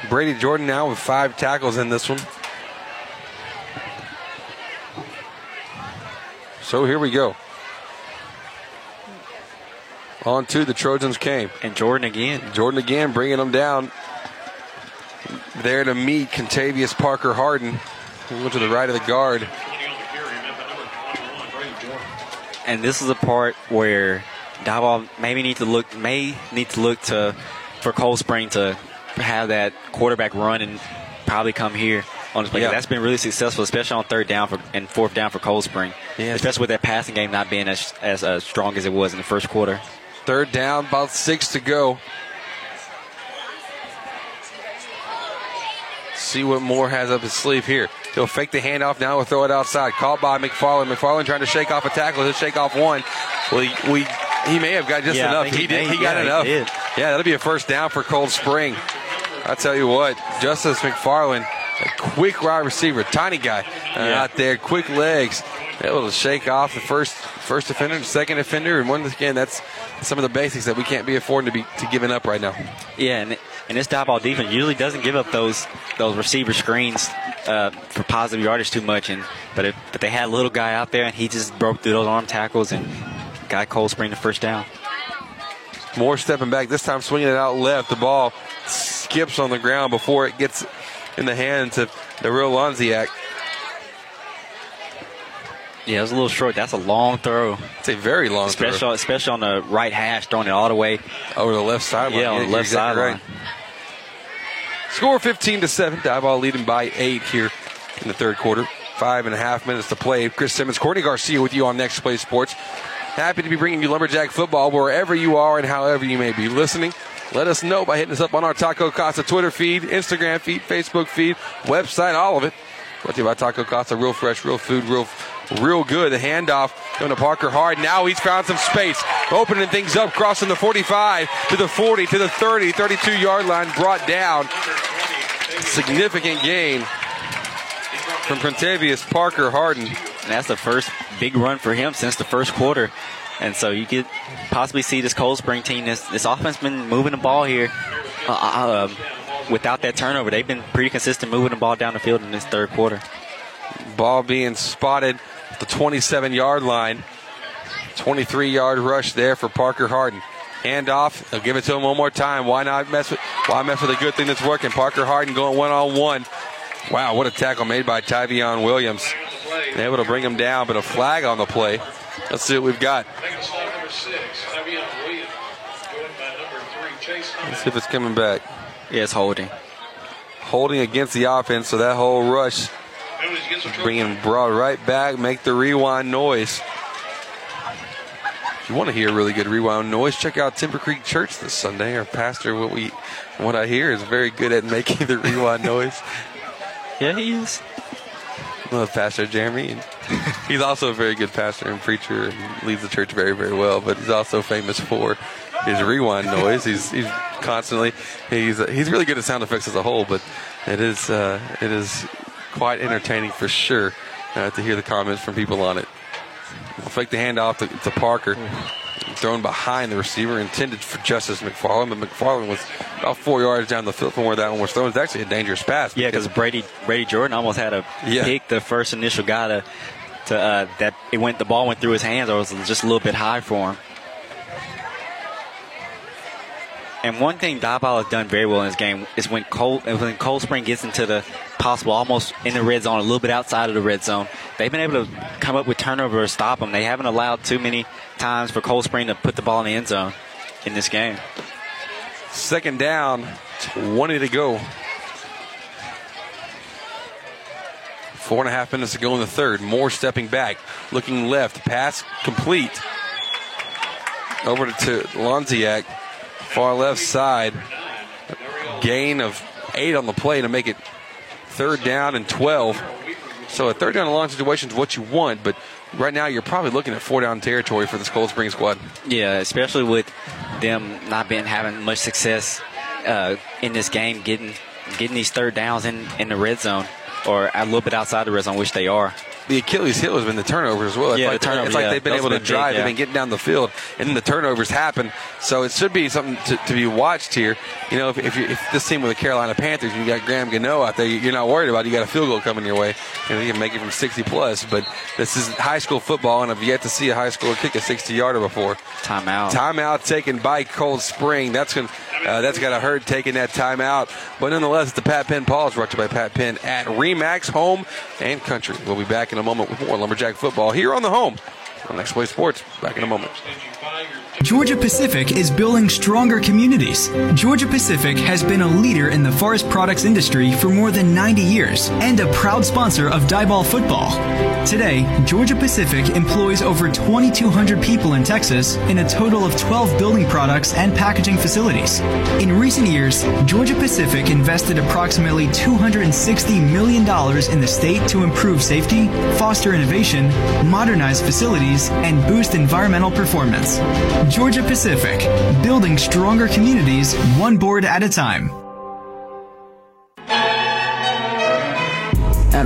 Brady Jordan now with five tackles in this one. So here we go. On to the Trojans came. And Jordan again. Jordan again bringing them down. There to meet Contavious Parker Harden. He went to the right of the guard. And this is a part where Diboll maybe need to look, may need to look to for Cold Spring to have that quarterback run and probably come here on this play. Yeah. That's been really successful, especially on third down for, and fourth down for Cold Spring, yeah. Especially with that passing game not being as as uh, strong as it was in the first quarter. Third down, about six to go. See what Moore has up his sleeve here. He'll fake the handoff now. He'll throw it outside. Caught by McFarland. McFarland trying to shake off a tackle. He'll shake off one. Well, he, we, he may have got just yeah, enough. He, he did. He got yeah, enough. He did. Yeah, that'll be a first down for Cold Spring. I tell you what, Justice McFarland, a quick wide receiver, tiny guy uh, yeah. out there, quick legs, able to shake off the first first offender, the second offender, and once again, that's some of the basics that we can't be affording to be to giving up right now. Yeah, and and this Diboll defense usually doesn't give up those those receiver screens uh, for positive yardage too much, and but it, but they had a little guy out there, and he just broke through those arm tackles and got Cold Spring the first down. Moore stepping back this time, swinging it out left. The ball skips on the ground before it gets in the hands of the real Lonziak. Yeah, it was a little short. That's a long throw. It's a very long especially, throw. Especially on the right hash, throwing it all the way over the left sideline. Yeah, on yeah, the left exactly sideline. Right. Score fifteen to seven. Diboll leading by eight here in the third quarter. Five and a half minutes to play. Chris Simmons, Courtney Garcia with you on Next Play Sports. Happy to be bringing you Lumberjack football wherever you are and however you may be listening. Let us know by hitting us up on our Taco Casa Twitter feed, Instagram feed, Facebook feed, website, all of it. Brought to you by Taco Casa, real fresh, real food, real real good. The handoff going to Parker Harden. Now he's found some space, opening things up, crossing the forty-five to the forty, to the thirty, thirty-two-yard line, brought down. Significant gain from Contavious Parker Harden. And that's the first big run for him since the first quarter. And so you could possibly see this Cold Spring team, this, this offense been moving the ball here uh, uh, without that turnover. They've been pretty consistent moving the ball down the field in this third quarter. Ball being spotted at the twenty-seven-yard line. twenty-three-yard rush there for Parker Harden. Hand off. They'll give it to him one more time. Why not mess with, why mess with a good thing that's working? Parker Harden going one-on-one. Wow, what a tackle made by Tavion Williams. They're able to bring him down, but a flag on the play. Let's see what we've got. Let's see if it's coming back. Yeah, it's holding. Holding against the offense, so that whole rush. Bringing Broad right back, make the rewind noise. If you want to hear really good rewind noise, check out Timber Creek Church this Sunday. Our pastor, what we, what I hear, is very good at making the rewind noise. Yeah, he is. Love Pastor Jeremy. He's also a very good pastor and preacher and leads the church very, very well, but he's also famous for his rewind noise. He's he's constantly, he's he's really good at sound effects as a whole, but it is uh, it is quite entertaining for sure uh, to hear the comments from people on it. We'll fake the handoff to, to Parker, thrown behind the receiver, intended for Justice McFarland, but McFarland was about four yards down the field from where that one was thrown. It's actually a dangerous pass. Yeah, because Brady Brady Jordan almost had a yeah. pick, the first initial guy to, to uh, that it went the ball went through his hands, or was just a little bit high for him. And one thing Diboll has done very well in this game is when Cold, when Cold Spring gets into the possible, almost in the red zone, a little bit outside of the red zone, they've been able to come up with turnover or stop them. They haven't allowed too many times for Cold Spring to put the ball in the end zone in this game. Second down, twenty to go. Four and a half minutes to go in the third. Moore stepping back, looking left, pass complete. Over to, to Lonziak. Far left side, gain of eight on the play to make it third down and twelve. So a third down and long situation is what you want, but right now you're probably looking at four down territory for this Cold Spring squad. Yeah, especially with them not been having much success uh, in this game, getting getting these third downs in, in the red zone or a little bit outside the red zone, which they are. the Achilles heel has been the turnovers as well. It's, yeah, like, the turnovers, it's yeah. like they've been That's able to drive. Big, yeah. They've been getting down the field, and then the turnovers happen. So it should be something to, to be watched here. You know, if, if, you, if this team with the Carolina Panthers, you got Graham Gano out there, you're not worried about it. You got a field goal coming your way, and you can make it from sixty plus. But this is high school football, and I've yet to see a high schooler kick a sixty-yarder before. Timeout. Timeout taken by Cold Spring. That's going uh, that's got to hurt taking that timeout. But nonetheless, it's the Pat Penn Pause brought to you by Pat Penn at Remax Home and Country. We'll be back in a moment with more Lumberjack football here on the home on Next Play Sports. Back in a moment. Georgia Pacific is building stronger communities. Georgia Pacific has been a leader in the forest products industry for more than ninety years and a proud sponsor of Diboll football. Today, Georgia Pacific employs over twenty-two hundred people in Texas in a total of twelve building products and packaging facilities. In recent years, Georgia Pacific invested approximately two hundred sixty million dollars in the state to improve safety, foster innovation, modernize facilities, and boost environmental performance. Georgia Pacific, building stronger communities, one board at a time. At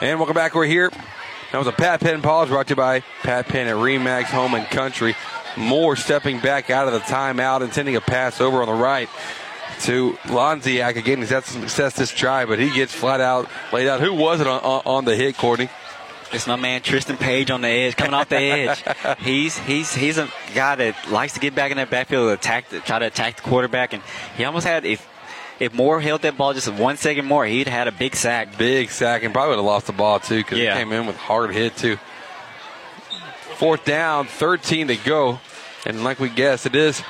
And welcome back. We're here. That was a Pat Penn Pause brought to you by Pat Penn at Remax Home and Country. Moore stepping back out of the timeout, intending a pass over on the right to Lonziak. Again, he's had some success this drive, but he gets flat out laid out. Who was it on, on, on the hit, Courtney? It's my man Tristan Page on the edge, coming off the edge. He's he's he's a guy that likes to get back in that backfield, attack, try to attack the quarterback, and he almost had if. If Moore held that ball just one second more, he'd had a big sack. Big sack, and probably would have lost the ball, too, because yeah. he came in with a hard hit, too. Fourth down, thirteen to go. And like we guessed, it is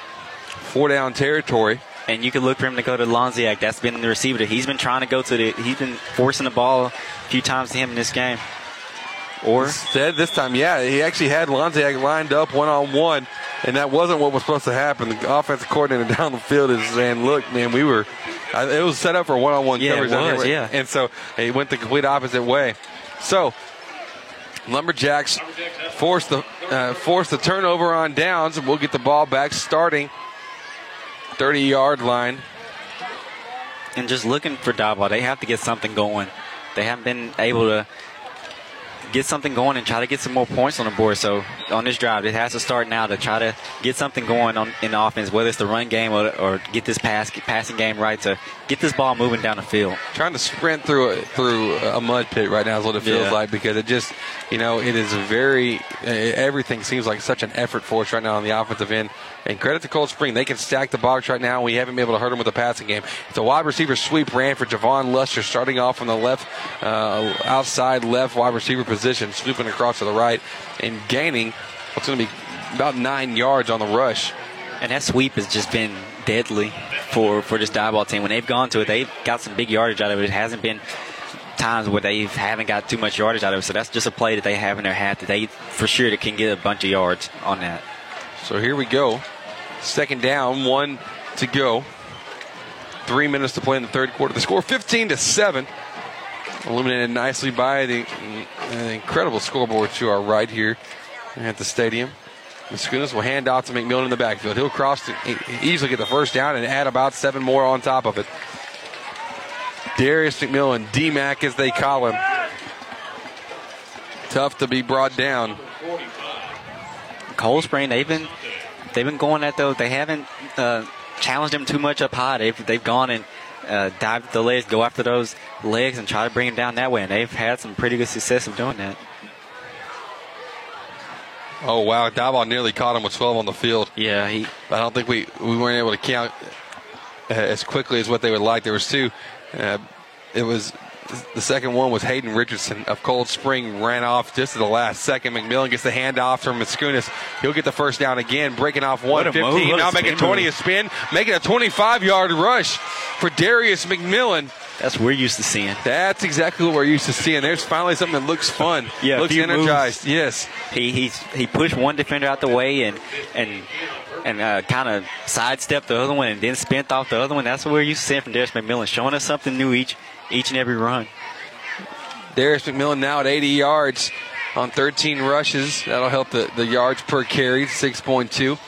four-down territory. And you can look for him to go to Lonziak. That's been the receiver. He's been trying to go to the – he's been forcing the ball a few times to him in this game. Or Instead, this time, yeah, he actually had Lonziak lined up one-on-one, and that wasn't what was supposed to happen. The offensive coordinator down the field is saying, look, man, we were – it was set up for one-on-one yeah, coverage. It was, right? yeah. And so it went the complete opposite way. So Lumberjacks forced the, uh, forced the turnover on downs, and we'll get the ball back starting thirty-yard line. And just looking for Diboll, they have to get something going. They haven't been able to get something going and try to get some more points on the board. So on this drive, it has to start now to try to get something going on in the offense, whether it's the run game or, or get this pass get passing game right to get this ball moving down the field. Trying to sprint through a, through a mud pit right now is what it feels yeah. like, because it just, you know, it is very, everything seems like such an effort for us right now on the offensive end. And credit to Cold Spring. They can stack the box right now. We haven't been able to hurt them with the passing game. The wide receiver sweep ran for Javon Luster, starting off on the left, uh, outside left wide receiver position, swooping across to the right and gaining what's going to be about nine yards on the rush. And that sweep has just been deadly for, for this Diboll team. When they've gone to it, they've got some big yardage out of it. It hasn't been times where they haven't got too much yardage out of it. So that's just a play that they have in their hat that they for sure that can get a bunch of yards on that. So here we go. Second down, one to go. Three minutes to play in the third quarter. The score fifteen to seven. Illuminated nicely by the, the incredible scoreboard to our right here at the stadium. Mascunas will hand out to McMillan in the backfield. He'll cross to easily get the first down and add about seven more on top of it. Darius McMillan, D-Mac as they call him. Tough to be brought down. Cold Spring, they've been... They've been going at those. They haven't uh, challenged them too much up high. They've, they've gone and uh, dived the legs, go after those legs and try to bring them down that way. And they've had some pretty good success of doing that. Oh, wow. Diboll nearly caught him with twelve on the field. Yeah. He, I don't think we, we weren't able to count uh, as quickly as what they would like. There was two. Uh, it was the second one was Hayden Richardson of Cold Spring ran off just to the last second. McMillan gets the handoff from Mascunas. He'll get the first down again, breaking off one fifteen. Now making twenty move. A spin, making a twenty-five-yard rush for Darius McMillan. That's what we're used to seeing. That's exactly what we're used to seeing. There's finally something that looks fun. Yeah, looks energized. Moves. Yes. He he he pushed one defender out the way and and and uh, kind of sidestepped the other one and then spent off the other one. That's what we're used to seeing from Darius McMillan, showing us something new each each and every run. Darius McMillan now at eighty yards on thirteen rushes. That'll help the, the yards per carry, six point two.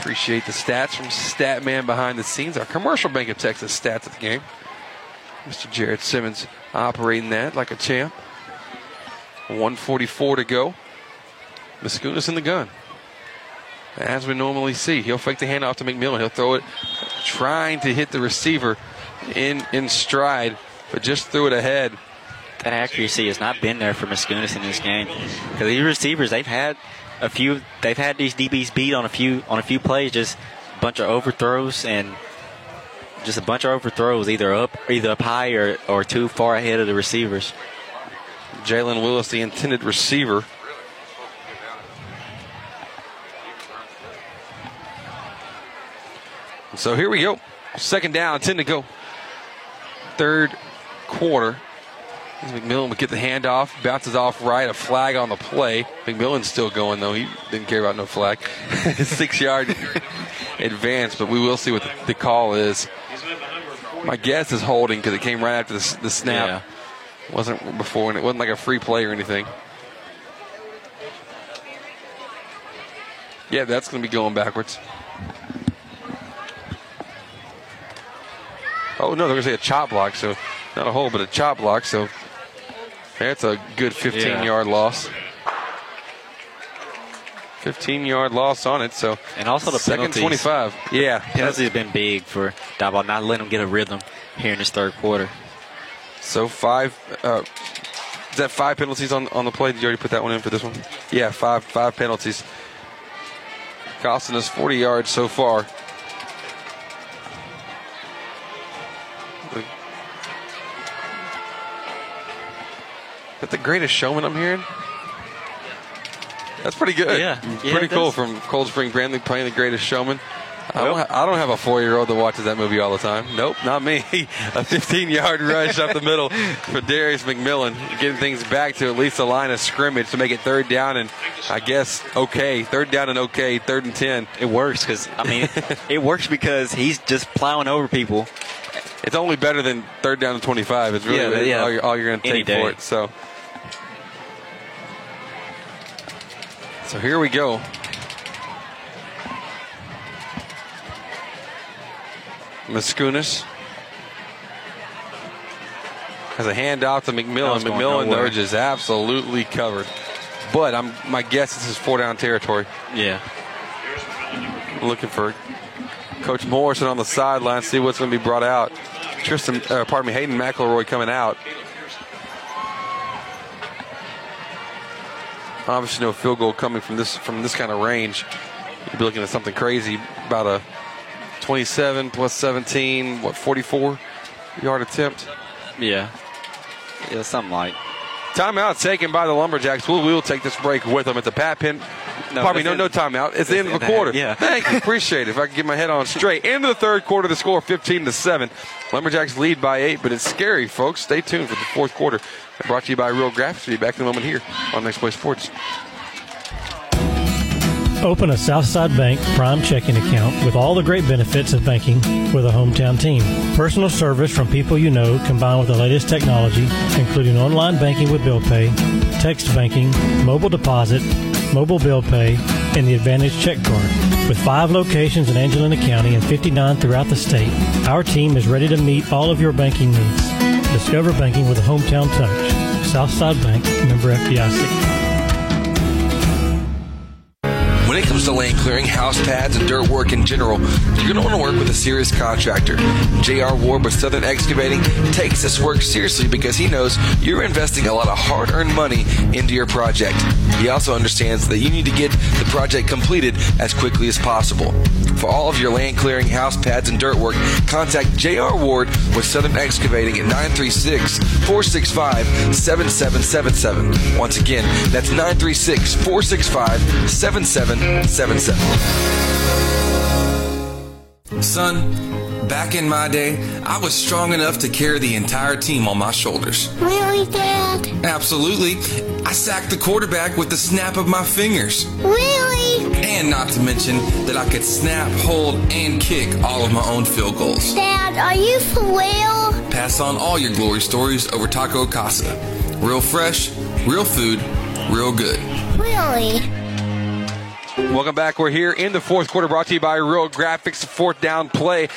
Appreciate the stats from Stat Man behind the scenes. Our Commercial Bank of Texas stats of the game. Mister Jared Simmons operating that like a champ. one forty-four to go. Mascunas in the gun. As we normally see, he'll fake the handoff to McMillan. He'll throw it, trying to hit the receiver in, in stride, but just threw it ahead. That accuracy has not been there for Mascunas in this game. Because these receivers, they've had a few, they've had these D Bs beat on a few on a few plays, just a bunch of overthrows and just a bunch of overthrows, either up, either up high or, or too far ahead of the receivers. Jalen Willis, the intended receiver. So here we go. Second down, ten to go. Third quarter. McMillan would get the handoff, bounces off right, a flag on the play. McMillan's still going, though. He didn't care about no flag. Six-yard advance, but we will see what the, the call is. My guess is holding because it came right after the, the snap. Yeah. It wasn't before, and it wasn't like a free play or anything. Yeah, that's going to be going backwards. Oh, no, they're going to say a chop block, so not a hole, but a chop block, so... That's a good fifteen-yard yeah. loss. fifteen-yard loss on it. So and also the second penalties. twenty-five. Yeah, penalties have been big for Diboll, not letting him get a rhythm here in this third quarter. So five. Uh, is that five penalties on on the play? Did you already put that one in for this one? Yeah, five five penalties, costing us forty yards so far. Is that the greatest showman I'm hearing? That's pretty good. Yeah. Pretty yeah, cool from Cold Spring Brandley playing the greatest showman. Nope. I, don't ha- I don't have a four-year-old that watches that movie all the time. Nope, not me. A fifteen-yard rush up the middle for Darius McMillan, getting things back to at least the line of scrimmage to make it third down and, I guess, okay. Third down and okay, third and ten. It works because, I mean, it works because he's just plowing over people. It's only better than third down and twenty-five. It's really yeah, it's yeah. all you're, all you're going to take for it. So. So here we go. Mascunas has a handoff to McMillan. McMillan, though, just absolutely covered. But I'm, my guess is this is four-down territory. Yeah. Looking for Coach Morrison on the sideline, see what's going to be brought out. Tristan, uh, pardon me, Hayden McElroy coming out. Obviously, no field goal coming from this from this kind of range. You'd be looking at something crazy, about a twenty-seven plus seventeen, what, forty-four-yard attempt? Yeah. Yeah, something like. Timeout taken by the Lumberjacks. We'll, we'll take this break with them. It's a Pat Penn. No, Probably no, no timeout. It's, it's the end of the quarter. Yeah. Thank you. Appreciate it. If I can get my head on straight. Into the third quarter, the score fifteen to seven. Lumberjacks lead by eight, but it's scary, folks. Stay tuned for the fourth quarter. Brought to you by Real Graphics. We'll be back in a moment here on Next Play Sports. Open a Southside Bank Prime checking account with all the great benefits of banking with a hometown team. Personal service from people you know combined with the latest technology, including online banking with bill pay, text banking, mobile deposit, mobile bill pay, and the Advantage Check Card. With five locations in Angelina County and fifty-nine throughout the state, our team is ready to meet all of your banking needs. Discover banking with a hometown touch. Southside Bank, member F D I C. When it comes to lane clearing, house pads, and dirt work in general, you're going to want to work with a serious contractor. J R Ward with Southern Excavating takes this work seriously because he knows you're investing a lot of hard-earned money into your project. He also understands that you need to get the project completed as quickly as possible. For all of your land clearing, house pads, and dirt work, contact J R Ward with Southern Excavating at nine three six, four six five, seven seven seven seven. Once again, that's nine three six, four six five, seven seven seven seven. Son, Back in my day, I was strong enough to carry the entire team on my shoulders. Really, Dad? Absolutely. I sacked the quarterback with the snap of my fingers. Really? And not to mention that I could snap, hold, and kick all of my own field goals. Dad, are you for real? Pass on all your glory stories over Taco Casa. Real fresh, real food, real good. Really? Welcome back. We're here in the fourth quarter, brought to you by Real Graphics. Fourth down play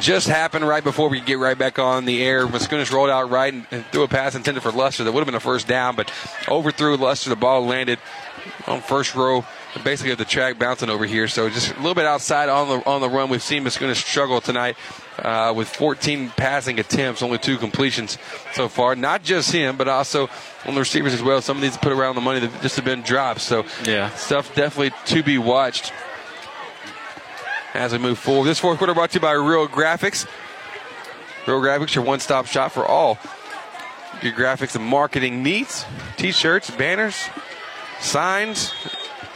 just happened right before we get right back on the air. Maskunas rolled out right and threw a pass intended for Luster. That would have been a first down, but overthrew Luster. The ball landed on first row, basically at the track, bouncing over here. So just a little bit outside on the on the run. We've seen Maskunas struggle tonight uh, with fourteen passing attempts, only two completions so far. Not just him, but also on the receivers as well. Some of these put around the money that just have been dropped. So yeah, stuff definitely to be watched as we move forward. This fourth quarter brought to you by Real Graphics. Real Graphics, your one-stop shop for all your graphics and marketing needs. T-shirts, banners, signs,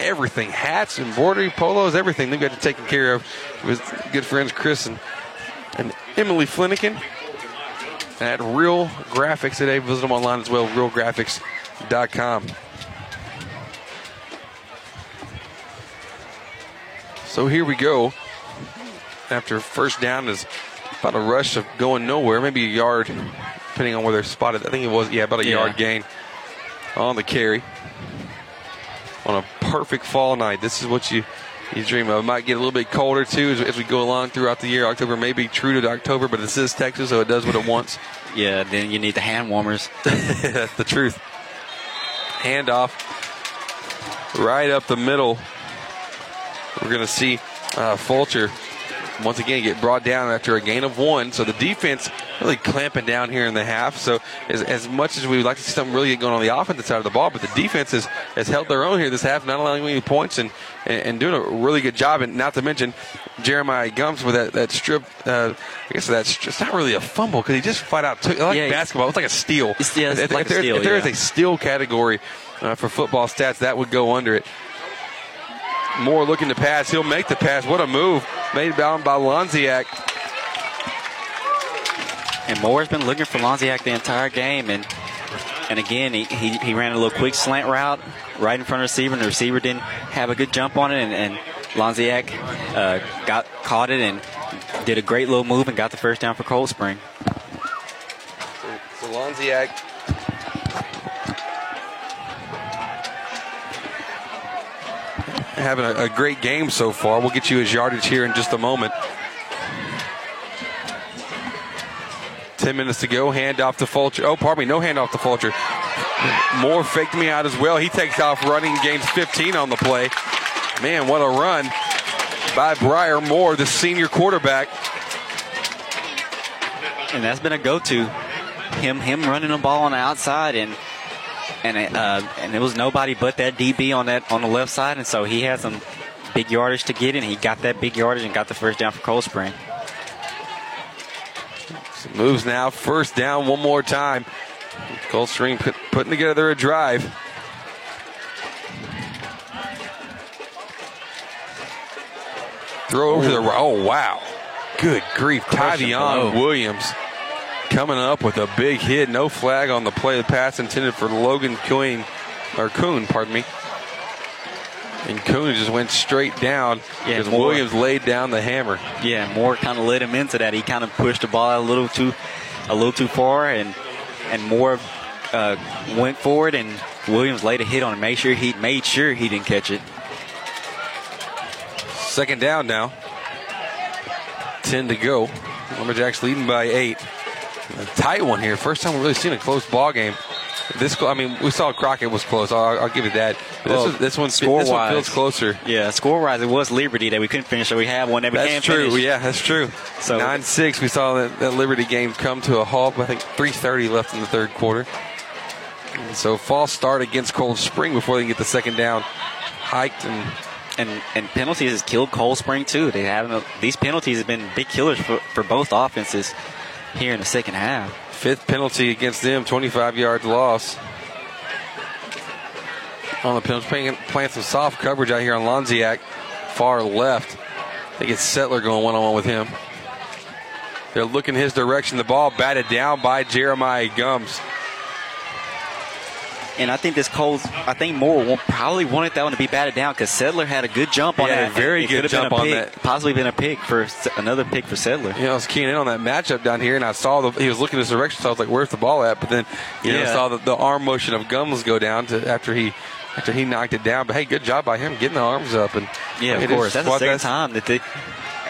everything. Hats, embroidery, polos, everything. They've got it taken care of with good friends Chris and, and Emily Flanagan at Real Graphics today. Visit them online as well, real graphics dot com. So here we go. After first down is about a rush of going nowhere, maybe a yard, depending on where they're spotted. I think it was, yeah, about a yeah. yard gain on the carry. On a perfect fall night, this is what you, you dream of. It might get a little bit colder, too, as, as we go along throughout the year. October may be true to October, but this is Texas, so it does what it wants. Yeah, then you need the hand warmers. That's the truth. Hand off right up the middle. We're going to see uh, Folcher once again get brought down after a gain of one. So the defense really clamping down here in the half. So as, as much as we would like to see something really going on the offensive side of the ball, but the defense has, has held their own here this half, not allowing any points and, and, and doing a really good job. And not to mention Jeremiah Gums with that, that strip. Uh, I guess that's it's not really a fumble because he just flat out took it. Like yeah, basketball. It's like a steal. It's, yeah, it's if, like if a steal, if there yeah. is a steal category uh, for football stats, that would go under it. Moore looking to pass. He'll make the pass. What a move. Made down by Lonziak. And Moore's been looking for Lonziak the entire game. And and again, he, he, he ran a little quick slant route right in front of the receiver, and the receiver didn't have a good jump on it. And, and Lonziak uh, got caught it and did a great little move and got the first down for Cold Spring. So, so Lonziak having a, a great game so far. We'll get you his yardage here in just a moment. Ten minutes to go. Hand off to Folcher. Oh, pardon me, no hand off to Folcher. Moore faked me out as well. He takes off running, gains fifteen on the play. Man, what a run by Briar Moore, the senior quarterback. And that's been a go-to. Him, him running the ball on the outside and And it, uh, and it was nobody but that D B on that on the left side, and so he had some big yardage to get in. He got that big yardage and got the first down for Cold Spring. Some moves now, first down one more time. Cold Spring put, putting together a drive. Throw over Ooh. to the right. Oh, wow. Good grief. Tavion Williams coming up with a big hit. No flag on the play. The pass intended for Logan Coon, or Coon, pardon me. And Coon just went straight down because yeah, Williams laid down the hammer. Yeah, Moore kind of led him into that. He kind of pushed the ball out a little too, a little too far, and and Moore uh, went forward, and Williams laid a hit on him. Made sure he made sure he didn't catch it. Second down now. Ten to go. Lumberjacks leading by eight. A tight one here. First time we've really seen a close ball game. This, I mean, we saw Crockett was close. I'll, I'll give you that. This, well, was, this, one, score this wise, one feels closer. Yeah, score-wise, it was Liberty that we couldn't finish, so we had one that we that's can't true. finish. Yeah, that's true. So nine six, we saw that, that Liberty game come to a halt. I think three thirty left in the third quarter. So false start against Cold Spring before they get the second down hiked. And And, and penalties has killed Cold Spring, too. They haven't. These penalties have been big killers for, for both offenses here in the second half. Fifth penalty against them, twenty-five yard loss. On the penalty, playing some soft coverage out here on Lonziak, far left. I think it's Settler going one on one with him. They're looking his direction. The ball batted down by Jeremiah Gums. And I think this Cold, I think Moore will probably wanted that one to be batted down because Settler had a good jump on yeah, it. Very it good jump on that. Possibly been a pick for another pick for Settler. You know, I was keying in on that matchup down here, and I saw the, he was looking this direction, so I was like, "Where's the ball at?" But then, you yeah. know, I saw the, the arm motion of Gums go down to after he after he knocked it down. But hey, good job by him getting the arms up and yeah, of course. That's the second that's, time that they.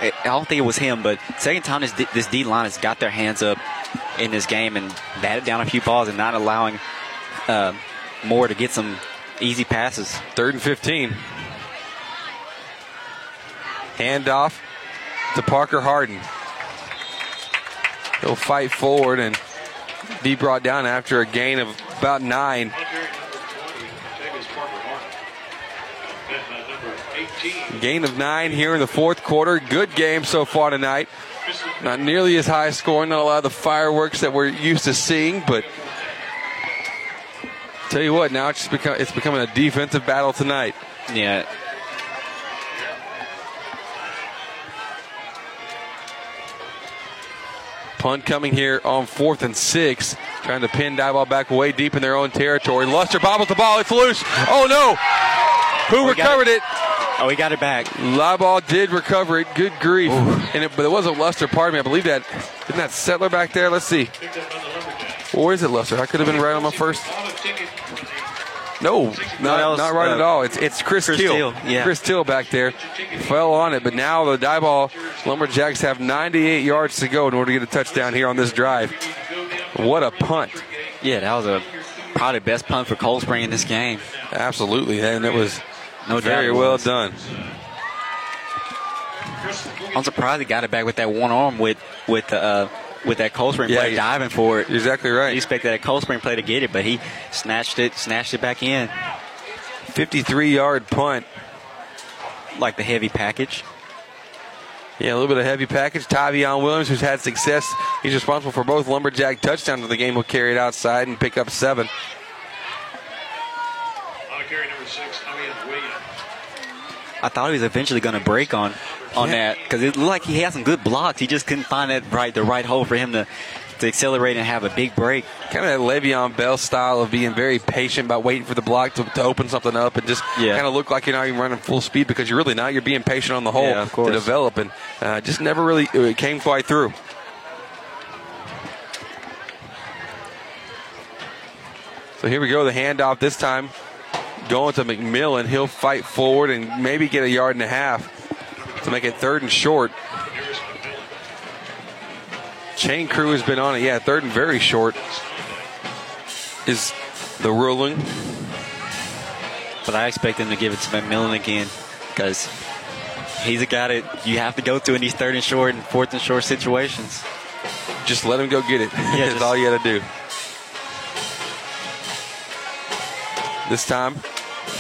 I don't think it was him, but second time this D, this D line has got their hands up in this game and batted down a few balls and not allowing. Uh, Moore to get some easy passes. Third and fifteen. Handoff to Parker Harden. He'll fight forward and be brought down after a gain of about nine. Gain of nine here in the fourth quarter. Good game so far tonight. Not nearly as high scoring, not a lot of the fireworks that we're used to seeing, but tell you what, now it's just become, it's becoming a defensive battle tonight. Yeah. Punt coming here on fourth and six. Trying to pin Diboll back way deep in their own territory. Luster bobbles the ball. It's loose. Oh, no. Who oh, recovered it. it? Oh, he got it back. Diboll did recover it. Good grief. Ooh. And it, But it wasn't Luster. Pardon me. I believe that. Isn't that Settler back there? Let's see. Or is it Luster? I could have been right on my first. No, not, not right at all. It's it's Chris, Chris Teal. Teal. Yeah. Chris Teal back there fell on it, but now the Diboll Lumberjacks have ninety-eight yards to go in order to get a touchdown here on this drive. What a punt. Yeah, that was a probably the best punt for Cold Spring in this game. Absolutely, and it was no very well was. done. I'm surprised he got it back with that one arm with, with the... Uh, With that Cold Spring yeah, play, diving for it. Exactly right. You expect that Cold Spring play to get it, but he snatched it, snatched it back in. fifty-three-yard punt. Like the heavy package. Yeah, a little bit of heavy package. Tavion Williams, who's had success, he's responsible for both Lumberjack touchdowns of the game. Will carry it outside and pick up seven. On carry number six, Tavion Williams. I thought he was eventually going to break on. on yeah. that because it looked like he had some good blocks. He just couldn't find that right the right hole for him to, to accelerate and have a big break. Kind of that Le'Veon Bell style of being very patient by waiting for the block to, to open something up and just yeah. kind of look like you're not even running full speed because you're really not. You're being patient on the hole yeah, to develop and uh, just never really it came quite through. So here we go, the handoff this time going to McMillan. He'll fight forward and maybe get a yard and a half to make it third and short. Chain crew has been on it. Yeah, third and very short is the ruling. But I expect them to give it to McMillan again because he's a guy that you have to go to in these third and short and fourth and short situations. Just let him go get it. Yeah, That's just, all you got to do. This time,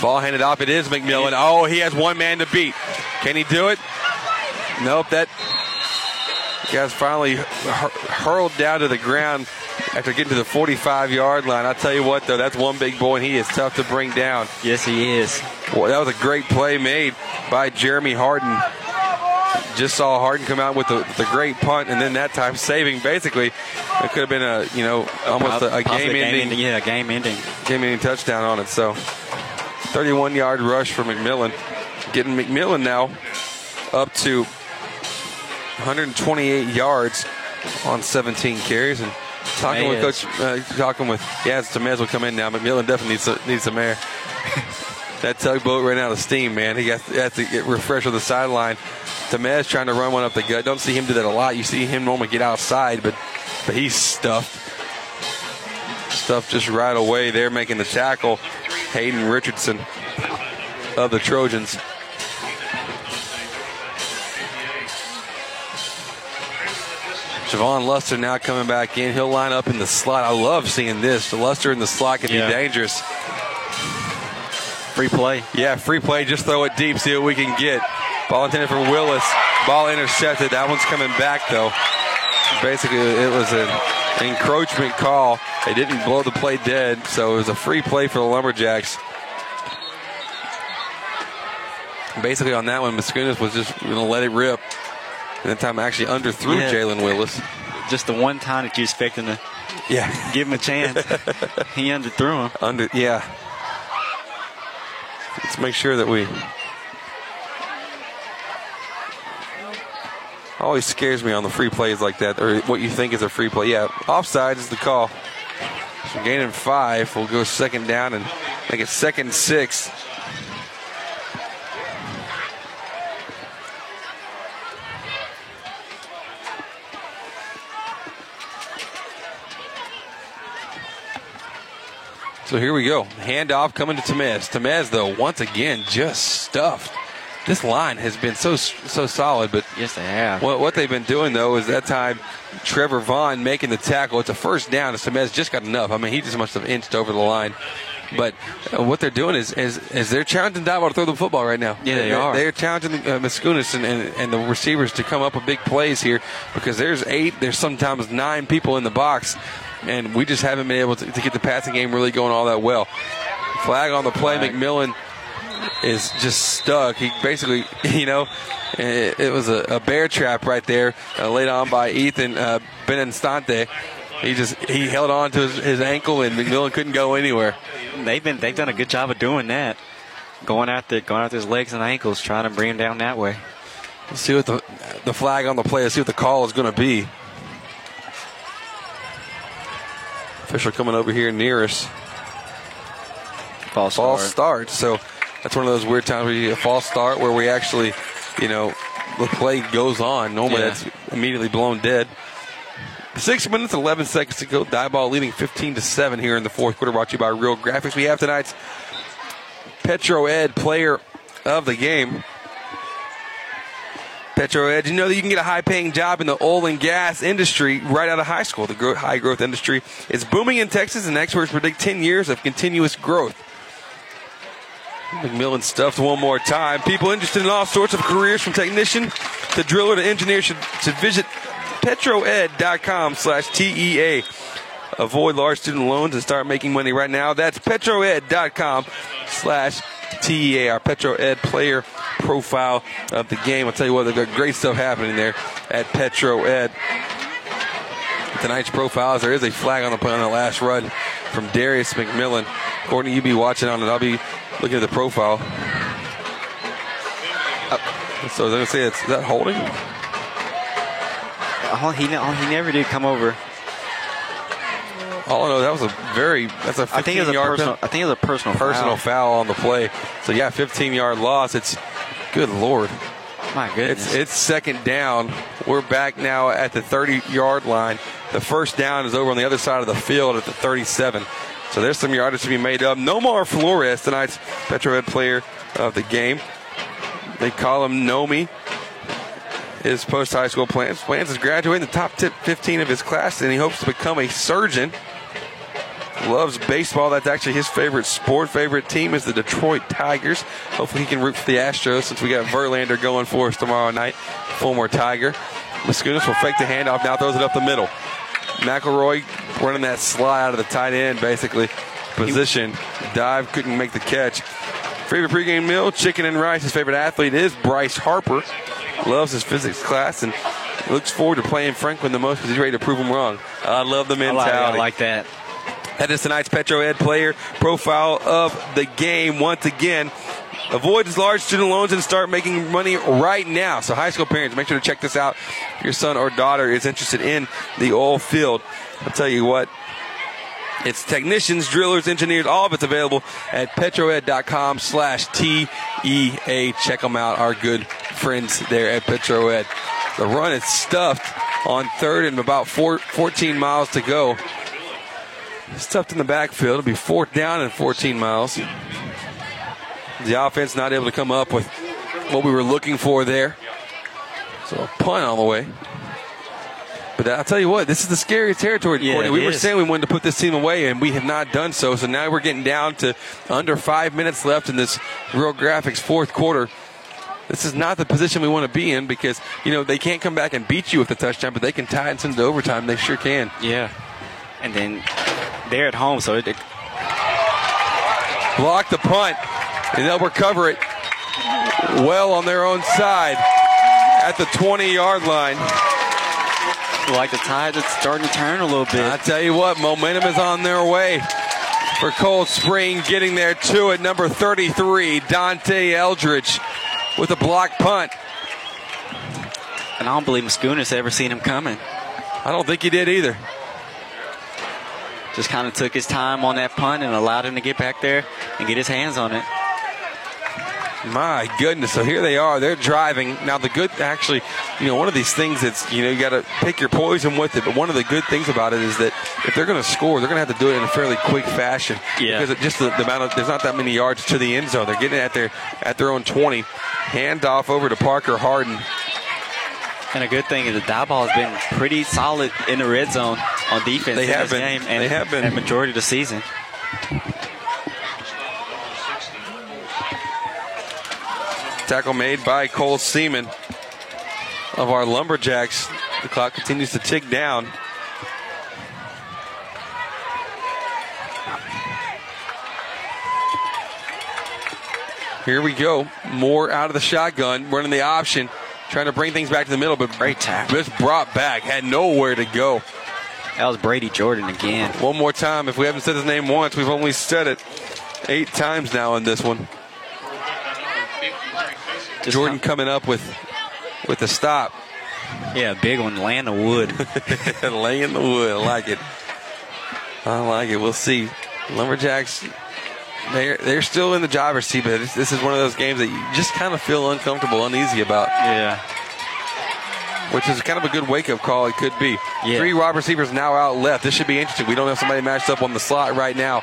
ball handed off. It is McMillan. Yeah. Oh, he has one man to beat. Can he do it? Nope. That guy's finally hur- hurled down to the ground after getting to the forty-five-yard line. I'll tell you what, though, that's one big boy, and he is tough to bring down. Yes, he is. Boy, that was a great play made by Jeremy Harden. Just saw Harden come out with the, the great punt, and then that time saving, basically. It could have been a, you know, almost a, a game-ending. Game yeah, game-ending. Game-ending touchdown on it, so thirty-one-yard rush for McMillan. Getting McMillan now up to one hundred twenty-eight yards on seventeen carries, and talking Tamez. with Coach, uh, talking with yeah, Tamez will come in now. McMillan definitely needs, needs some air. That tugboat ran out of steam, man. He has, he has to get refreshed on the sideline. Tamez trying to run one up the gut. Don't see him do that a lot. You see him normally get outside, but but he's stuffed, stuffed just right away. There making the tackle, Hayden Richardson of the Trojans. Javon Luster now coming back in. He'll line up in the slot. I love seeing this. The Luster in the slot can yeah. be dangerous. Free play. Yeah, free play. Just throw it deep, see what we can get. Ball intended for Willis. Ball intercepted. That one's coming back, though. Basically, it was an encroachment call. They didn't blow the play dead, so it was a free play for the Lumberjacks. Basically, on that one, Mascunas was just going to let it rip. And that time actually underthrew yeah. Jalen Willis. Just the one time that you expect him to yeah. give him a chance. He underthrew him. Under, yeah. Let's make sure that we... Always scares me on the free plays like that, or what you think is a free play. Yeah, offsides is the call. So gaining five. We'll go second down and make it second six. So here we go. Handoff coming to Tamez. Tamez, though, once again, just stuffed. This line has been so so solid, but yes, they have. What, what they've been doing, though, is that time Trevor Vaughn making the tackle. It's a first down. Tamez just got enough. I mean, he just must have inched over the line. But uh, what they're doing is is, is they're challenging Diboll to throw the football right now. Yeah, they, they are. They're challenging uh, Mascunas and, and, and the receivers to come up with big plays here because there's eight, there's sometimes nine people in the box, and we just haven't been able to, to get the passing game really going all that well. Flag on the play, right. McMillan is just stuck. He basically, you know, it, it was a, a bear trap right there uh, laid on by Ethan uh, Beninstante. He just he held on to his, his ankle, and McMillan couldn't go anywhere. They've been they've done a good job of doing that, going after going after his legs and ankles, trying to bring him down that way. Let's see what the the flag on the play. Let's see what the call is going to be. Official coming over here near us. False start. False start. So. That's one of those weird times where you get a false start where we actually, you know, the play goes on. Normally yeah. that's immediately blown dead. Six minutes, eleven seconds to go. Diboll leading fifteen to seven here in the fourth quarter, brought to you by Real Graphics. We have tonight's Petro Ed player of the game. Petro Ed, you know that you can get a high-paying job in the oil and gas industry right out of high school. The growth, high-growth industry is booming in Texas, and experts predict ten years of continuous growth. McMillan stuffed one more time. People interested in all sorts of careers, from technician to driller to engineer, should to visit petroed dot com slash T E A. Avoid large student loans and start making money right now. That's petroed dot com slash T E A. Our Petro Ed player profile of the game. I'll tell you what, they've got great stuff happening there at Petro Ed. Tonight's profiles, there is a flag on the play on the last run from Darius McMillan. Courtney, you be watching on it. I'll be looking at the profile. Uh, so they're going to say, it's, is that holding? Oh, he, oh, he never did come over. Oh, no, that was a very, that's a fifteen-yard penalty. I think it was a personal foul. Personal foul on the play. So, yeah, fifteen-yard loss. It's, good Lord. My goodness. It's, it's second down. We're back now at the thirty-yard line. The first down is over on the other side of the field at the thirty-seven. So there's some yardage to be made up. Nomar Flores, tonight's Petro Ed player of the game. They call him Nomi. His post-high school plans. Plans is graduating the top tip fifteen of his class, and he hopes to become a surgeon. Loves baseball. That's actually his favorite sport. Favorite team is the Detroit Tigers. Hopefully he can root for the Astros since we got Verlander going for us tomorrow night. Former Tiger. Mascunas will fake the handoff. Now throws it up the middle. McElroy running that slide out of the tight end, basically. Position. Dive. Couldn't make the catch. Favorite pregame meal, chicken and rice. His favorite athlete is Bryce Harper. Loves his physics class and looks forward to playing Franklin the most because he's ready to prove him wrong. I love the mentality. I like, I like that. That is tonight's Petro Ed player profile of the game. Once again, avoid his large student loans and start making money right now. So high school parents, make sure to check this out. If your son or daughter is interested in the oil field, I'll tell you what, it's technicians, drillers, engineers, all of it's available at petroed dot com slash T E A. Check them out, our good friends there at Petro Ed. The run is stuffed on third and about four, fourteen miles to go. Stuffed in the backfield. It'll be fourth down and fourteen miles. The offense not able to come up with what we were looking for there. So a punt on the way. But I'll tell you what, this is the scary territory. Yeah, we were is. saying we wanted to put this team away, and we have not done so. So now we're getting down to under five minutes left in this Real Graphics fourth quarter. This is not the position we want to be in because, you know, they can't come back and beat you with a touchdown, but they can tie and send it to overtime. They sure can. Yeah. And then they're at home, so it, it block the punt, and they'll recover it well on their own side at the twenty-yard line. Like the tide that's starting to turn a little bit. I tell you what, momentum is on their way for Cold Spring, getting there too at number thirty-three, Dante Eldridge with a block punt. And I don't believe Mascunas ever seen him coming. I don't think he did either. Just kind of took his time on that punt and allowed him to get back there and get his hands on it. My goodness. So here they are. They're driving. Now, the good, actually, you know, one of these things that's, you know, you got to pick your poison with it. But one of the good things about it is that if they're going to score, they're going to have to do it in a fairly quick fashion. Yeah. Because it just the, the amount of, there's not that many yards to the end zone. They're getting it at their, at their own twenty. Hand off over to Parker Harden. And a good thing is the die ball has been pretty solid in the red zone on defense they in have this been. game. And they have been. The majority of the season. Tackle made by Cole Seaman of our Lumberjacks. The clock continues to tick down. Here we go. Moore out of the shotgun, running the option, trying to bring things back to the middle, but great tackle. Just brought back, had nowhere to go. That was Brady Jordan again. One more time. If we haven't said his name once, we've only said it eight times now in this one. Just Jordan coming up with with a stop. Yeah, big one, laying the wood. Laying the wood, I like it. I like it. We'll see. Lumberjacks, they're, they're still in the driver's seat, but this is one of those games that you just kind of feel uncomfortable, uneasy about. Yeah. Which is kind of a good wake-up call it could be. Yeah. Three wide receivers now out left. This should be interesting. We don't have somebody matched up on the slot right now.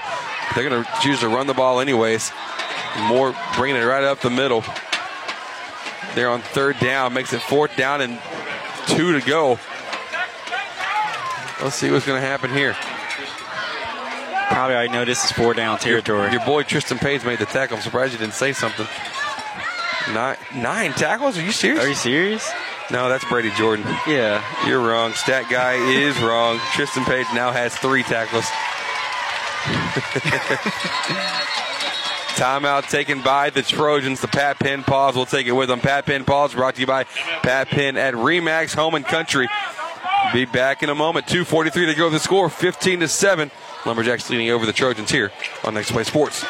They're going to choose to run the ball anyways. Moore bringing it right up the middle. They're on third down, makes it fourth down and two to go. Let's see what's going to happen here. Probably already know this is four down territory. Your, your boy Tristan Page made the tackle. I'm surprised you didn't say something. Nine, nine tackles? Are you serious? Are you serious? No, that's Brady Jordan. Yeah. You're wrong. Stat guy is wrong. Tristan Page now has three tackles. Timeout taken by the Trojans. The Pat Penn Paws will take it with them. Pat Penn Paws brought to you by Pat Penn at Remax Home and Country. Be back in a moment. two forty-three to go. The score fifteen to seven. Lumberjacks leading over the Trojans here on Next Play Sports.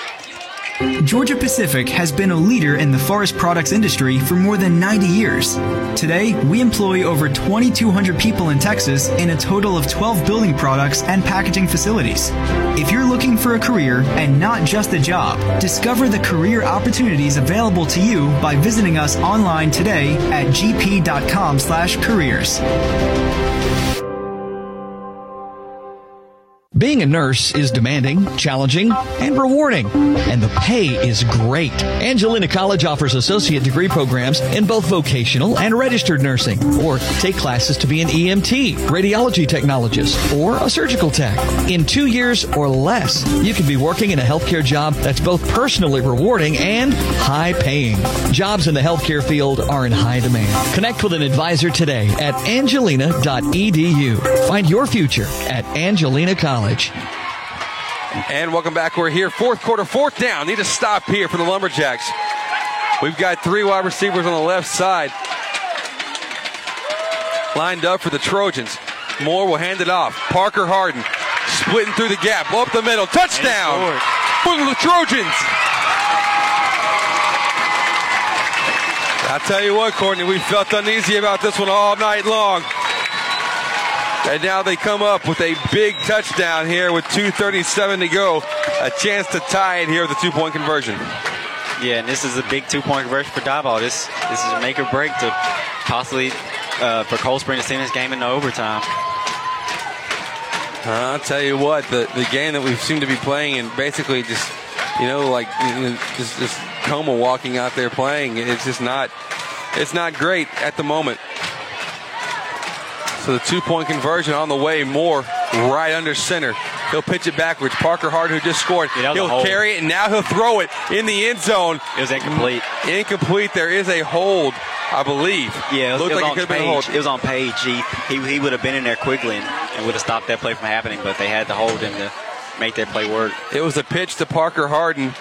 Georgia Pacific has been a leader in the forest products industry for more than ninety years. Today, we employ over twenty-two hundred people in Texas in a total of twelve building products and packaging facilities. If you're looking for a career and not just a job, discover the career opportunities available to you by visiting us online today at gp.com slash careers. Being a nurse is demanding, challenging, and rewarding, and the pay is great. Angelina College offers associate degree programs in both vocational and registered nursing, or take classes to be an E M T, radiology technologist, or a surgical tech. In two years or less, you can be working in a healthcare job that's both personally rewarding and high-paying. Jobs in the healthcare field are in high demand. Connect with an advisor today at angelina dot e d u. Find your future at Angelina College. And welcome back. We're here. Fourth quarter, fourth down. Need to stop here for the Lumberjacks. We've got three wide receivers on the left side lined up for the Trojans. Moore will hand it off. Parker Harden splitting through the gap. Up the middle. Touchdown for the Trojans. I'll tell you what, Courtney, we felt uneasy about this one all night long. And now they come up with a big touchdown here with two thirty-seven to go. A chance to tie it here with a two-point conversion. Yeah, and this is a big two-point conversion for Diboll. This this is a make or break to possibly uh, for Cold Spring to send this game into overtime. I'll tell you what, the, the game that we seem to be playing and basically just, you know, like just, just coma walking out there playing, it's just not it's not great at the moment. So the two-point conversion on the way. Moore right under center. He'll pitch it backwards. Parker Harden, who just scored, yeah, he'll carry it, and now he'll throw it in the end zone. It was incomplete. Incomplete. There is a hold, I believe. Yeah, it, was, it, was, like on it, been a hold. It was on Page. He, he, he would have been in there quickly and, and would have stopped that play from happening, but they had to hold him to make that play work. It was a pitch to Parker Harden.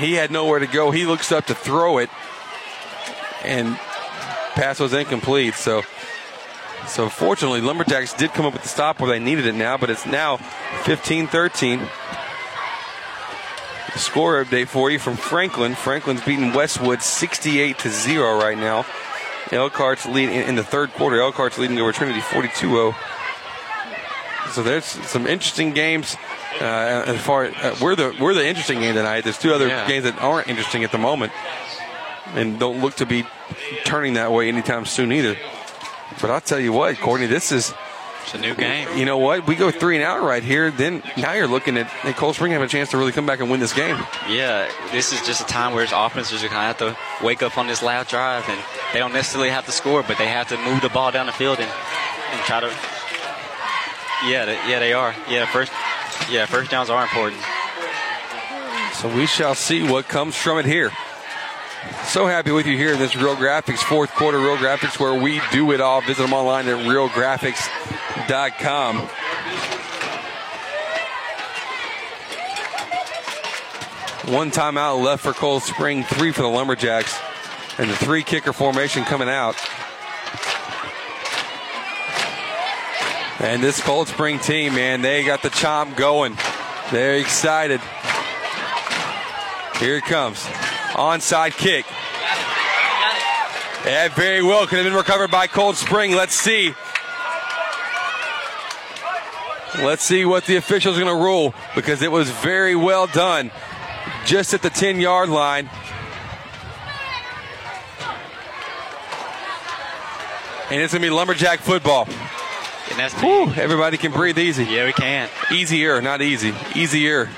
He had nowhere to go. He looks up to throw it, and pass was incomplete. So, so fortunately, Lumberjacks did come up with the stop where they needed it now, but it's now fifteen thirteen. Score update for you from Franklin. Franklin's beating Westwood sixty-eight to zero right now. Elkhart's lead in, in the third quarter. Elkhart's leading over Trinity forty-two to zero. So there's some interesting games. Uh, as far uh, we're the we're the interesting game tonight. There's two other yeah. games that aren't interesting at the moment, and don't look to be turning that way anytime soon either. But I'll tell you what, Courtney, this is. It's a new game. You know what? We go three and out right here. Then now you're looking at hey, Cold Spring have a chance to really come back and win this game. Yeah, this is just a time where its offenses are going to have to wake up on this loud drive, and they don't necessarily have to score, but they have to move the ball down the field and, and try to. Yeah, they, yeah, they are. Yeah, first, yeah, first downs are important. So we shall see what comes from it here. So happy with you here in this Real Graphics fourth quarter. Real Graphics, where we do it all. Visit them online at real graphics dot com. One timeout left for Cold Spring, three for the Lumberjacks, and the three kicker formation coming out. And this Cold Spring team, man, they got the chomp going. They're excited. Here it comes. Onside kick. That very well could have been recovered by Cold Spring. Let's see. Let's see what the official's going to rule, because it was very well done just at the ten-yard line. And it's going to be Lumberjack football. And that's Woo, everybody can breathe easy. Yeah, we can. Easier, not easy. Easier.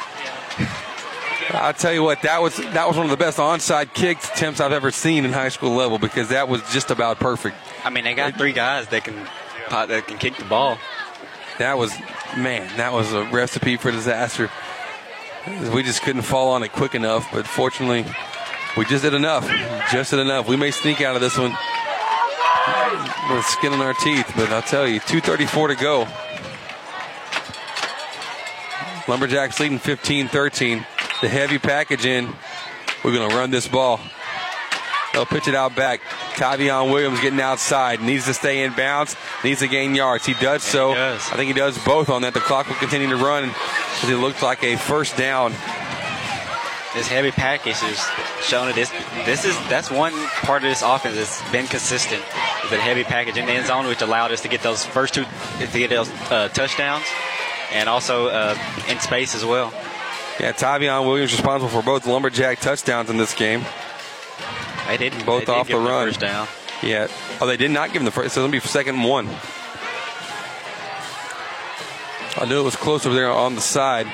I'll tell you what, that was that was one of the best onside kick attempts I've ever seen in high school level, because that was just about perfect. I mean, they got three guys that can that can kick the ball. That was, man, that was a recipe for disaster. We just couldn't fall on it quick enough, but fortunately, we just did enough. Just did enough. We may sneak out of this one with skin on our teeth, but I'll tell you, two thirty-four to go. Lumberjacks leading fifteen thirteen. The heavy package in. We're going to run this ball. They'll pitch it out back. Tavion Williams getting outside. Needs to stay in bounds. Needs to gain yards. He does so. He does. I think he does both on that. The clock will continue to run because it looks like a first down. This heavy package is showing this. This is that's one part of this offense that's been consistent. Is that heavy package in the end zone, which allowed us to get those first two, to get those uh, touchdowns, and also uh, in space as well. Yeah, Tavion Williams responsible for both Lumberjack touchdowns in this game. They didn't. Both they off did the run. The first down. Yeah. Oh, they did not give him the first. So it'll be second and one. I knew it was close over there on the side.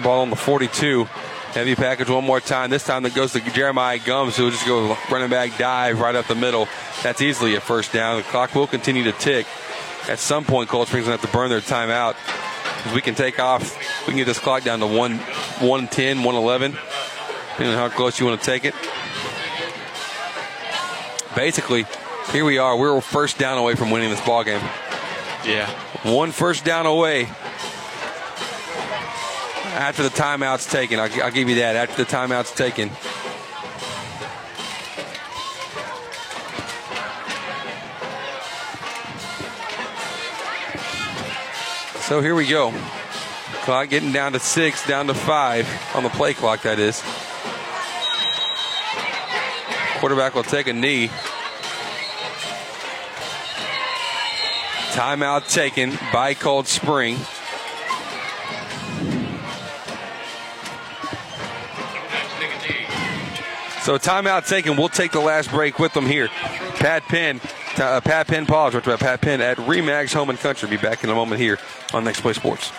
Ball on the forty-two. Heavy package one more time. This time it goes to Jeremiah Gums, who will just go running back dive right up the middle. That's easily a first down. The clock will continue to tick. At some point, Cold Springs will have to burn their timeout. We can take off. We can get this clock down to one, one ten, one eleven, depending on how close you want to take it. Basically, here we are. We're first down away from winning this ball game. Yeah, one first down away. After the timeout's taken, I'll, I'll give you that. After the timeout's taken. So here we go. Clock getting down to six, down to five on the play clock, that is. Quarterback will take a knee. Timeout taken by Cold Spring. So timeout taken. We'll take the last break with them here. Pat Penn. Uh, Pat Penn, Paul, directed by Pat Penn at Remax Home and Country. Be back in a moment here on Next Play Sports.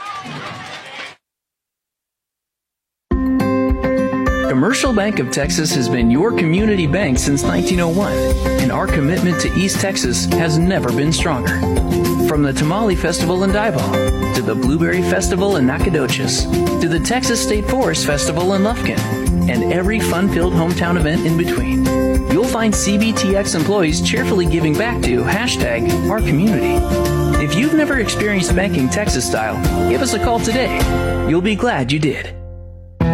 Commercial Bank of Texas has been your community bank since nineteen oh one, and our commitment to East Texas has never been stronger. From the Tamale Festival in Diboll, to the Blueberry Festival in Nacogdoches, to the Texas State Forest Festival in Lufkin, and every fun-filled hometown event in between, you'll find C B T X employees cheerfully giving back to hashtag our community. If you've never experienced banking Texas style, give us a call today. You'll be glad you did.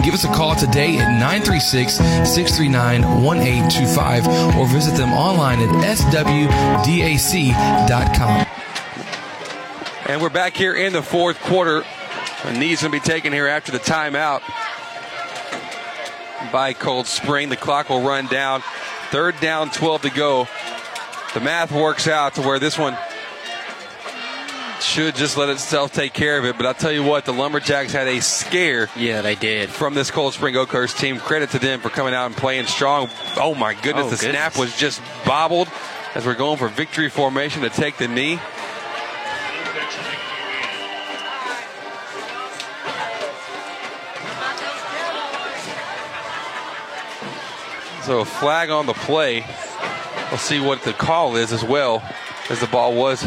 give us a call today at nine three six, six three nine, one eight two five or visit them online at S W D A C dot com. And we're back here in the fourth quarter. A knee's going to be taken here after the timeout by Cold Spring. The clock will run down. Third down, twelve to go. The math works out to where this one should just let itself take care of it. But I'll tell you what, the Lumberjacks had a scare. Yeah, they did. From this Cold Spring Oakhurst team. Credit to them for coming out and playing strong. Oh, my goodness. Oh, the goodness. Snap was just bobbled as we're going for victory formation to take the knee. So a flag on the play. We'll see what the call is as well, as the ball was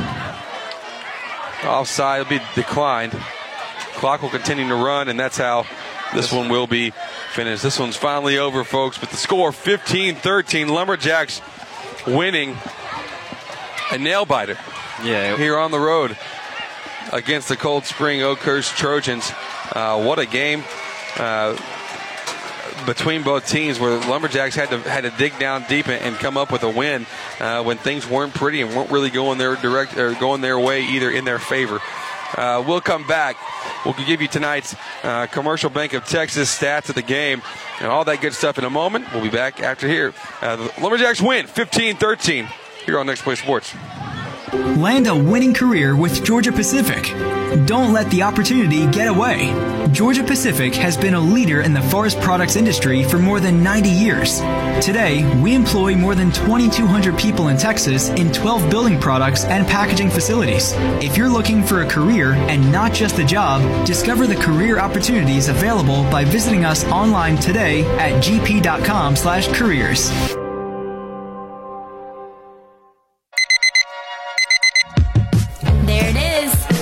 offside. It'll be declined. Clock will continue to run, and that's how this one will be finished. This one's finally over, folks, but the score fifteen thirteen. Lumberjacks winning a nail-biter yeah, here on the road against the Cold Spring Oakhurst Trojans. Uh, what a game. Uh, between both teams, where Lumberjacks had to had to dig down deep and, and come up with a win uh, when things weren't pretty and weren't really going their direct or going their way either in their favor. Uh, we'll come back. We'll give you tonight's uh, Commercial Bank of Texas stats of the game and all that good stuff in a moment. We'll be back after here. Uh, the Lumberjacks win fifteen thirteen here on Next Play Sports. Land a winning career with Georgia Pacific. Don't let the opportunity get away. Georgia Pacific has been a leader in the forest products industry for more than ninety years. Today, we employ more than twenty-two hundred people in Texas in twelve building products and packaging facilities. If you're looking for a career and not just a job, discover the career opportunities available by visiting us online today at g p dot com slash careers.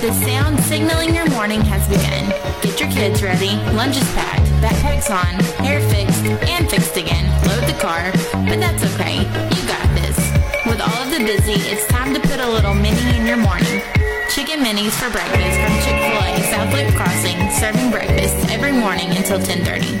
The sound signaling your morning has begun. Get your kids ready, lunch is packed, backpacks on, hair fixed, and fixed again. Load the car, but that's okay. You got this. With all of the busy, it's time to put a little mini in your morning. Chicken minis for breakfast from Chick-fil-A, Southwood Crossing, serving breakfast every morning until ten thirty.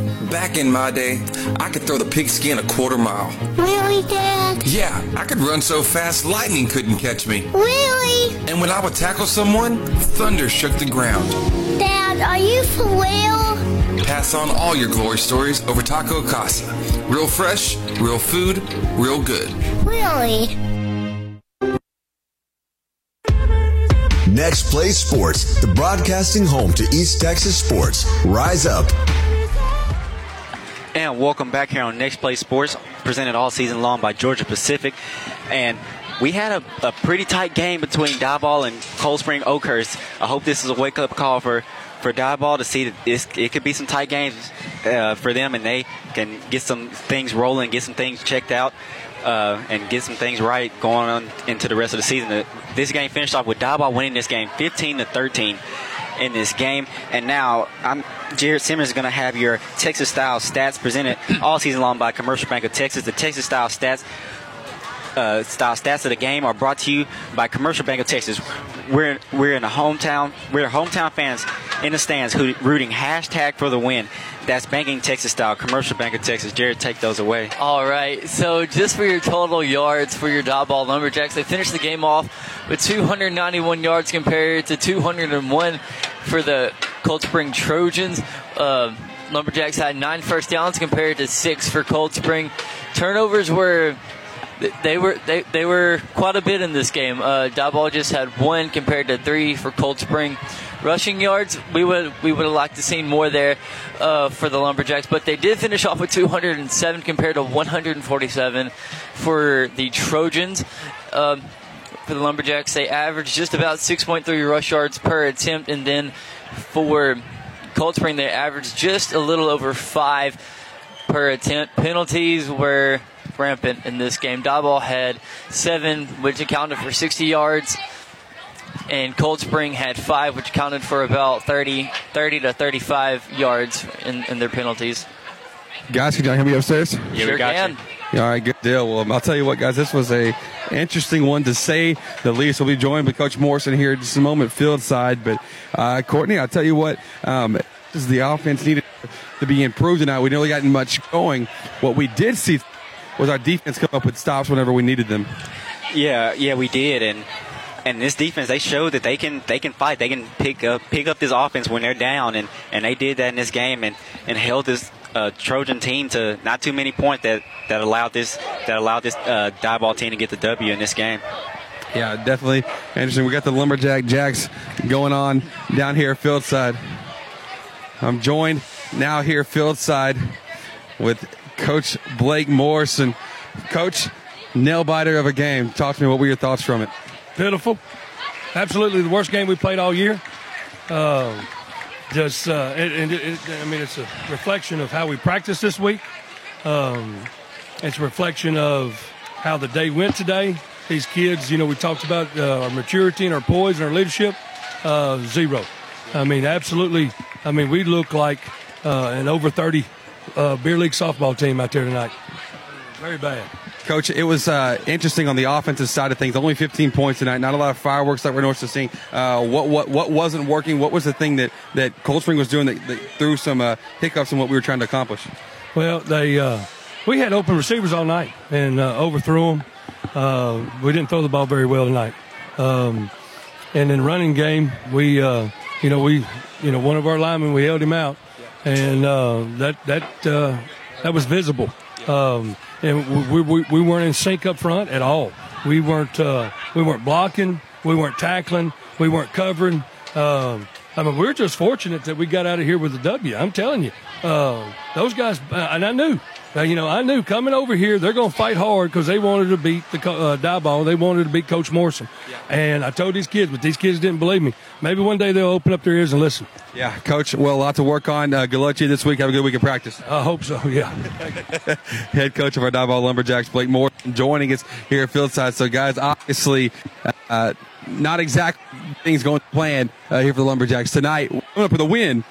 back in my day, I could throw the pigskin a quarter mile. Really, Dad? Yeah, I could run so fast lightning couldn't catch me. Really? And when I would tackle someone, thunder shook the ground. Dad, are you for real? Pass on all your glory stories over Taco Casa. Real fresh, real food, real good. Really? Next Play Sports, the broadcasting home to East Texas sports. Rise up. And welcome back here on Next Play Sports, presented all season long by Georgia Pacific. And we had a, a pretty tight game between Diboll and Cold Spring Oakhurst. I hope this is a wake-up call for, for Diboll to see that it's, it could be some tight games uh, for them, and they can get some things rolling, get some things checked out. Uh, and get some things right going on into the rest of the season. This game finished off with Diboll winning this game fifteen to thirteen in this game. And now I'm, Jared Simmons is going to have your Texas-style stats presented all season long by Commercial Bank of Texas. The Texas-style stats uh, style stats of the game are brought to you by Commercial Bank of Texas. We're we're in the hometown. We're hometown fans in the stands who rooting hashtag for the win. That's banking Texas style, Commercial Bank of Texas. Jared, take those away. All right. So just for your total yards for your Diboll Lumberjacks, they finished the game off with two hundred ninety-one yards compared to two hundred one for the Cold Spring Trojans. Uh, Lumberjacks had nine first downs compared to six for Cold Spring. Turnovers were they were they, they were quite a bit in this game. Uh, Diboll just had one compared to three for Cold Spring. Rushing yards, we would we would have liked to seen more there uh, for the Lumberjacks, but they did finish off with two hundred seven compared to one hundred forty-seven for the Trojans. Um, for the Lumberjacks, they averaged just about six point three rush yards per attempt, and then for Cold Spring, they averaged just a little over five per attempt. Penalties were rampant in this game. Diboll had seven, which accounted for sixty yards, and Cold Spring had five, which accounted for about thirty, thirty to thirty-five yards in, in their penalties. Guys, can y'all hear me upstairs? Yeah, sure we got can. You. All right, good deal. Well, I'll tell you what, guys, this was a interesting one to say the least. We'll be joined by Coach Morrison here in just a moment, field side. But, uh, Courtney, I'll tell you what, um, this is the offense needed to be improved tonight. We nearly got much going. What we did see was our defense come up with stops whenever we needed them. Yeah, yeah, we did. And and this defense, they showed that they can they can fight. They can pick up pick up this offense when they're down, and, and they did that in this game and, and held this Uh, Trojan team to not too many points that, that allowed this that allowed this uh, Diboll team to get the W in this game. Yeah, definitely interesting. We got the Lumberjack Jacks going on down here field side. I'm joined now here field side with Coach Blake Morrison. Coach, nail biter of a game. Talk to me. What were your thoughts from it? Pitiful. Absolutely the worst game we played all year. Uh, Just, uh, it, it, it, I mean, it's a reflection of how we practiced this week. Um, it's a reflection of how the day went today. These kids, you know, we talked about uh, our maturity and our poise and our leadership. Uh, zero. I mean, absolutely. I mean, we look like uh, an over thirty uh, beer league softball team out there tonight. Very bad. Coach, it was uh, interesting on the offensive side of things. Only fifteen points tonight. Not a lot of fireworks like we're normally seeing. Uh, what what what wasn't working? What was the thing that, that Cold Spring was doing that, that threw some uh, hiccups in what we were trying to accomplish? Well, they uh, we had open receivers all night and uh, overthrew them. Uh, we didn't throw the ball very well tonight. Um, and in running game, we uh, you know we you know one of our linemen, we held him out, and uh, that that uh, that was visible. Um, And we, we we weren't in sync up front at all. We weren't uh, we weren't blocking. We weren't tackling. We weren't covering. Um, I mean, we we're just fortunate that we got out of here with a W. I'm telling you, uh, those guys. Uh, and I knew, uh, you know, I knew coming over here they're going to fight hard because they wanted to beat the uh, Diboll. They wanted to beat Coach Morrison. Yeah. And I told these kids, but these kids didn't believe me. Maybe one day they'll open up their ears and listen. Yeah, Coach, well, a lot to work on. Uh, good luck to you this week. Have a good week of practice. I hope so, yeah. Head coach of our Diboll Lumberjacks, Blake Moore, joining us here at Fieldside. So, guys, obviously uh, not exact things going to plan uh, here for the Lumberjacks tonight. Coming up with a win